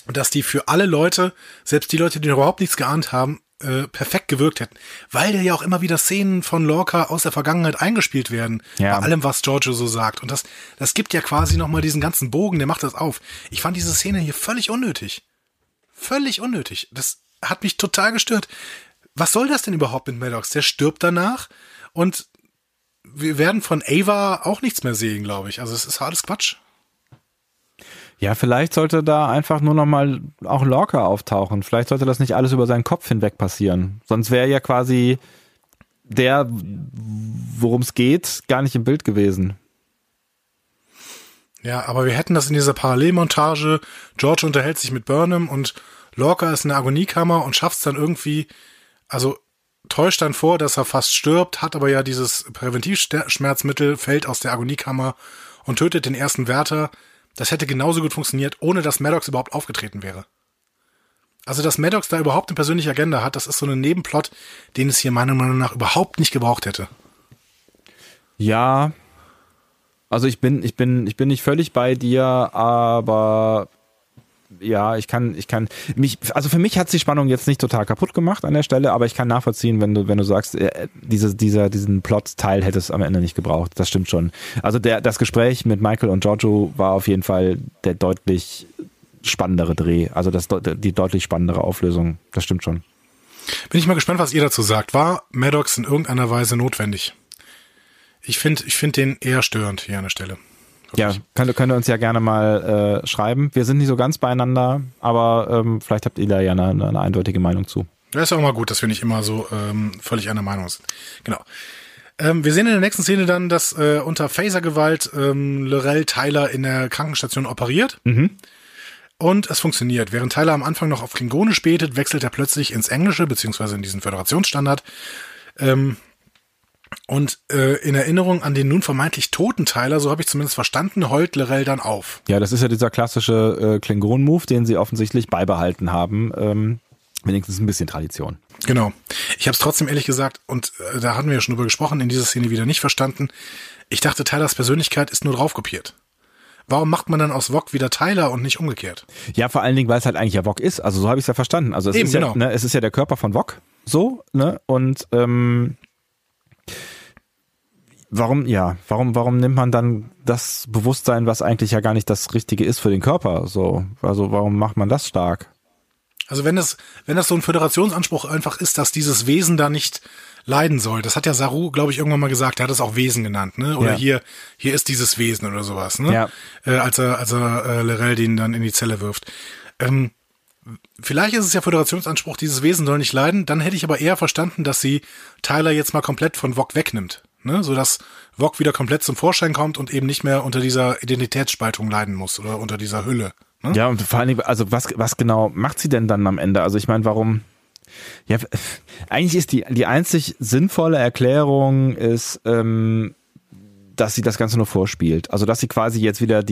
dass die für alle Leute, selbst die Leute, die überhaupt nichts geahnt haben, perfekt gewirkt hätten, weil ja auch immer wieder Szenen von Lorca aus der Vergangenheit eingespielt werden, ja. Bei allem, was Giorgio so sagt. Und das gibt ja quasi nochmal diesen ganzen Bogen, der macht das auf. Ich fand diese Szene hier völlig unnötig. Völlig unnötig. Das hat mich total gestört. Was soll das denn überhaupt mit Maddox? Der stirbt danach und wir werden von Ava auch nichts mehr sehen, glaube ich. Also es ist hartes Quatsch. Ja, vielleicht sollte da einfach nur nochmal auch Lorca auftauchen. Vielleicht sollte das nicht alles über seinen Kopf hinweg passieren. Sonst wäre ja quasi der, worum es geht, gar nicht im Bild gewesen. Ja, aber wir hätten das in dieser Parallelmontage. George unterhält sich mit Burnham und Lorca ist in der Agoniekammer und schafft es dann irgendwie, also täuscht dann vor, dass er fast stirbt, hat aber ja dieses Präventivschmerzmittel, fällt aus der Agoniekammer und tötet den ersten Wärter. Das hätte genauso gut funktioniert, ohne dass Maddox überhaupt aufgetreten wäre. Also, dass Maddox da überhaupt eine persönliche Agenda hat, das ist so ein Nebenplot, den es hier meiner Meinung nach überhaupt nicht gebraucht hätte. Ja, also ich bin nicht völlig bei dir, aber ja, ich kann mich, also für mich hat die Spannung jetzt nicht total kaputt gemacht an der Stelle, aber ich kann nachvollziehen, wenn du sagst, diesen Plot-Teil hätte es am Ende nicht gebraucht. Das stimmt schon. Also das Gespräch mit Michael und Giorgio war auf jeden Fall der deutlich spannendere Dreh, also die deutlich spannendere Auflösung. Das stimmt schon. Bin ich mal gespannt, was ihr dazu sagt. War Maddox in irgendeiner Weise notwendig? Ich finde den eher störend hier an der Stelle. Ja, könnt ihr uns ja gerne mal schreiben. Wir sind nicht so ganz beieinander, aber vielleicht habt ihr da ja eine eindeutige Meinung zu. Das ist auch mal gut, dass wir nicht immer so völlig einer Meinung sind. Genau. Wir sehen in der nächsten Szene dann, dass unter Phasergewalt L'Rell Tyler in der Krankenstation operiert. Mhm. Und es funktioniert. Während Tyler am Anfang noch auf Klingonisch betet, wechselt er plötzlich ins Englische, beziehungsweise in diesen Föderationsstandard. Und in Erinnerung an den nun vermeintlich toten Tyler, so habe ich zumindest verstanden, heult L'Rell dann auf. Ja, das ist ja dieser klassische Klingon-Move, den sie offensichtlich beibehalten haben. Wenigstens ein bisschen Tradition. Genau. Ich habe es trotzdem ehrlich gesagt, und da hatten wir ja schon drüber gesprochen, in dieser Szene wieder nicht verstanden. Ich dachte, Tylers Persönlichkeit ist nur draufkopiert. Warum macht man dann aus Voq wieder Tyler und nicht umgekehrt? Ja, vor allen Dingen, weil es halt eigentlich ja Voq ist. Also so habe ich es ja verstanden. Also es ist ja der Körper von Voq. So, ne? Und warum nimmt man dann das Bewusstsein, was eigentlich ja gar nicht das Richtige ist für den Körper? So, also warum macht man das stark? Also wenn das so ein Föderationsanspruch einfach ist, dass dieses Wesen da nicht leiden soll, das hat ja Saru, glaube ich, irgendwann mal gesagt, er hat es auch Wesen genannt, ne? Oder ja. Hier ist dieses Wesen oder sowas, ne? Ja. Als er L'Rell den dann in die Zelle wirft. Vielleicht ist es ja Föderationsanspruch, dieses Wesen soll nicht leiden. Dann hätte ich aber eher verstanden, dass sie Tyler jetzt mal komplett von Voq wegnimmt. Ne? Sodass Voq wieder komplett zum Vorschein kommt und eben nicht mehr unter dieser Identitätsspaltung leiden muss oder unter dieser Hülle. Ne? Ja, und vor allen Dingen, also was genau macht sie denn dann am Ende? Also ich meine, warum? Ja, eigentlich ist die einzig sinnvolle Erklärung ist, dass sie das Ganze nur vorspielt. Also dass sie quasi jetzt wieder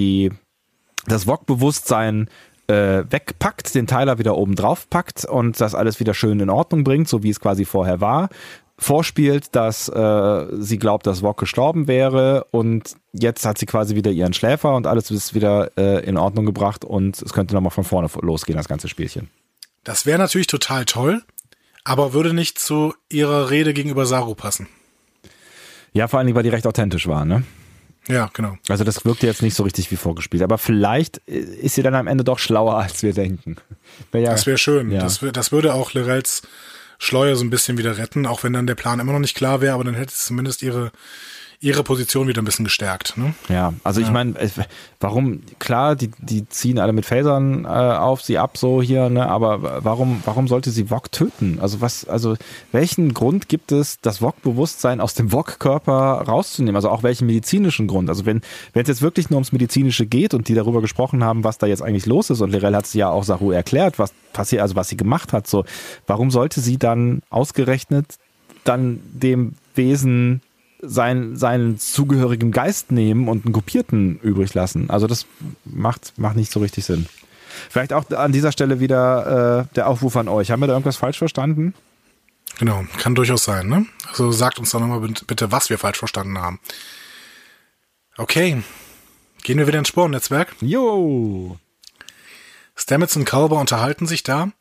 das Voq-Bewusstsein wegpackt, den Tyler wieder oben drauf packt und das alles wieder schön in Ordnung bringt, so wie es quasi vorher war, vorspielt, dass sie glaubt, dass Voq gestorben wäre und jetzt hat sie quasi wieder ihren Schläfer und alles ist wieder in Ordnung gebracht und es könnte nochmal von vorne losgehen, das ganze Spielchen. Das wäre natürlich total toll, aber würde nicht zu ihrer Rede gegenüber Saru passen. Ja, vor allen Dingen, weil die recht authentisch war, ne? Ja, genau. Also das wirkte jetzt nicht so richtig wie vorgespielt. Aber vielleicht ist sie dann am Ende doch schlauer, als wir denken. Ja, das wäre schön. Ja. Das würde auch L'Rells Schleue so ein bisschen wieder retten, auch wenn dann der Plan immer noch nicht klar wäre, aber dann hätte es zumindest ihre Position wieder ein bisschen gestärkt. Ne? Ja, also ja. Ich meine, warum, klar, die ziehen alle mit Phasern auf sie ab, so hier, ne? Aber warum sollte sie Voq töten? Also welchen Grund gibt es, das Voq-Bewusstsein aus dem Voq-Körper rauszunehmen? Also auch welchen medizinischen Grund? Also wenn es jetzt wirklich nur ums Medizinische geht und die darüber gesprochen haben, was da jetzt eigentlich los ist und L'Rell hat es ja auch Saru erklärt, was sie gemacht hat, so, warum sollte sie dann ausgerechnet dann dem Wesen seinen zugehörigen Geist nehmen und einen kopierten übrig lassen. Also das macht nicht so richtig Sinn. Vielleicht auch an dieser Stelle wieder der Aufruf an euch. Haben wir da irgendwas falsch verstanden? Genau, kann durchaus sein, ne? Also sagt uns doch nochmal bitte, was wir falsch verstanden haben. Okay, gehen wir wieder ins Sporennetzwerk. Jo! Stamets und Culber unterhalten sich da.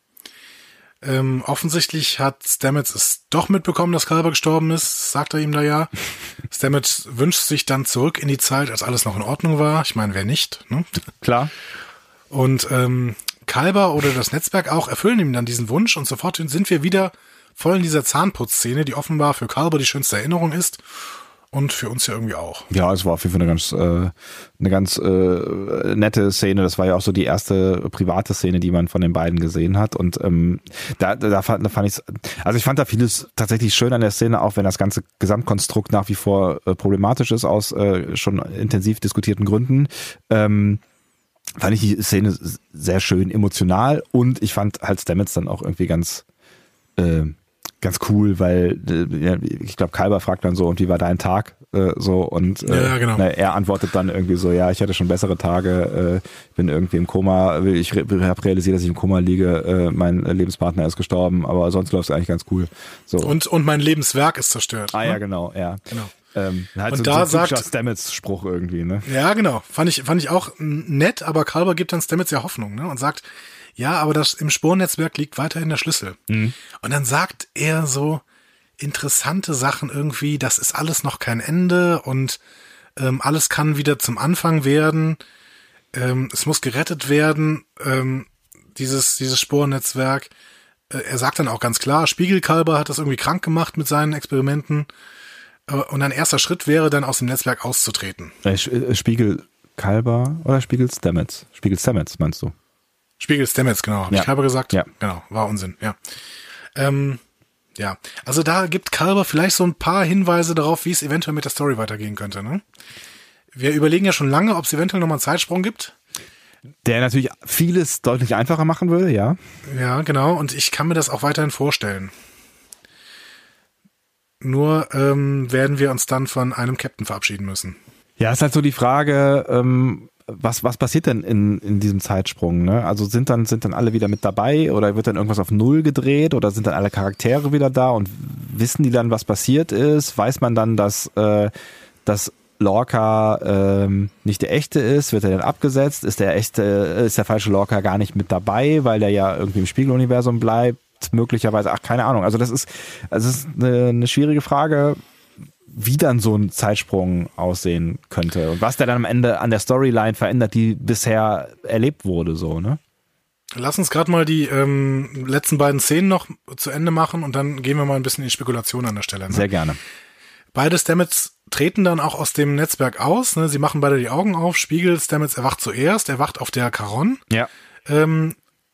Offensichtlich hat Stamets es doch mitbekommen, dass Culber gestorben ist, sagt er ihm da ja. Stamets wünscht sich dann zurück in die Zeit, als alles noch in Ordnung war. Ich meine, wer nicht? Ne? Klar. Und Culber oder das Netzwerk auch erfüllen ihm dann diesen Wunsch und sofort sind wir wieder voll in dieser Zahnputzszene, die offenbar für Culber die schönste Erinnerung ist. Und für uns ja irgendwie auch. Ja, es war auf jeden Fall eine ganz nette Szene. Das war ja auch so die erste private Szene, die man von den beiden gesehen hat. Und ich fand da vieles tatsächlich schön an der Szene, auch wenn das ganze Gesamtkonstrukt nach wie vor problematisch ist, aus schon intensiv diskutierten Gründen. Fand ich die Szene sehr schön emotional und ich fand halt Stamets dann auch irgendwie ganz cool, weil ich glaube, Culber fragt dann so, und wie war dein Tag? Genau. Er antwortet dann irgendwie so, ja, ich hatte schon bessere Tage, bin irgendwie im Koma, ich habe realisiert, dass ich im Koma liege, mein Lebenspartner ist gestorben, aber sonst läuft es eigentlich ganz cool. So. Und mein Lebenswerk ist zerstört. Ah ne? Ja, genau, ja. Genau. Halt und so, da so ein sagt Stamets-Spruch irgendwie, ne? Ja, genau. Fand ich auch nett, aber Culber gibt dann Stamets ja Hoffnung, ne? Und sagt, ja, aber das im Spornetzwerk liegt weiterhin der Schlüssel. Mhm. Und dann sagt er so interessante Sachen irgendwie, das ist alles noch kein Ende und alles kann wieder zum Anfang werden. Es muss gerettet werden, dieses Spornetzwerk. Er sagt dann auch ganz klar, Spiegelculber hat das irgendwie krank gemacht mit seinen Experimenten. Und ein erster Schritt wäre dann, aus dem Netzwerk auszutreten. Spiegelculber oder Spiegel-Stamets? Spiegel-Stamets meinst du? Spiegel-Stamets, genau. Habe ich Culber gesagt? Ja. Genau, war Unsinn, ja. Also da gibt Culber vielleicht so ein paar Hinweise darauf, wie es eventuell mit der Story weitergehen könnte, ne? Wir überlegen ja schon lange, ob es eventuell nochmal einen Zeitsprung gibt. Der natürlich vieles deutlich einfacher machen würde, ja. Ja, genau. Und ich kann mir das auch weiterhin vorstellen. Nur werden wir uns dann von einem Captain verabschieden müssen. Ja, ist halt so die Frage, was passiert denn in diesem Zeitsprung? Ne? Also sind dann alle wieder mit dabei oder wird dann irgendwas auf Null gedreht oder sind dann alle Charaktere wieder da und wissen die dann, was passiert ist? Weiß man dann, dass Lorca nicht der echte ist? Wird er dann abgesetzt? Ist der falsche Lorca gar nicht mit dabei, weil der ja irgendwie im Spiegeluniversum bleibt? Möglicherweise, keine Ahnung. Also das ist eine schwierige Frage, wie dann so ein Zeitsprung aussehen könnte und was der dann am Ende an der Storyline verändert, die bisher erlebt wurde, so, ne? Lass uns gerade mal die letzten beiden Szenen noch zu Ende machen und dann gehen wir mal ein bisschen in Spekulation an der Stelle. Ne? Sehr gerne. Beide Stamets treten dann auch aus dem Netzwerk aus, ne? Sie machen beide die Augen auf. Spiegel Stamets erwacht zuerst, erwacht auf der Charon. Ja.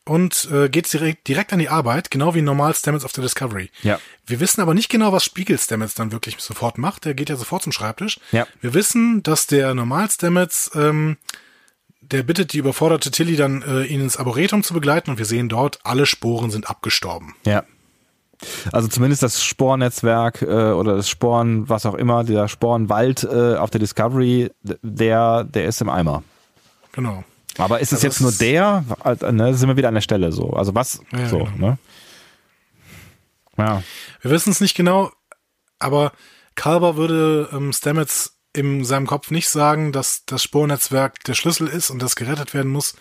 Und geht direkt an die Arbeit, genau wie normal Stamets auf der Discovery. Ja. Wir wissen aber nicht genau, was Spiegel Stamets dann wirklich sofort macht. Der geht ja sofort zum Schreibtisch. Ja. Wir wissen, dass der normal Stamets, der bittet die überforderte Tilly dann, ihn ins Arboretum zu begleiten. Und wir sehen dort, alle Sporen sind abgestorben. Ja. Also zumindest das Spornetzwerk oder das Sporen, was auch immer, der Sporenwald auf der Discovery, der ist im Eimer. Genau. Aber ist es jetzt nur der? Ne, sind wir wieder an der Stelle so. Also was? Ja, so, genau. Ne? Ja. Wir wissen es nicht genau, aber Culber würde Stamets in seinem Kopf nicht sagen, dass das Spornetzwerk der Schlüssel ist und das gerettet werden muss,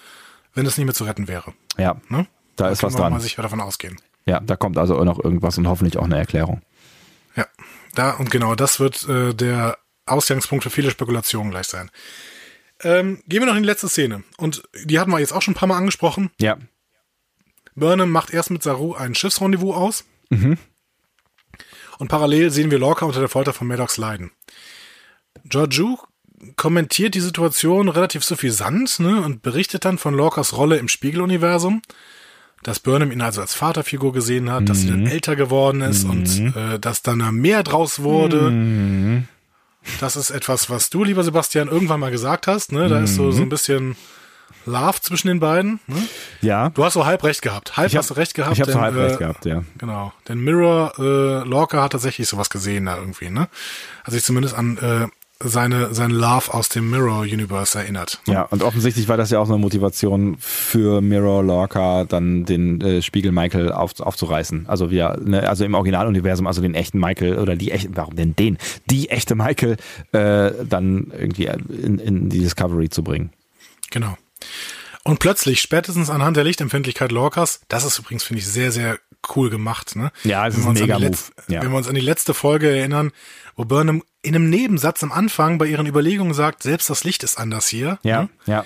wenn es nicht mehr zu retten wäre. Ja, ne? Da ist was dran. Da kann man sicher davon ausgehen. Ja, da kommt also noch irgendwas und hoffentlich auch eine Erklärung. Ja, und genau das wird der Ausgangspunkt für viele Spekulationen gleich sein. Gehen wir noch in die letzte Szene. Und die hatten wir jetzt auch schon ein paar Mal angesprochen. Ja. Burnham macht erst mit Saru ein Schiffsrendezvous aus. Mhm. Und parallel sehen wir Lorca unter der Folter von Maddox leiden. Georgiou kommentiert die Situation relativ suffisant, ne, und berichtet dann von Lorcas Rolle im Spiegeluniversum, dass Burnham ihn also als Vaterfigur gesehen hat, dass sie dann älter geworden ist und dass dann mehr draus wurde. Mhm. Das ist etwas, was du, lieber Sebastian, irgendwann mal gesagt hast. Ne? Da ist so ein bisschen Love zwischen den beiden. Ne? Ja. Du hast so halb recht gehabt. Hast du recht gehabt. Ich habe so halb recht gehabt, ja. Genau. Denn Mirror Lorca hat tatsächlich sowas gesehen da irgendwie. Ne? Also ich zumindest an seine Love aus dem Mirror-Universe erinnert. Ne? Ja, und offensichtlich war das ja auch so eine Motivation für Mirror Lorca, dann den Spiegel Michael aufzureißen. Also also im Originaluniversum, also den echten Michael oder die echte Michael dann irgendwie in die Discovery zu bringen. Genau. Und plötzlich, spätestens anhand der Lichtempfindlichkeit Lorcas, das ist übrigens, finde ich, sehr, sehr cool gemacht, ne? Ja, es ist ein Mega-Move. Ja. Wenn wir uns an die letzte Folge erinnern, wo Burnham in einem Nebensatz am Anfang bei ihren Überlegungen sagt, selbst das Licht ist anders hier. Ja, ne? Ja.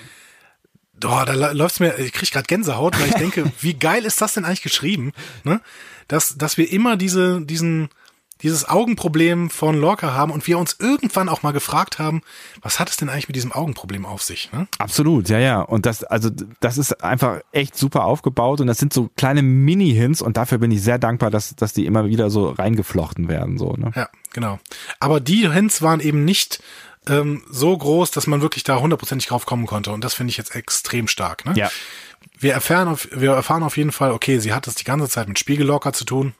Boah, da läuft's mir, ich krieg grad Gänsehaut, weil ich denke, wie geil ist das denn eigentlich geschrieben, ne? Dass wir immer dieses Augenproblem von Lorca haben und wir uns irgendwann auch mal gefragt haben, was hat es denn eigentlich mit diesem Augenproblem auf sich? Ne? Absolut, ja, ja. Und das ist einfach echt super aufgebaut und das sind so kleine Mini-Hints und dafür bin ich sehr dankbar, dass die immer wieder so reingeflochten werden. So, ne? Ja, genau. Aber die Hints waren eben nicht so groß, dass man wirklich da 100%ig drauf kommen konnte und das finde ich jetzt extrem stark. Ne? Ja. Wir erfahren auf jeden Fall, okay, sie hat das die ganze Zeit mit Spiegel-Lorca zu tun.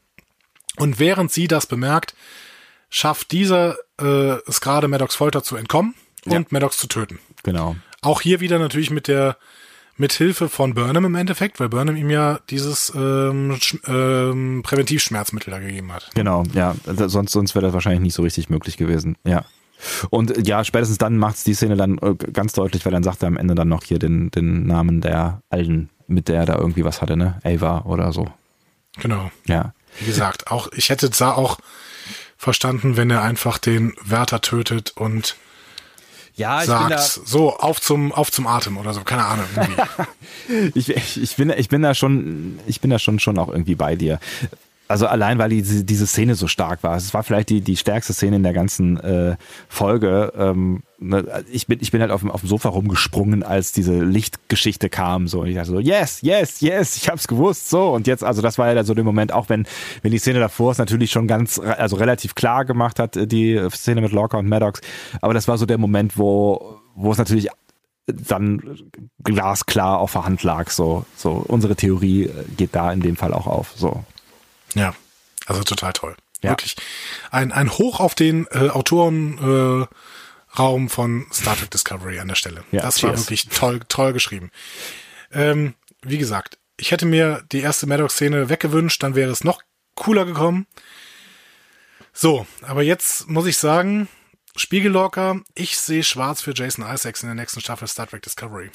Und während sie das bemerkt, schafft dieser es gerade, Maddox Folter zu entkommen und ja. Maddox zu töten. Genau. Auch hier wieder natürlich mit Hilfe von Burnham im Endeffekt, weil Burnham ihm ja dieses Präventivschmerzmittel da gegeben hat. Genau, ja. Sonst wäre das wahrscheinlich nicht so richtig möglich gewesen. Ja. Und ja, spätestens dann macht's die Szene dann ganz deutlich, weil dann sagt er am Ende dann noch hier den Namen der Alten, mit der er da irgendwie was hatte, ne? Ava oder so. Genau. Ja. Wie gesagt, auch ich hätte es da auch verstanden, wenn er einfach den Wärter tötet und ja, sagt, so, auf zum Atem oder so, keine Ahnung. Ich bin da schon auch irgendwie bei dir. Also allein, weil diese Szene so stark war. Es war vielleicht die stärkste Szene in der ganzen Folge. Ich bin halt auf dem Sofa rumgesprungen, als diese Lichtgeschichte kam. So. Und ich dachte so, yes, yes, yes, ich hab's gewusst. So, und jetzt, also das war ja so der Moment, auch wenn die Szene davor es natürlich schon ganz, also relativ klar gemacht hat, die Szene mit Lorca und Maddox. Aber das war so der Moment, wo es natürlich dann glasklar auf der Hand lag. So, unsere Theorie geht da in dem Fall auch auf. So. Ja, also total toll. Ja. Wirklich ein Hoch auf den Autorenraum von Star Trek Discovery an der Stelle. Ja, das war wirklich toll, toll geschrieben. Wie gesagt, ich hätte mir die erste Maddox-Szene weggewünscht, dann wäre es noch cooler gekommen. So, aber jetzt muss ich sagen, Spiegel-Lorca, ich sehe schwarz für Jason Isaacs in der nächsten Staffel Star Trek Discovery.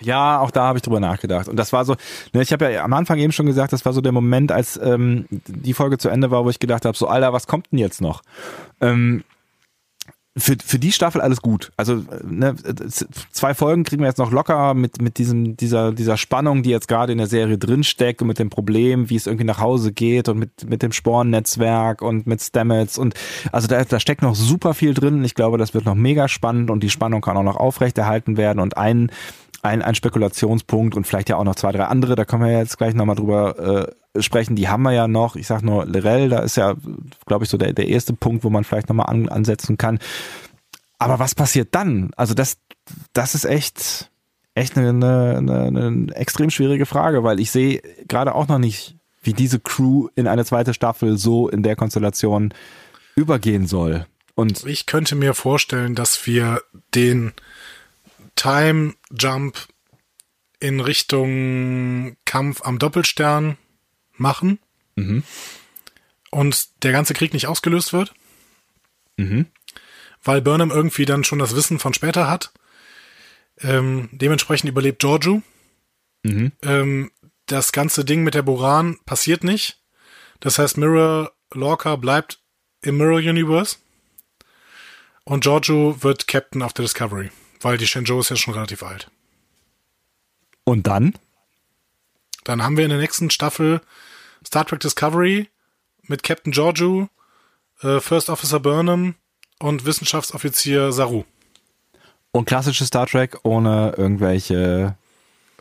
Ja, auch da habe ich drüber nachgedacht. Und das war so, ne, ich habe ja am Anfang eben schon gesagt, das war so der Moment, als die Folge zu Ende war, wo ich gedacht habe, so Alter, was kommt denn jetzt noch? Für die Staffel alles gut. Also ne, 2 Folgen kriegen wir jetzt noch locker mit dieser Spannung, die jetzt gerade in der Serie drinsteckt und mit dem Problem, wie es irgendwie nach Hause geht und mit dem Sporn-Netzwerk und mit Stamets und also da steckt noch super viel drin und ich glaube, das wird noch mega spannend und die Spannung kann auch noch aufrechterhalten werden und ein Spekulationspunkt und vielleicht ja auch noch 2, 3 andere, da können wir ja jetzt gleich nochmal drüber sprechen, die haben wir ja noch, ich sag nur L'Rell, da ist ja, glaube ich, so der erste Punkt, wo man vielleicht nochmal ansetzen kann, aber was passiert dann? Also das ist echt eine extrem schwierige Frage, weil ich sehe gerade auch noch nicht, wie diese Crew in eine zweite Staffel so in der Konstellation übergehen soll. Und ich könnte mir vorstellen, dass wir den Time Jump in Richtung Kampf am Doppelstern machen und der ganze Krieg nicht ausgelöst wird, weil Burnham irgendwie dann schon das Wissen von später hat. Dementsprechend überlebt Georgiou. Das ganze Ding mit der Boran passiert nicht. Das heißt, Mirror Lorca bleibt im Mirror Universe und Georgiou wird Captain auf der Discovery. Weil die Shenzhou ist ja schon relativ alt. Und dann? Dann haben wir in der nächsten Staffel Star Trek Discovery mit Captain Georgiou, First Officer Burnham und Wissenschaftsoffizier Saru. Und klassisches Star Trek ohne irgendwelche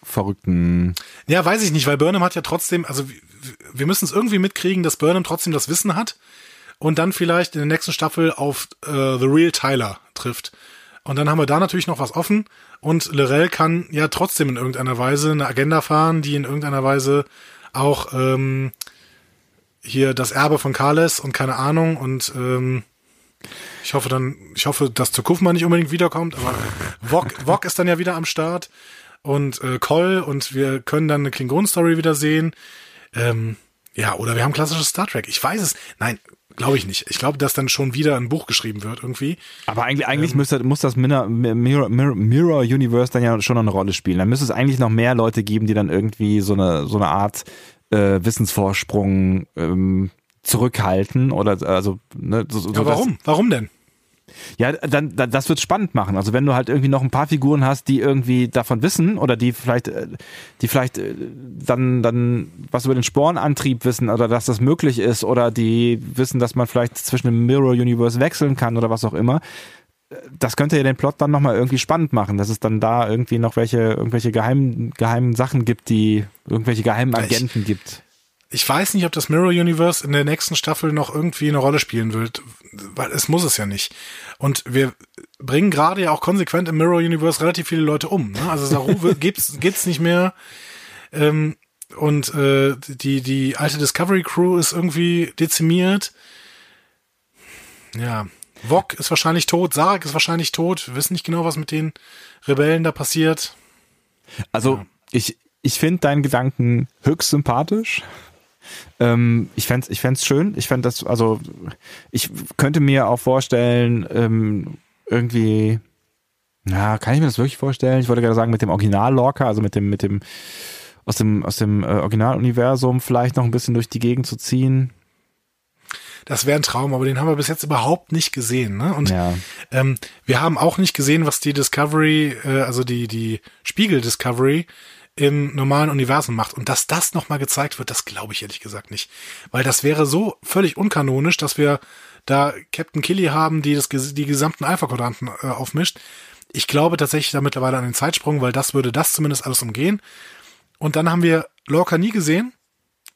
verrückten... Ja, weiß ich nicht, weil Burnham hat ja trotzdem, also wir müssen es irgendwie mitkriegen, dass Burnham trotzdem das Wissen hat und dann vielleicht in der nächsten Staffel auf The Real Tyler trifft. Und dann haben wir da natürlich noch was offen und L'Rell kann ja trotzdem in irgendeiner Weise eine Agenda fahren, die in irgendeiner Weise auch hier das Erbe von Kales und keine Ahnung und ich hoffe, dass Zukunftsmann nicht unbedingt wiederkommt, aber Voq ist dann ja wieder am Start und Kol und wir können dann eine Klingon-Story wieder sehen. Ja, oder wir haben klassisches Star Trek. Ich weiß es. Nein, glaube ich nicht. Ich glaube, dass dann schon wieder ein Buch geschrieben wird irgendwie. Aber eigentlich muss das Mirror Universe dann ja schon noch eine Rolle spielen. Dann müsste es eigentlich noch mehr Leute geben, die dann irgendwie so eine Art Wissensvorsprung zurückhalten oder also ne, so, ja, warum? Das, warum denn? Ja, dann das wird spannend machen. Also wenn du halt irgendwie noch ein paar Figuren hast, die irgendwie davon wissen oder die vielleicht dann was über den Sporenantrieb wissen oder dass das möglich ist oder die wissen, dass man vielleicht zwischen dem Mirror Universe wechseln kann oder was auch immer. Das könnte ja den Plot dann nochmal irgendwie spannend machen, dass es dann da irgendwie noch irgendwelche geheimen Sachen gibt, die irgendwelche geheimen Agenten gibt. Ich weiß nicht, ob das Mirror Universe in der nächsten Staffel noch irgendwie eine Rolle spielen wird, weil es muss es ja nicht. Und wir bringen gerade ja auch konsequent im Mirror Universe relativ viele Leute um. Ne? Also Saru gibt's nicht mehr. Und die alte Discovery Crew ist irgendwie dezimiert. Ja, Voq ist wahrscheinlich tot, Sarek ist wahrscheinlich tot. Wir wissen nicht genau, was mit den Rebellen da passiert. Also ja. Ich finde deinen Gedanken höchst sympathisch. Ich fänd's schön. Ich fänd das, also ich könnte mir auch vorstellen, irgendwie, na, kann ich mir das wirklich vorstellen? Ich wollte gerade sagen, mit dem Original-Lorca, also mit dem aus dem Originaluniversum vielleicht noch ein bisschen durch die Gegend zu ziehen. Das wäre ein Traum, aber den haben wir bis jetzt überhaupt nicht gesehen. Ne? Und ja. Wir haben auch nicht gesehen, was die Discovery, also die Spiegel-Discovery im normalen Universum macht. Und dass das nochmal gezeigt wird, das glaube ich ehrlich gesagt nicht. Weil das wäre so völlig unkanonisch, dass wir da Captain Killy haben, die die gesamten Alpha-Quadranten aufmischt. Ich glaube tatsächlich da mittlerweile an den Zeitsprung, weil das würde das zumindest alles umgehen. Und dann haben wir Lorca nie gesehen.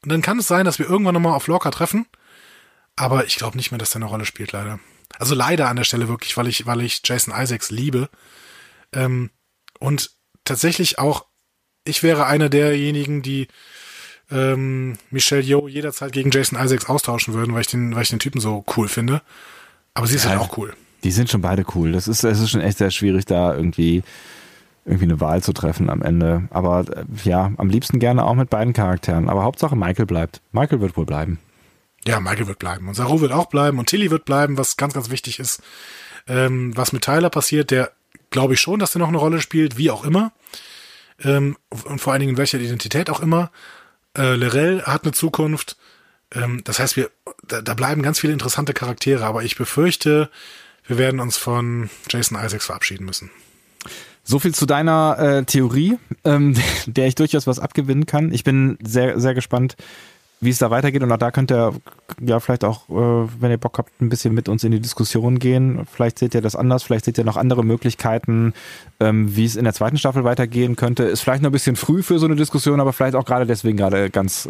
Und dann kann es sein, dass wir irgendwann nochmal auf Lorca treffen. Aber ich glaube nicht mehr, dass der eine Rolle spielt, leider. Also leider an der Stelle wirklich, weil ich Jason Isaacs liebe. Und tatsächlich auch ich wäre einer derjenigen, die Michelle Yeoh jederzeit gegen Jason Isaacs austauschen würden, weil ich den Typen so cool finde. Aber sie ist ja halt auch cool. Die sind schon beide cool. Das ist schon echt sehr schwierig, da irgendwie eine Wahl zu treffen am Ende. Aber ja, am liebsten gerne auch mit beiden Charakteren. Aber Hauptsache Michael bleibt. Michael wird wohl bleiben. Ja, Michael wird bleiben. Und Saru wird auch bleiben. Und Tilly wird bleiben, was ganz, ganz wichtig ist. Was mit Tyler passiert, der glaube ich schon, dass der noch eine Rolle spielt, wie auch immer. Und vor allen Dingen in welcher Identität auch immer. L'Rell hat eine Zukunft. Das heißt, da bleiben ganz viele interessante Charaktere, aber ich befürchte, wir werden uns von Jason Isaacs verabschieden müssen. So viel zu deiner Theorie, der ich durchaus was abgewinnen kann. Ich bin sehr, sehr gespannt, wie es da weitergeht. Und auch da könnt ihr ja vielleicht auch, wenn ihr Bock habt, ein bisschen mit uns in die Diskussion gehen. Vielleicht seht ihr das anders, vielleicht seht ihr noch andere Möglichkeiten, wie es in der zweiten Staffel weitergehen könnte. Ist vielleicht noch ein bisschen früh für so eine Diskussion, aber vielleicht auch gerade deswegen gerade ganz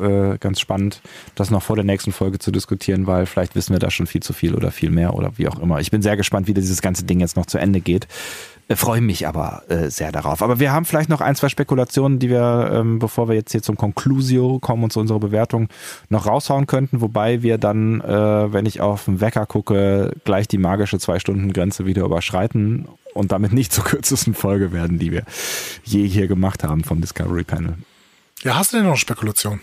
spannend, das noch vor der nächsten Folge zu diskutieren, weil vielleicht wissen wir da schon viel zu viel oder viel mehr oder wie auch immer. Ich bin sehr gespannt, wie dieses ganze Ding jetzt noch zu Ende geht. Freue mich aber sehr darauf. Aber wir haben vielleicht noch ein, zwei Spekulationen, die wir, bevor wir jetzt hier zum Conclusio kommen und zu unserer Bewertung, noch raushauen könnten. Wobei wir dann, wenn ich auf den Wecker gucke, gleich die magische 2-Stunden-Grenze wieder überschreiten und damit nicht zur kürzesten Folge werden, die wir je hier gemacht haben vom Discovery Panel. Ja, hast du denn noch eine Spekulation?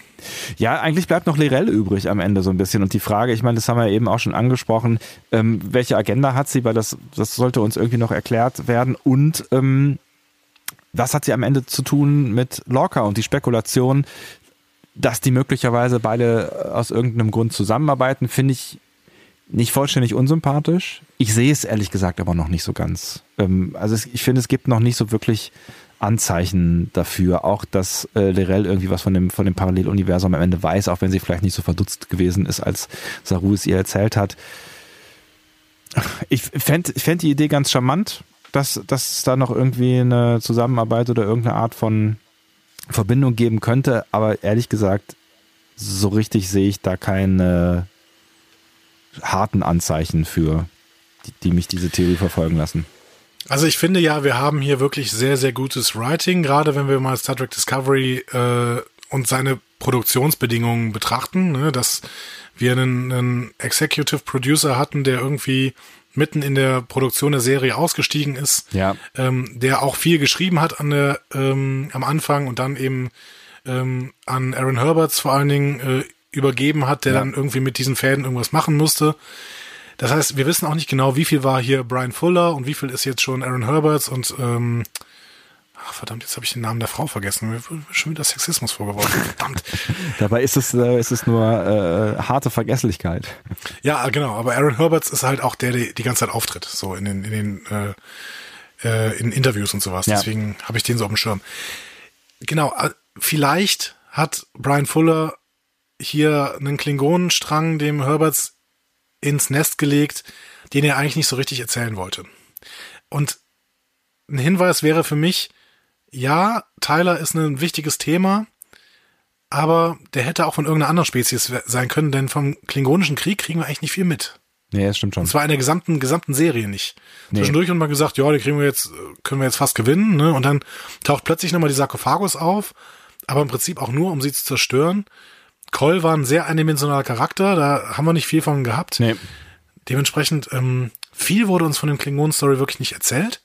Ja, eigentlich bleibt noch L'Rell übrig am Ende so ein bisschen. Und die Frage, ich meine, das haben wir eben auch schon angesprochen, welche Agenda hat sie? Weil das sollte uns irgendwie noch erklärt werden. Und was hat sie am Ende zu tun mit Lorca und die Spekulation, dass die möglicherweise beide aus irgendeinem Grund zusammenarbeiten, finde ich nicht vollständig unsympathisch. Ich sehe es ehrlich gesagt aber noch nicht so ganz. Also ich finde, es gibt noch nicht so wirklich Anzeichen dafür, auch dass L'Rell irgendwie was von dem Paralleluniversum am Ende weiß, auch wenn sie vielleicht nicht so verdutzt gewesen ist, als Saru es ihr erzählt hat. Ich fänd die Idee ganz charmant, dass es da noch irgendwie eine Zusammenarbeit oder irgendeine Art von Verbindung geben könnte, aber ehrlich gesagt, so richtig sehe ich da keine harten Anzeichen für, die mich diese Theorie verfolgen lassen. Also ich finde ja, wir haben hier wirklich sehr, sehr gutes Writing, gerade wenn wir mal Star Trek Discovery und seine Produktionsbedingungen betrachten, ne, dass wir einen Executive Producer hatten, der irgendwie mitten in der Produktion der Serie ausgestiegen ist, ja. Der auch viel geschrieben hat an der am Anfang und dann eben an Aaron Herberts vor allen Dingen übergeben hat, der ja dann irgendwie mit diesen Fäden irgendwas machen musste. Das heißt, wir wissen auch nicht genau, wie viel war hier Brian Fuller und wie viel ist jetzt schon Aaron Herberts und Ach verdammt, jetzt habe ich den Namen der Frau vergessen. Mir wird schon wieder Sexismus vorgeworfen. Verdammt. Dabei ist es nur harte Vergesslichkeit. Ja, genau. Aber Aaron Herberts ist halt auch der die ganze Zeit auftritt, so in Interviews und sowas. Ja. Deswegen habe ich den so auf dem Schirm. Genau. Vielleicht hat Brian Fuller hier einen Klingonenstrang dem Herberts ins Nest gelegt, den er eigentlich nicht so richtig erzählen wollte. Und ein Hinweis wäre für mich, ja, Tyler ist ein wichtiges Thema, aber der hätte auch von irgendeiner anderen Spezies sein können, denn vom Klingonischen Krieg kriegen wir eigentlich nicht viel mit. Nee, das stimmt schon. Und zwar in der gesamten Serie nicht. Nee. Zwischendurch und mal gesagt, ja, die können wir jetzt fast gewinnen, ne? Und dann taucht plötzlich nochmal die Sarkophagus auf, aber im Prinzip auch nur, um sie zu zerstören. Cole war ein sehr eindimensionaler Charakter, da haben wir nicht viel von gehabt. Nee. Dementsprechend, viel wurde uns von dem Klingonen-Story wirklich nicht erzählt.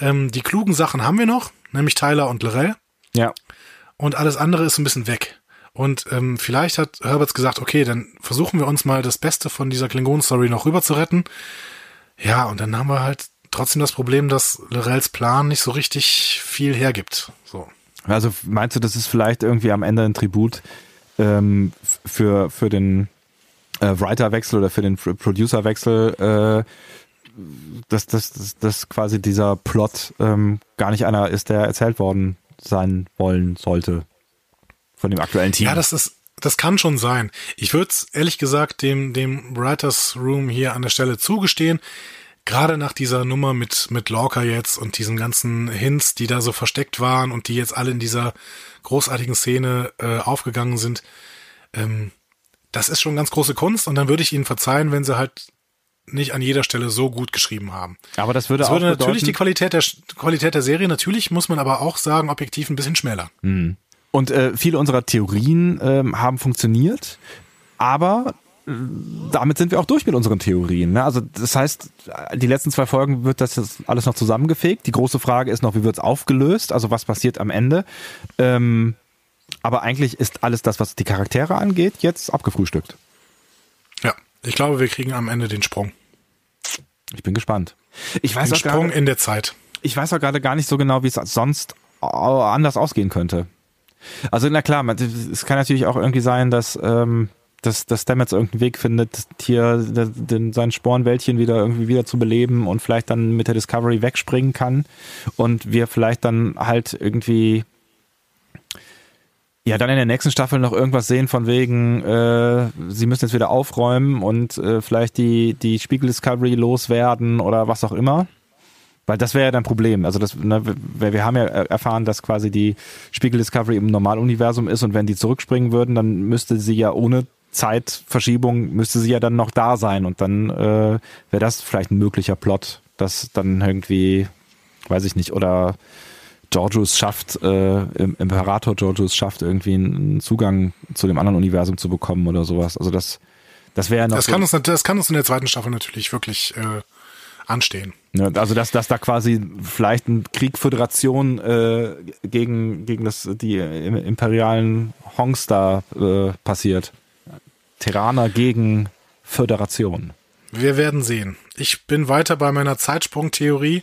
Die klugen Sachen haben wir noch, nämlich Tyler und L'Rell. Ja. Und alles andere ist ein bisschen weg. Und vielleicht hat Herberts gesagt, okay, dann versuchen wir uns mal das Beste von dieser Klingonen-Story noch rüber zu retten. Ja, und dann haben wir halt trotzdem das Problem, dass L'Rells Plan nicht so richtig viel hergibt. So. Also meinst du, das ist vielleicht irgendwie am Ende ein Tribut für den Writerwechsel oder für den Producerwechsel, dass quasi dieser Plot gar nicht einer ist, der erzählt worden sein wollen sollte von dem aktuellen Team. Ja, das kann schon sein. Ich würde es ehrlich gesagt dem Writers Room hier an der Stelle zugestehen, gerade nach dieser Nummer mit Lorca jetzt und diesen ganzen Hints, die da so versteckt waren und die jetzt alle in dieser großartigen Szene aufgegangen sind. Das ist schon ganz große Kunst und dann würde ich ihnen verzeihen, wenn sie halt nicht an jeder Stelle so gut geschrieben haben. Aber das würde bedeuten, natürlich die Qualität der Serie, natürlich muss man aber auch sagen, objektiv ein bisschen schmäler. Und viele unserer Theorien haben funktioniert, aber damit sind wir auch durch mit unseren Theorien. Ne? Also das heißt, die letzten 2 Folgen wird das jetzt alles noch zusammengefegt. Die große Frage ist noch, wie wird es aufgelöst? Also was passiert am Ende? Aber eigentlich ist alles das, was die Charaktere angeht, jetzt abgefrühstückt. Ja, ich glaube, wir kriegen am Ende den Sprung. Ich bin gespannt. In der Zeit. Ich weiß auch gerade gar nicht so genau, wie es sonst anders ausgehen könnte. Also na klar, es kann natürlich auch irgendwie sein, dass Stamets irgendeinen Weg findet, hier sein Spornwäldchen wieder zu beleben und vielleicht dann mit der Discovery wegspringen kann und wir vielleicht dann halt irgendwie ja dann in der nächsten Staffel noch irgendwas sehen von wegen, sie müssen jetzt wieder aufräumen und vielleicht die Spiegel-Discovery loswerden oder was auch immer. Weil das wäre ja dein Problem. Also wir haben ja erfahren, dass quasi die Spiegel-Discovery im Normaluniversum ist und wenn die zurückspringen würden, dann müsste sie ja ohne Zeitverschiebung müsste sie ja dann noch da sein und dann wäre das vielleicht ein möglicher Plot, dass dann irgendwie, weiß ich nicht, oder Imperator Giorgio es schafft, irgendwie einen Zugang zu dem anderen Universum zu bekommen oder sowas. Also das wäre ja noch... das kann uns in der zweiten Staffel natürlich wirklich anstehen. Ja, also dass da quasi vielleicht ein Krieg Föderation gegen die imperialen Hongs da passiert. Terraner gegen Föderation. Wir werden sehen. Ich bin weiter bei meiner Zeitsprungtheorie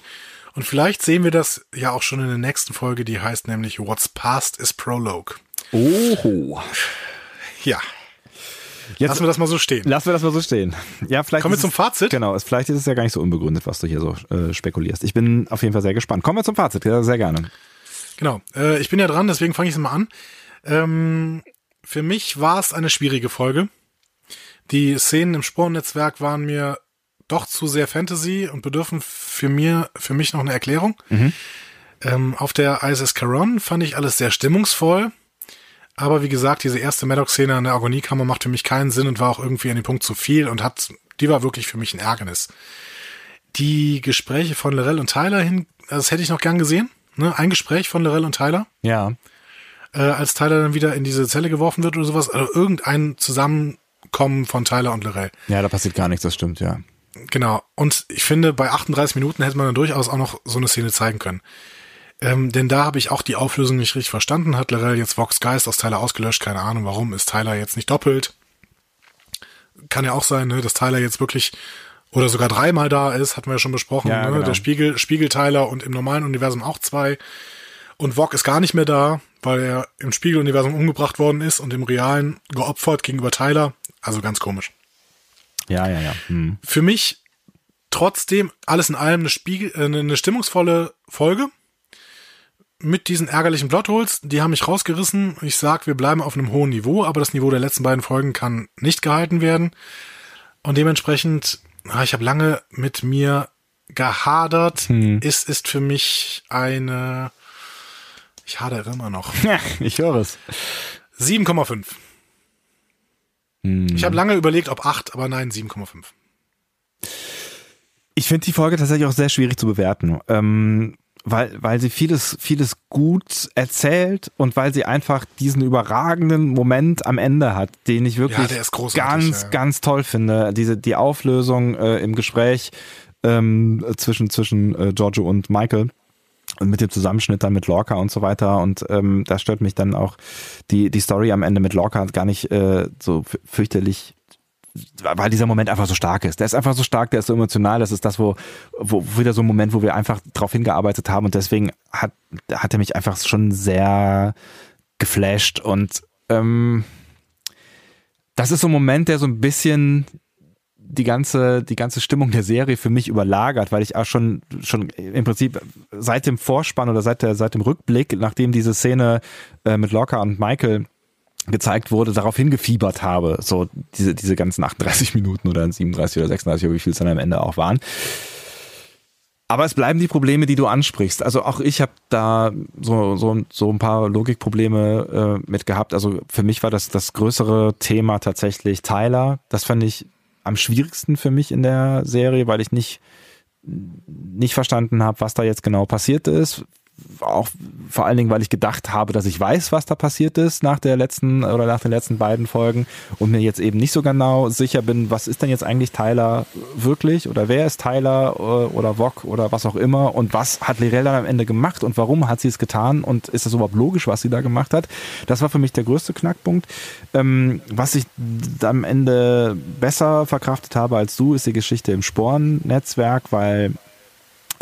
und vielleicht sehen wir das ja auch schon in der nächsten Folge, die heißt nämlich What's Past is Prologue. Oho. Ja. Lassen wir das mal so stehen. Ja, vielleicht kommen wir zum Fazit. Genau, vielleicht ist es ja gar nicht so unbegründet, was du hier so spekulierst. Ich bin auf jeden Fall sehr gespannt. Kommen wir zum Fazit, ja, sehr gerne. Genau, ich bin ja dran, deswegen fange ich es mal an. Für mich war es eine schwierige Folge. Die Szenen im Spornnetzwerk waren mir doch zu sehr Fantasy und bedürfen für mich noch eine Erklärung. Mhm. Auf der ISS Charon fand ich alles sehr stimmungsvoll. Aber wie gesagt, diese erste Maddox-Szene an der Agoniekammer macht für mich keinen Sinn und war auch irgendwie an dem Punkt zu viel und die war wirklich für mich ein Ärgernis. Die Gespräche von L'Rell und Tyler das hätte ich noch gern gesehen. Ne? Ein Gespräch von L'Rell und Tyler. Ja. Als Tyler dann wieder in diese Zelle geworfen wird oder sowas. Also irgendein Zusammenkommen von Tyler und L'Rell. Ja, da passiert gar nichts, das stimmt, ja. Genau. Und ich finde, bei 38 Minuten hätte man dann durchaus auch noch so eine Szene zeigen können. Denn da habe ich auch die Auflösung nicht richtig verstanden. Hat L'Rell jetzt Vox Geist aus Tyler ausgelöscht? Keine Ahnung, warum ist Tyler jetzt nicht doppelt? Kann ja auch sein, ne, dass Tyler jetzt wirklich oder sogar 3-mal da ist, hatten wir ja schon besprochen. Ja, ne? Genau. Der Spiegel Tyler und im normalen Universum auch 2. Und Voq ist gar nicht mehr da, weil er im Spiegeluniversum umgebracht worden ist und im Realen geopfert gegenüber Tyler. Also ganz komisch. Ja. Hm. Für mich trotzdem alles in allem eine stimmungsvolle Folge mit diesen ärgerlichen Plotholes. Die haben mich rausgerissen. Ich sag, wir bleiben auf einem hohen Niveau, aber das Niveau der letzten beiden Folgen kann nicht gehalten werden. Und dementsprechend, ich habe lange mit mir gehadert. Es ist für mich eine... Ich hadere immer noch. Ich höre es. 7,5. Ich habe lange überlegt, ob 8, aber nein, 7,5. Ich finde die Folge tatsächlich auch sehr schwierig zu bewerten, weil sie vieles gut erzählt und weil sie einfach diesen überragenden Moment am Ende hat, den ich wirklich ganz toll finde. Die Auflösung im Gespräch zwischen Giorgio und Michael. Und mit dem Zusammenschnitt dann mit Lorca und so weiter. Und da stört mich dann auch die Story am Ende mit Lorca gar nicht so fürchterlich, weil dieser Moment einfach so stark ist. Der ist einfach so stark, der ist so emotional. Das ist das, wo wieder so ein Moment, wo wir einfach drauf hingearbeitet haben. Und deswegen hat er mich einfach schon sehr geflasht. Und das ist so ein Moment, der so ein bisschen... die ganze Stimmung der Serie für mich überlagert, weil ich auch schon im Prinzip seit dem Vorspann oder seit dem Rückblick, nachdem diese Szene mit Lorca und Michael gezeigt wurde, darauf hingefiebert habe. So diese ganzen 38 Minuten oder 37 oder 36 oder wie viel es dann am Ende auch waren. Aber es bleiben die Probleme, die du ansprichst. Also auch ich habe da so ein paar Logikprobleme mit gehabt. Also für mich war das größere Thema tatsächlich Tyler. Das fand ich am schwierigsten für mich in der Serie, weil ich nicht verstanden habe, was da jetzt genau passiert ist. Auch vor allen Dingen, weil ich gedacht habe, dass ich weiß, was da passiert ist nach den letzten beiden Folgen und mir jetzt eben nicht so genau sicher bin, was ist denn jetzt eigentlich Tyler wirklich oder wer ist Tyler oder Voq oder was auch immer und was hat L'Rell dann am Ende gemacht und warum hat sie es getan und ist das überhaupt logisch, was sie da gemacht hat? Das war für mich der größte Knackpunkt. Was ich am Ende besser verkraftet habe als du, ist die Geschichte im Sporennetzwerk, weil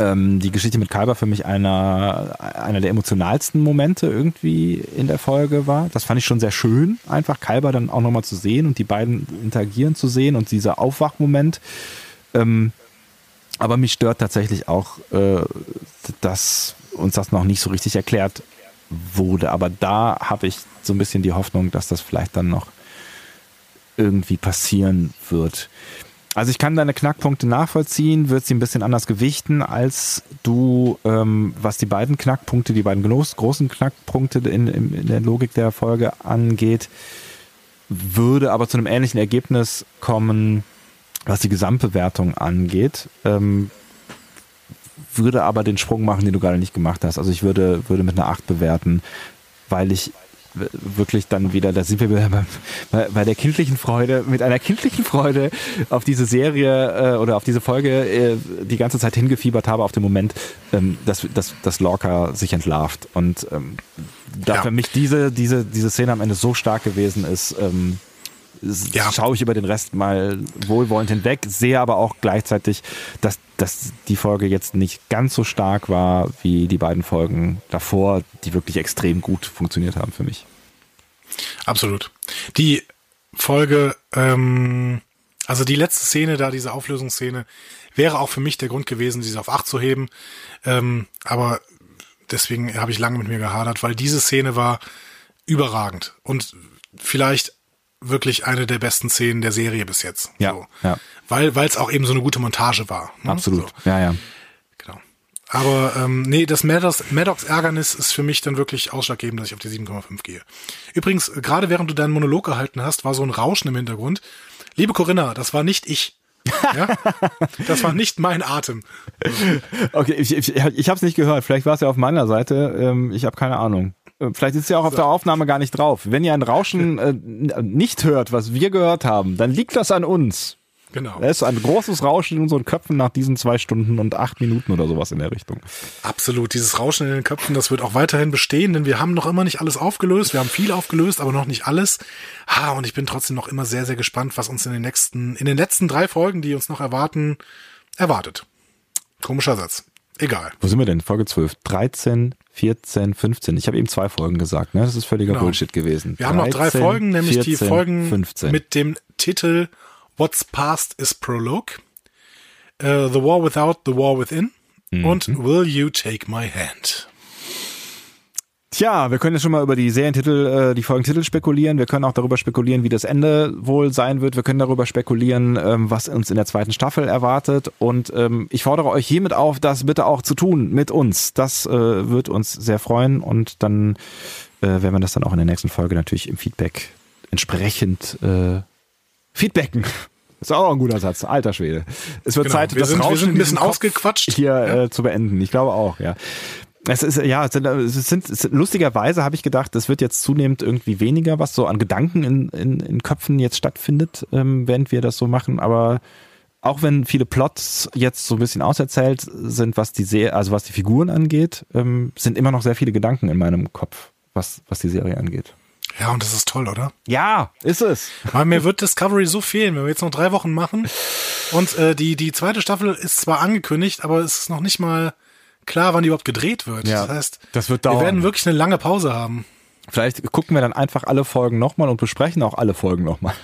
die Geschichte mit Culber für mich einer der emotionalsten Momente irgendwie in der Folge war. Das fand ich schon sehr schön, einfach Culber dann auch nochmal zu sehen und die beiden interagieren zu sehen und dieser Aufwachmoment. Aber mich stört tatsächlich auch, dass uns das noch nicht so richtig erklärt wurde. Aber da habe ich so ein bisschen die Hoffnung, dass das vielleicht dann noch irgendwie passieren wird. Also ich kann deine Knackpunkte nachvollziehen, würde sie ein bisschen anders gewichten als du, was die beiden großen Knackpunkte in der Logik der Folge angeht, würde aber zu einem ähnlichen Ergebnis kommen, was die Gesamtbewertung angeht, würde aber den Sprung machen, den du gerade nicht gemacht hast. Also ich würde mit einer 8 bewerten, weil ich wirklich dann wieder, da sind wir bei der kindlichen Freude, mit einer kindlichen Freude auf diese Serie oder auf diese Folge die ganze Zeit hingefiebert habe auf den Moment, dass Lorca sich entlarvt. Und da für mich diese Szene am Ende so stark gewesen ist, schaue ich über den Rest mal wohlwollend hinweg, sehe aber auch gleichzeitig, dass die Folge jetzt nicht ganz so stark war wie die beiden Folgen davor, die wirklich extrem gut funktioniert haben für mich. Absolut. Die Folge, also die letzte Szene da, diese Auflösungsszene, wäre auch für mich der Grund gewesen, diese auf 8 zu heben. Aber deswegen habe ich lange mit mir gehadert, weil diese Szene war überragend und vielleicht wirklich eine der besten Szenen der Serie bis jetzt. Ja, so. Ja. Weil es auch eben so eine gute Montage war. Ne? Absolut, so. Ja. Genau. Aber das Maddox-Ärgernis ist für mich dann wirklich ausschlaggebend, dass ich auf die 7,5 gehe. Übrigens, gerade während du deinen Monolog gehalten hast, war so ein Rauschen im Hintergrund. Liebe Corinna, das war nicht ich. Ja? Das war nicht mein Atem. Okay, ich habe es nicht gehört. Vielleicht war es ja auf meiner Seite. Ich habe keine Ahnung. Vielleicht ist ja auch auf der Aufnahme gar nicht drauf. Wenn ihr ein Rauschen nicht hört, was wir gehört haben, dann liegt das an uns. Genau. Da ist ein großes Rauschen in unseren Köpfen nach diesen 2 Stunden und 8 Minuten oder sowas in der Richtung. Absolut. Dieses Rauschen in den Köpfen, das wird auch weiterhin bestehen, denn wir haben noch immer nicht alles aufgelöst. Wir haben viel aufgelöst, aber noch nicht alles. Und ich bin trotzdem noch immer sehr, sehr gespannt, was uns in den letzten 3 Folgen, die uns noch erwarten, erwartet. Komischer Satz. Egal. Wo sind wir denn? Folge 12. 13, 14, 15. Ich habe eben 2 Folgen gesagt, ne? Das ist völliger Bullshit gewesen. Wir haben noch 3 Folgen, nämlich 14, die Folgen 15. mit dem Titel What's Past is Prologue, The War Without, The War Within und Will You Take My Hand? Tja, wir können jetzt schon mal über die Serientitel, die Folgentitel spekulieren. Wir können auch darüber spekulieren, wie das Ende wohl sein wird. Wir können darüber spekulieren, was uns in der 2. Staffel erwartet. Und ich fordere euch hiermit auf, das bitte auch zu tun mit uns. Das wird uns sehr freuen. Und dann werden wir das dann auch in der nächsten Folge natürlich im Feedback entsprechend feedbacken. Ist auch ein guter Satz. Alter Schwede. Es wird Zeit, das Rauschen ein bisschen ausgequatscht hier zu beenden. Ich glaube auch, ja. Es sind lustigerweise habe ich gedacht, es wird jetzt zunehmend irgendwie weniger, was so an Gedanken in Köpfen jetzt stattfindet, während wir das so machen. Aber auch wenn viele Plots jetzt so ein bisschen auserzählt sind, was die Figuren angeht, sind immer noch sehr viele Gedanken in meinem Kopf, was die Serie angeht. Ja, und das ist toll, oder? Ja, ist es. Weil mir wird Discovery so fehlen, wenn wir jetzt noch 3 Wochen machen. Und die 2. Staffel ist zwar angekündigt, aber es ist noch nicht mal klar, wann die überhaupt gedreht wird. Ja, das heißt, das wird dauern. Wir werden wirklich eine lange Pause haben. Vielleicht gucken wir dann einfach alle Folgen nochmal und besprechen auch alle Folgen nochmal.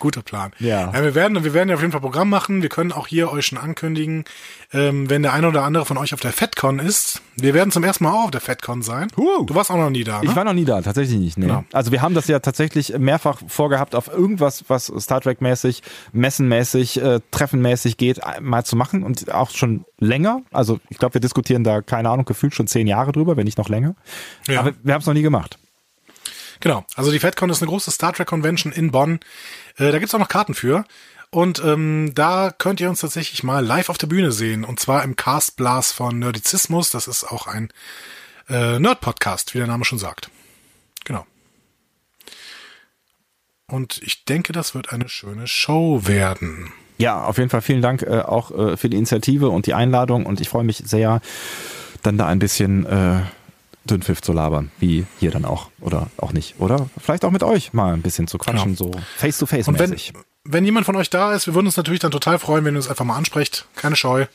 Guter Plan. Ja. Ja, wir werden ja auf jeden Fall Programm machen. Wir können auch hier euch schon ankündigen, wenn der eine oder andere von euch auf der FedCon ist. Wir werden zum ersten Mal auch auf der FedCon sein. Du warst auch noch nie da, ne? Ich war noch nie da, tatsächlich nicht. Nee. Genau. Also wir haben das ja tatsächlich mehrfach vorgehabt, auf irgendwas, was Star Trek-mäßig, messenmäßig, treffenmäßig geht, mal zu machen und auch schon länger. Also ich glaube, wir diskutieren da, keine Ahnung, gefühlt schon 10 Jahre drüber, wenn nicht noch länger. Ja. Aber wir haben es noch nie gemacht. Genau, also die FedCon ist eine große Star Trek Convention in Bonn. Da gibt's auch noch Karten für. Und da könnt ihr uns tatsächlich mal live auf der Bühne sehen. Und zwar im Cast Blast von Nerdizismus. Das ist auch ein Nerd-Podcast, wie der Name schon sagt. Genau. Und ich denke, das wird eine schöne Show werden. Ja, auf jeden Fall vielen Dank auch für die Initiative und die Einladung. Und ich freue mich sehr, dann da ein bisschen Dünnpfiff zu labern, wie hier dann auch oder auch nicht. Oder vielleicht auch mit euch mal ein bisschen zu quatschen, genau. So face-to-face-mäßig. Und wenn jemand von euch da ist, wir würden uns natürlich dann total freuen, wenn ihr uns einfach mal ansprecht. Keine Scheu.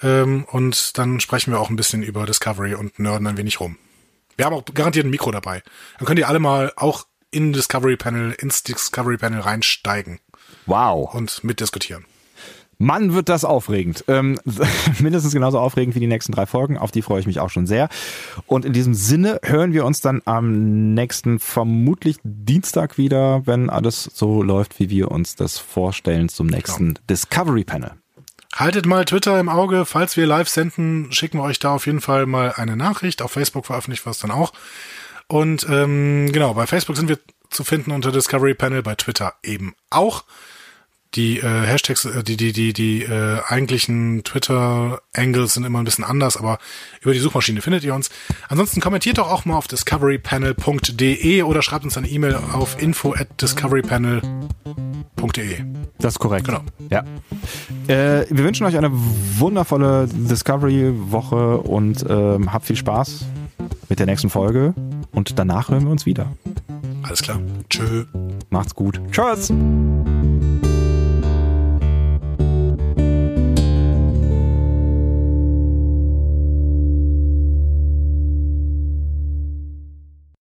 Und dann sprechen wir auch ein bisschen über Discovery und nerden ein wenig rum. Wir haben auch garantiert ein Mikro dabei. Dann könnt ihr alle mal auch ins Discovery-Panel reinsteigen. Wow. Und mitdiskutieren. Mann, wird das aufregend. Mindestens genauso aufregend wie die nächsten 3 Folgen. Auf die freue ich mich auch schon sehr. Und in diesem Sinne hören wir uns dann am nächsten, vermutlich Dienstag wieder, wenn alles so läuft, wie wir uns das vorstellen, zum nächsten Discovery Panel. Haltet mal Twitter im Auge. Falls wir live senden, schicken wir euch da auf jeden Fall mal eine Nachricht. Auf Facebook veröffentlichen wir es dann auch. Und genau, bei Facebook sind wir zu finden unter Discovery Panel, bei Twitter eben auch. Die Hashtags, die eigentlichen Twitter-Angles sind immer ein bisschen anders, aber über die Suchmaschine findet ihr uns. Ansonsten kommentiert doch auch mal auf discoverypanel.de oder schreibt uns eine E-Mail auf info@discoverypanel.de. Das ist korrekt. Genau. Ja. Wir wünschen euch eine wundervolle Discovery-Woche und habt viel Spaß mit der nächsten Folge und danach hören wir uns wieder. Alles klar. Tschö. Macht's gut. Tschüss.